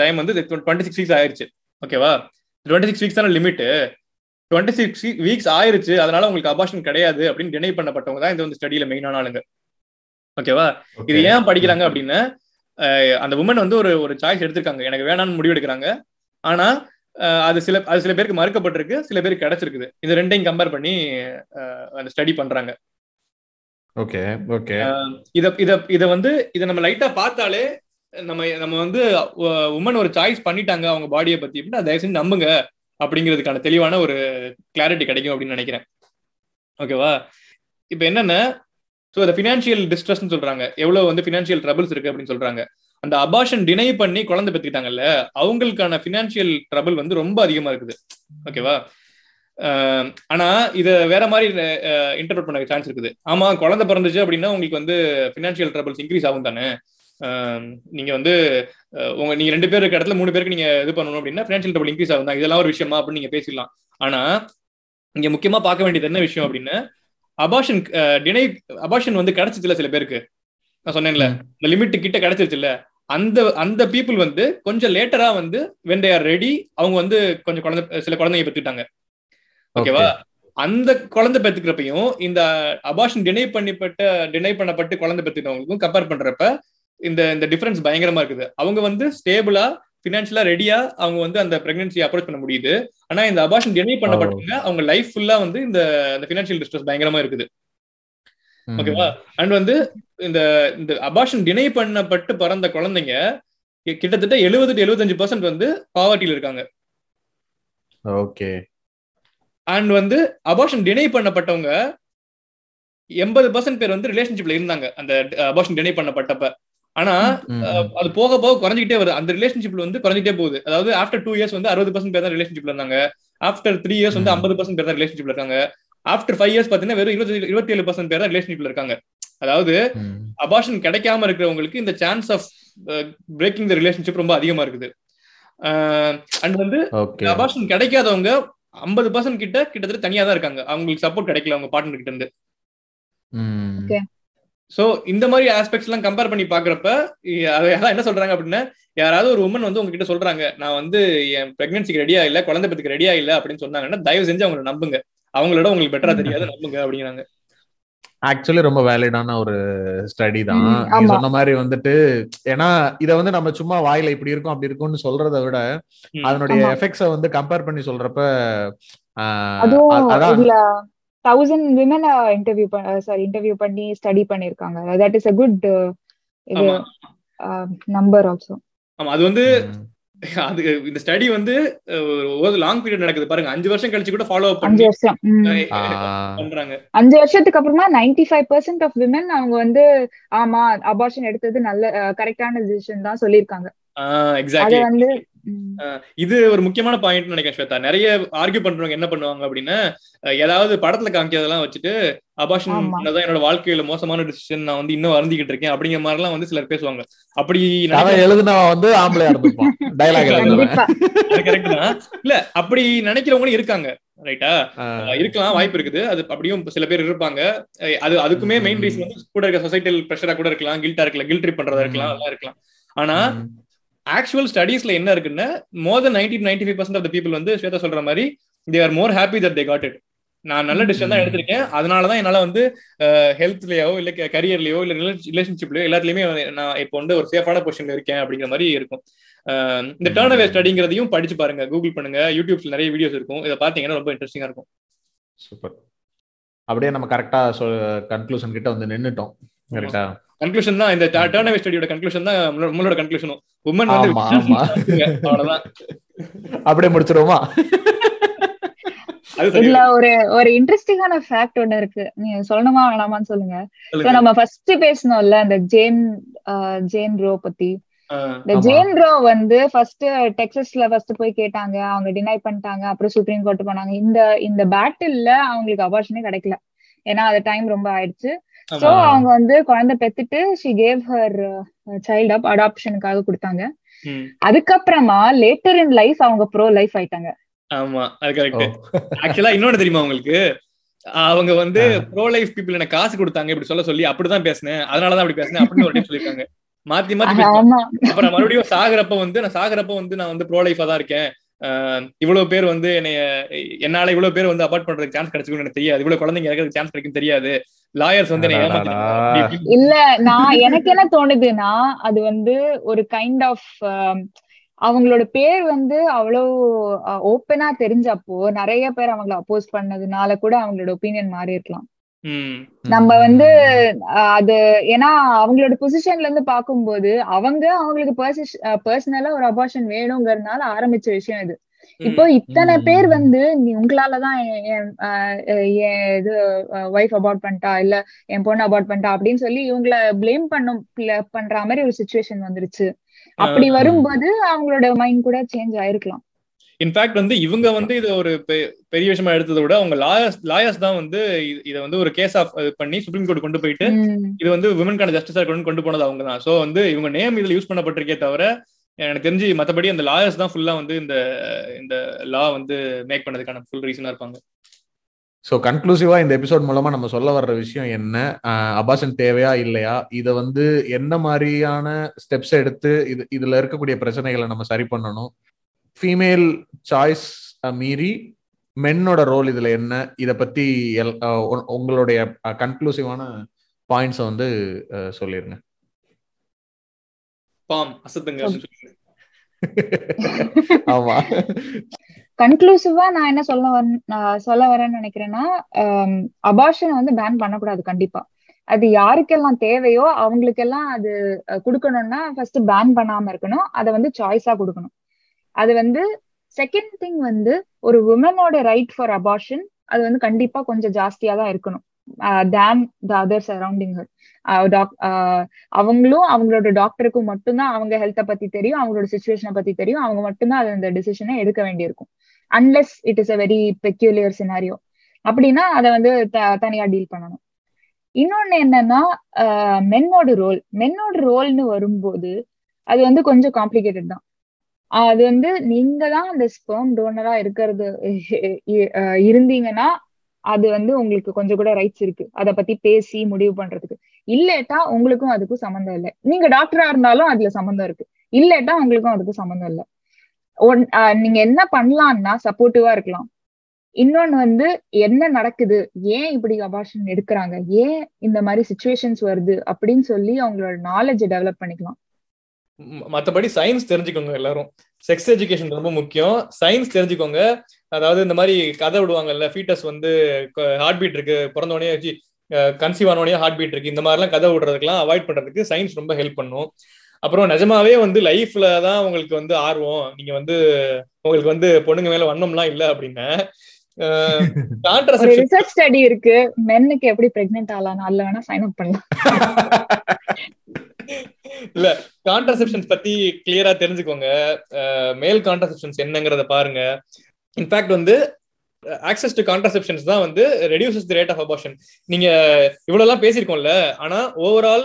டைம் வந்து 26 weeks ஆயிடுச்சு, ஓகேவா? 26 weeks தான லிமிட்டு. 26 weeks ஆயிடுச்சு, அதனால உங்களுக்கு அபார்ஷன் கிடையாது அப்படின்னு டினை பண்ணப்பட்டவங்க தான் இந்த வந்து ஸ்டடியில் மெயினான ஆளுங்க, ஓகேவா? இது ஏன் படிக்கிறாங்க அப்படின்னா, அந்த உமன் வந்து ஒரு சாய்ஸ் எடுத்திருக்காங்க, எனக்கு வேணான்னு முடிவு எடுக்கிறாங்க. ஆனால் அது சில பேருக்கு மறுக்கப்பட்டிருக்கு, சில பேருக்கு கிடைச்சிருக்குது. இந்த ரெண்டையும் கம்பேர் பண்ணி அந்த ஸ்டடி பண்றாங்க. Okay okay. இத வந்து இத நம்ம லைட்டா பார்த்தாலே நம்ம வந்து உமன் ஒரு சாய்ஸ் பண்ணிட்டாங்க அவங்க பாடியை பத்தி அப்படின்னா தயவு செஞ்சு நம்புங்க அப்படிங்கிறதுக்கான தெளிவான ஒரு கிளாரிட்டி கிடைக்கும் அப்படின்னு நினைக்கிறேன், ஓகேவா? இப்போ என்னன்னா, ஸோ இந்த ஃபினான்ஷியல் டிஸ்ட்ரெஸ்ன்னு சொல்றாங்க, எவ்வளவு வந்து ஃபினான்ஷியல் ட்ரபிள்ஸ் இருக்கு அப்படின்னு சொல்றாங்க. அந்த அபார்ஷன் டினை பண்ணி குழந்தை பெற்றுக்கிட்டாங்கல்ல, அவங்களுக்கான ஃபினான்ஷியல் ட்ரபிள் வந்து ரொம்ப அதிகமா இருக்குது, ஓகேவா? ஆனா இதை வேற மாதிரி இன்டர்பிரட் பண்ண சான்ஸ் இருக்குது. ஆமா, குழந்தை பிறந்துச்சு அப்படின்னா உங்களுக்கு வந்து ஃபினான்ஷியல் ட்ரபிள்ஸ் இன்க்ரீஸ் ஆகும் தானே, நீங்க வந்து நீங்க 2 பேர் இருக்க இடத்துல 3 பேருக்கு நீங்க இது பண்ணணும் அப்படின்னா ஃபினான்ஷியல் ட்ரபிள் இன்க்ரீஸ் ஆகும் தான், இதெல்லாம் ஒரு விஷயமா அப்படின்னு நீங்க பேசிடலாம். ஆனா இங்க முக்கியமா பார்க்க வேண்டியது என்ன விஷயம் அப்படின்னா, அபார்ஷன் வந்து கிடைச்சிச்சுல சில பேருக்கு, நான் சொன்னேன்ல இந்த லிமிட் கிட்ட கிடைச்சிருச்சுல, அந்த பீப்புள் வந்து கொஞ்சம் லேட்டரா வந்து when they are ready அவங்க வந்து கொஞ்சம் சில குழந்தைங்க பெற்றுக்கிட்டாங்க, ஓகேவா? அந்த குழந்தை பெற்றுக்கிறப்பையும் இந்த அபார்ஷன் டினை பண்ணப்பட்டு குழந்தை பெற்றுக்கிட்டவங்களுக்கும் கம்பேர் பண்றப்ப இந்த டிஃபரன்ஸ் பயங்கரமா இருக்குது. அவங்க வந்து ஸ்டேபிளா ஃபினான்ஷியலா ரெடியா அவங்க வந்து அந்த பிரெக்னன்சியை அப்ரோச் பண்ண முடியுது. ஆனா இந்த அபார்ஷன் டினை பண்ணப்பட்டவங்க அவங்க லைஃப் ஃபுல்லா வந்து இந்த ஃபினான்ஷியல் டிஸ்ட்ரெஸ் பயங்கரமா இருக்குது, ஓகேவா? அண்ட் வந்து இந்த அபார்ஷன் டினை பண்ணப்பட்டு பிறந்த குழந்தைங்க கிட்டத்தட்ட 70-75% வந்து பாவர்ட்டியில இருக்காங்க. ஓகே. அண்ட் வந்து அபார்ஷன் டினை பண்ணப்பட்டவங்க 80% பேர் வந்து ரிலேஷன்ஷிப்ல இருந்தாங்க அந்த அபார்ஷன் டினை பண்ணப்பட்டப்ப. ஆனா அது போக போக குறைஞ்சிக்கிட்டே வருது, அந்த ரிலேஷன்ஷிப்ல வந்து குறைஞ்சிட்டே போகுது. அதாவது ஆஃப்டர் 2 years வந்து 60% பேர் தான் ரிலேஷன்ஷிப்ல இருந்தாங்க, ஆஃப்டர் 3 years வந்து 50% பேர் தான் ரிலேஷன்ஷிப்ல இருக்காங்க, ஆஃப்டர் 5 years பாத்தீங்கன்னா வெறும் 27% பேர் தான் ரிலேஷன்ஷிப்ல இருக்காங்க. அதாவது அபார்ஷன் கிடைக்காம இருக்கிறவங்களுக்கு இந்த chance of breaking the relationship ரொம்ப அதிகமா இருக்குது. அண்ட் வந்து அபார்ஷன் கிடைக்காதவங்க 50% கிட்டத்தட்ட தனியா தான் இருக்காங்க, அவங்களுக்கு சப்போர்ட் கிடைக்கல அவங்க பார்ட்னர் கிட்ட இருந்து. ஓகே. சோ இந்த மாதிரி ஆஸ்பெக்ட்ஸ் எல்லாம் கம்பேர் பண்ணி பாக்குறப்ப அதான் என்ன சொல்றாங்க அப்படின்னா, யாராவது ஒரு உமன் வந்து உங்ககிட்ட சொல்றாங்க நான் வந்து என் பிரெக்னன்சிக்கு ரெடியா இல்ல, குழந்தை பத்துக்கு ரெடியா இல்ல அப்படின்னு சொன்னாங்கன்னா தயவு செஞ்சு அவங்களை நம்புங்க, அவங்களோட உங்களுக்கு பெட்டரா தெரியாது, நம்புங்க அப்படிங்கிறாங்க. ஆக்சுவலி ரொம்ப வேலிடான ஒரு ஸ்டடி தான் நீங்க சொன்ன மாதிரி வந்துட்டு. ஏன்னா இதை வந்து நம்ம சும்மா வாயில இப்படி இருக்கும் அப்படி இருக்கும்னு சொல்றதை விட அதனுடைய எஃபெக்ட்ஸை வந்து கம்பேர் பண்ணி சொல்றப்ப இன்டர்வியூ பண்ணி ஸ்டடி பண்ணிருக்காங்க. That is a good number also. ஆமா, அது வந்து அது இந்த ஸ்டடி வந்து ஒரு லாங் பீரியட் நடக்குது பாருங்க, 5 வருஷம் கழிச்சு கூட ஃபாலோ அப் பண்றாங்க. 5 வருஷத்துக்கு அப்புறமா 95% ஆஃப் women அவங்க வந்து ஆமா அபார்ஷன் எடுத்தது நல்ல கரெக்டான டிசிஷன் தான் சொல்லிருக்காங்க. எக்ஸாக்ட்லி, அது வந்து இது ஒரு முக்கியமான பாயிண்ட் நினைக்கிறேன் ஸ்வேதா. நிறைய ஆர்கியூ பண்றவங்க என்ன பண்ணுவாங்க அப்படின்னா, ஏதாவது படத்துல காமிக்கிறதெல்லாம் வச்சுட்டு அபார்ஷன் பண்ணதான் என்னோட வாழ்க்கையில மோசமான டிசிஷன், நான் வந்து இன்னும் வருந்திக்கிட்டு இருக்கேன் அப்படிங்கிற மாதிரி எல்லாம் வந்து சிலர் பேசுவாங்க. அப்படி எழுதுனா வந்து ஆம்பளையா இருப்பான் டயலாக் கரெக்டா இல்ல, அப்படி நினைக்கிறவங்களும் இருக்காங்க. ரைட்டா, இருக்கலாம், வாய்ப்பு இருக்குது, அது அப்படியும் சில பேர் இருப்பாங்க. அது அதுக்குமே மெயின் ரீசன் வந்து கூட இருக்க சொசைட்டியல் பிரஷரா கூட இருக்கலாம், கில்ட்டா இருக்கலாம், கில்ட் ட்ரிப் பண்றதா இருக்கலாம், அதெல்லாம் இருக்கலாம். ஆனா ஆக்சுவல் ஸ்டடீஸ்ல என்ன இருக்குன்னா, more then 90-95% of the people வந்து ஸ்வேதா சொல்ற மாதிரி they are more happy that they got it. நான் நல்ல டிசிஷன் தான் எடுத்திருக்கேன், அதனாலதான் என்னால வந்து ஹெல்த்லயோ இல்ல கரியர்லயோ இல்ல ரிலேஷன்ஷிப்லயோ எல்லாத்துலயுமே நான் இப்போ வந்து ஒரு சேஃபான பொசிஷன்ல இருக்கேன் அப்படிங்கிற மாதிரி இருக்கும். இந்த டர்னவே ஸ்டடிங்கிறதையும் படிச்சு பாருங்க, கூகுள் பண்ணுங்க, யூடியூப்ல நிறைய வீடியோஸ் இருக்கும், இதை பாத்தீங்கன்னா ரொம்ப இன்ட்ரெஸ்டிங்கா இருக்கும். சூப்பர். அப்படியே நம்ம கரெக்டா கன்க்ளூஷன் கிட்ட வந்து நின்னுட்டோம். கரெக்டா, கன்க்ளூஷன் தான் இந்த டர்னவே ஸ்டடியோட கன்க்ளூஷன் தான் நம்மளோட கன்க்ளூஷனும். உமன் வந்து அவ்வளவுதான், அப்படியே முடிச்சிடுவோமா? இதுல ஒரு இன்ட்ரெஸ்டிங்கான ஃபேக்ட் ஒண்ணு இருக்கு, நீங்க சொல்லணுமா வேணாமான்னு சொல்லுங்க. நம்ம ஃபர்ஸ்ட் பேசணும்ல அந்த ஜேன் ரோ பத்தி. இந்த ஜேன் ரோ வந்து ஃபர்ஸ்ட் டெக்ஸஸ்ல ஃபர்ஸ்ட் போய் கேட்டாங்க, அவங்க டினை பண்ணிட்டாங்க, அப்புறம் சுப்ரீம் கோர்ட் போனாங்க. இந்த பேட்டில்ல அவங்களுக்கு அபார்ஷனே கிடைக்கல, ஏன்னா அது டைம் ரொம்ப ஆயிடுச்சு. சோ அவங்க வந்து குழந்தை பெத்துட்டு she gave her child up அடாப்ஷனுக்காக கொடுத்தாங்க. அதுக்கப்புறமா லேட்டர் இன் லைஃப் அவங்க ப்ரோ லைஃப் ஆயிட்டாங்க. ஆமா, அது கரெக்ட். ஆக்சுவலா இன்னொன்னு தெரியுமா உங்களுக்கு, அவங்க வந்து ப்ரோ லைஃப் பீப்புள் எனக்கு காசு கொடுத்தாங்க இப்படி சொல்ல சொல்லி அப்படிதான் பேசினேன், அதனாலதான் அப்படி பேசினேன் அப்படின்னு ஒரு டைம் சொல்லியிருக்காங்க. மாத்தி மாத்தி அப்புறம் மறுபடியும் சாகுறப்ப வந்து நான் வந்து ப்ரோ லைஃபா தான் இருக்கேன், இவ்வளவு பேர் வந்து என்னால இவ்வளவு பேர் வந்து அபார்ட் பண்றதுக்கு சான்ஸ் கிடைச்சிக்கணும்னு எனக்கு தெரியாது, இவ்வளவு குழந்தைங்க இருக்கிறது சான்ஸ் கிடைக்கும் தெரியாது, லாயர்ஸ் வந்து என்ன ஏமாத்திட்டாங்க இல்ல. நான் எனக்கு என்ன தோணுதுன்னா, அது வந்து ஒரு கைண்ட் ஆஃப் அவங்களோட பேர் வந்து அவ்வளவு ஓப்பனா தெரிஞ்சப்போ நிறைய பேர் அவங்களை அப்போஸ் பண்ணதுனால கூட அவங்களோட ஒப்பீனியன் மாறி இருக்கலாம். நம்ம வந்து அது ஏன்னா அவங்களோட பொசிஷன்ல இருந்து பாக்கும்போது அவங்களுக்கு பர்சனலா ஒரு அபார்ஷன் வேணுங்கிறதுனால ஆரம்பிச்ச விஷயம் இது. இப்போ இத்தனை பேர் வந்து உங்களாலதான் இது வைஃப் அபார்ட் பண்ணிட்டா இல்ல என் பொண்ணு அபார்ட் பண்ணிட்டா அப்படின்னு சொல்லி இவங்களை பிளேம் பண்ற மாதிரி ஒரு சிச்சுவேஷன் வந்துருச்சு. அப்படி வரும்போது அவங்களோட மைண்ட் கூட சேஞ்ச் ஆயிருக்கலாம். இன்ஃபேக்ட் வந்து இவங்க வந்து இதை ஒரு பெரிய விஷயமா எடுத்ததை விட அவங்க லாயர்ஸ் தான் வந்து இதை வந்து ஒரு கேஸ் ஆஃப் பண்ணி சுப்ரீம் கோர்ட் கொண்டு போயிட்டு இது வந்து விமனுக்கான ஜஸ்டிஸா கொண்டு போனது அவங்க தான். ஸோ வந்து இவங்க நேம் இதுல யூஸ் பண்ணப்பட்டிருக்கே தவிர எனக்கு தெரிஞ்சு மற்றபடி அந்த லாயர்ஸ் தான் ஃபுல்லா வந்து இந்த லா வந்து மேக் பண்ணதுக்கான ஃபுல் ரீசனா இருப்பாங்க. ஸோ கன்க்ளூசிவா இந்த எபிசோட் மூலமா நம்ம சொல்ல வர்ற விஷயம் என்ன, அபார்ஷன் தேவையா இல்லையா, இதை வந்து என்ன மாதிரியான ஸ்டெப்ஸ் எடுத்து இதுல இருக்கக்கூடிய பிரச்சனைகளை நம்ம சரி பண்ணணும், ஃபீமேல் சாய்ஸ் மீறி மென்னோட ரோல் இதுல என்ன, இதை பத்தி உங்களுடைய கன்க்ளூசிவான பாயிண்ட்ஸை வந்து சொல்லிருங்க. கன்க்ளூசிவா நான் என்ன சொல்ல வரேன்னு நினைக்கிறேன்னா, அபார்ஷன் வந்து பேன் பண்ணக்கூடாது கண்டிப்பா. அது யாருக்கெல்லாம் தேவையோ அவங்களுக்கெல்லாம் அது கொடுக்கணும்னா ஃபர்ஸ்ட் பேன் பண்ணாம இருக்கணும், அதை வந்து சாய்ஸா கொடுக்கணும். அது வந்து செகண்ட் திங் வந்து ஒரு உமனோட ரைட் ஃபார் அபார்ஷன் அது வந்து கண்டிப்பா கொஞ்சம் ஜாஸ்தியா தான் இருக்கணும் than the other surrounding her. அவங்களும் அவங்களோட டாக்டருக்கும் மட்டும்தான் அவங்க ஹெல்த்தை பத்தி தெரியும், அவங்களோட சிச்சுவேஷனை பத்தி தெரியும், அவங்க மட்டும்தான் அது அந்த டிசிஷனை எடுக்க வேண்டியிருக்கும். Unless it is a very peculiar scenario அப்படின்னா அதை வந்து தனியா டீல் பண்ணணும். இன்னொன்னு என்னன்னா, மென்னோட ரோல்னு வரும்போது அது வந்து கொஞ்சம் காம்ப்ளிகேட்டட் தான். அது வந்து நீங்க தான் அந்த ஸ்பெர்ம் டோனரா இருக்கிறது இருந்தீங்கன்னா அது வந்து உங்களுக்கு கொஞ்சம் கூட ரைட்ஸ் இருக்கு அதை பத்தி பேசி முடிவு பண்றதுக்கு. இல்லட்டா உங்களுக்கும் அதுக்கும் சம்மந்தம் இல்லை. நீங்க டாக்டரா இருந்தாலும் அதுல சம்மந்தம் இருக்கு, இல்லட்டா உங்களுக்கும் அதுக்கும் சம்மந்தம் இல்லை. நீங்க என்ன பண்ணலாம்னா சப்போர்ட்டிவா இருக்கலாம். இன்னொன்னு வந்து என்ன நடக்குது, ஏன் இப்படி அபார்ஷன் எடுக்கிறாங்க, ஏன் இந்த மாதிரி சிச்சுவேஷன்ஸ் வருது அப்படின்னு சொல்லி அவங்களோட நாலேஜ் டெவலப் பண்ணிக்கலாம். மற்றபடி சயின்ஸ் தெரிஞ்சுக்கோங்க, எல்லாரும் செக்ஸ் எஜுகேஷன் ரொம்ப முக்கியம், சயின்ஸ் தெரிஞ்சுக்கோங்க. அதாவது இந்த மாதிரி கதை விடுவாங்கல்ல, ஃபீட்டஸ் வந்து ஹார்ட் பீட் இருக்கு, பிறந்தோடனே வச்சு கன்சீவ் ஆனோடனே ஹார்ட் பீட் இருக்கு, இந்த மாதிரிலாம் கதை விடுறதுக்கெல்லாம் அவாய்ட் பண்றதுக்கு சயின்ஸ் ரொம்ப ஹெல்ப் பண்ணும். அப்புறம் நிஜமாவே வந்து லைஃப்ல தான் உங்களுக்கு வந்து ஆர்வம், நீங்க வந்து உங்களுக்கு வந்து பொண்ணுங்க மேல வண்ணம்லாம் இல்லை அப்படின்னா ரிசர்ச் ஸ்டடி இருக்கு, மென்னுக்கு எப்படி பிரெக்னன்ட் ஆகலாம் அல்ல வேணா சைன் அப் பண்ணலாம். இல்ல கான்ட்ராசெப்ஷன்ஸ் பத்தி கிளியரா தெரிஞ்சுக்கோங்க, மேல் கான்ட்ராசெப்ஷன்ஸ் என்னங்கறத பாருங்க. இன்ஃபேக்ட் வந்து access to contraceptions தான் வந்து reduces the rate of abortion. நீங்க இவ்வளவுலாம் பேசிருக்கோம்ல, ஆனா ஓவரால்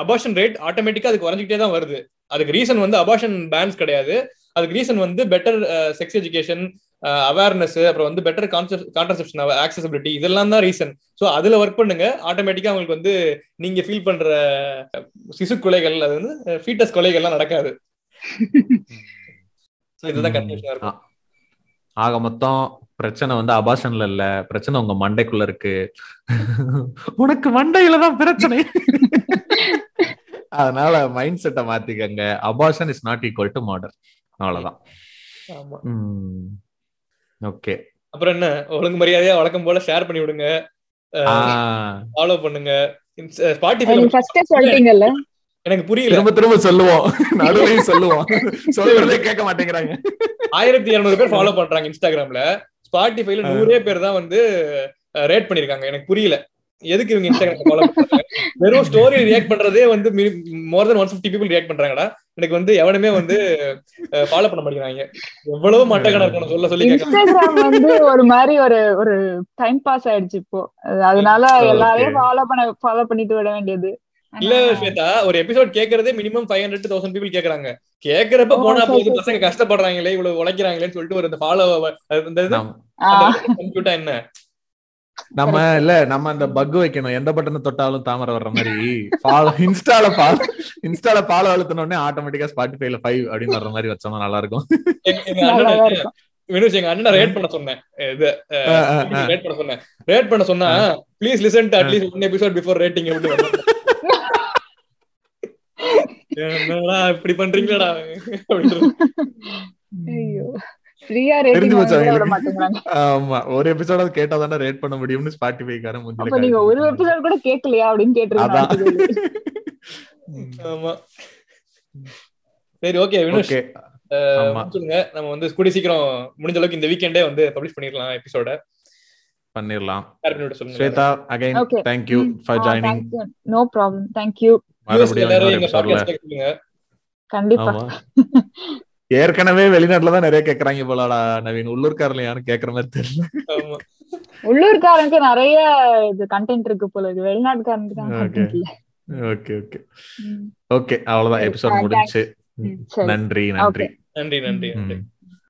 அபார்ஷன் ரேட் ஆட்டோமேட்டிக்கா அது குறைஞ்சிக்கிட்டே தான் வருது. அதுக்கு ரீசன் வந்து அபார்ஷன் பேன்ஸ் கிடையாது, அதுக்கு ரீசன் வந்து பெட்டர் செக்ஸ் எஜுகேஷன், அவேர்னஸ், அப்புறம் வந்து பெட்டர் கான்ட்ராசெப்ஷன் ஆக்சஸபிலிட்டி, இதெல்லாம் தான் ரீசன். ஸோ அதுல ஒர்க் பண்ணுங்க, ஆட்டோமேட்டிக்கா உங்களுக்கு வந்து நீங்க ஃபீல் பண்ற சிசு கொலைகள், அது வந்து ஃபீட்டஸ் கொலைகள்லாம் நடக்காது. இதுதான் கன்ஃபியூஷனா இருக்கும். ஆக மொத்தம் பிரச்சனை வந்து அபாஷன்ல இல்ல, பிரச்சனை உங்க மண்டைக்குள்ள இருக்கு. உனக்கு மண்டையிலதான் பிரச்சனை, அதனால மைண்ட் செட்டை மாத்திக்கங்க. Abortion is not equal to murder, அவ்வளவுதான். ஓகே, அப்புறம் என்ன, ஒழுங்கு மரியாதையா வழக்கம் போல ஷேர் பண்ணி விடுங்க, ஃபாலோ பண்ணுங்க. எனக்கு புரியல, திரும்ப திரும்ப சொல்லுவோம், நடுவே சொல்லுவோம், சொல்றதே கேட்க மாட்டேங்கிறாங்க. 1200 பேர் ஃபாலோ பண்றாங்க இன்ஸ்டாகிராம்ல, ஸ்பாட்டிஃபைல 100 பேர் தான் வந்து ரேட் பண்ணிருக்காங்க. எனக்கு புரியல எதுக்கு இவங்க இன்ஸ்டாகிராம் ஃபாலோ பண்றாங்க. வெறும் ஸ்டோரி ரியாக்ட் பண்றதே வந்து மோர் தென் 150 பீப்புள் ரியாக்ட் பண்றாங்கடா. எனக்கு வந்து எவனுமே வந்து ஃபாலோ பண்ண மாட்டேங்கிறாங்க. எவ்வளவு மட்டக்கணக்கு இருக்கணும் சொல்ல சொல்லி இன்ஸ்டாகிராம் வந்து ஒரு மாதிரி ஒரு டைம் பாஸ் ஆயிடுச்சு இப்போ. அதனால எல்லாரையும் ஃபாலோ பண்ணிட்டு விட வேண்டியது இல்ல. ஸ்வேதா, ஒரு எபிசோட் கேட்கறதே மினிமம் 500,000 பீப்புள் கேக்குறாங்க. கேக்குறப்ப போனா போது பசங்க கஷ்டப்படுறாங்களே, இவ்வளவு உழைக்கிறாங்களேன்னு சொல்லிட்டு ஒரு ஃபாலோ கம்ப்யூட்டா என்ன நம்ம இல்ல, நம்ம அந்த பக் வைக்கணும், எந்த பட்டனை தொட்டாலும் தாமரை வர்ற மாதிரி. இன்ஸ்டால ஃபாலோ அழுத்தினோடனே ஆட்டோமேட்டிக்கா ஸ்பாட்டிஃபைல 5 அப்படின்னு வர்ற மாதிரி வச்சோம்னா நல்லா இருக்கும். வினுஷ், எங்க அண்ணனை ரேட் பண்ண சொன்னேன், ரேட் பண்ண சொன்னா please listen to at least 1 episode before rating அப்படின்னு. என்னடா இப்படி பண்றீங்களா ஒரு எபிசோட கேட்டாதான ரேட் பண்ண முடியும்னு ஸ்பாட்டிஃபை காரன் முன்னில நீங்க ஒரு எபிசோட் கூட கேட்கலையா அப்படினு கேட்றீங்க. ஆமா, சரி, ஓகே வினோஷ், சொல்லுங்க. நம்ம வந்து கூடி சீக்கிரம் முடிஞ்ச அளவுக்கு இந்த வீக்கெண்டே வந்து பப்ளிஷ் பண்ணிரலாம், எபிசோட பண்ணிரலாம். Shweta, again thank you for joining. No problem, thank you. ஏற்கனவே வெளிநாட்டுலதான் நிறைய கேக்குறாங்க போலடா நவீன், உள்ளூர்காரல யாரும் கேக்குற மாதிரி தெரியல. உள்ளூர்காரனுக்கு நிறைய கண்டென்ட் இருக்கு போல, இது வெளிநாட்டுக்காரனுக்கு. ஓகே ஓகே ஓகே, அவ்வளவுதான், எபிசோட் முடிஞ்சு. நன்றி நன்றி நன்றி நன்றி.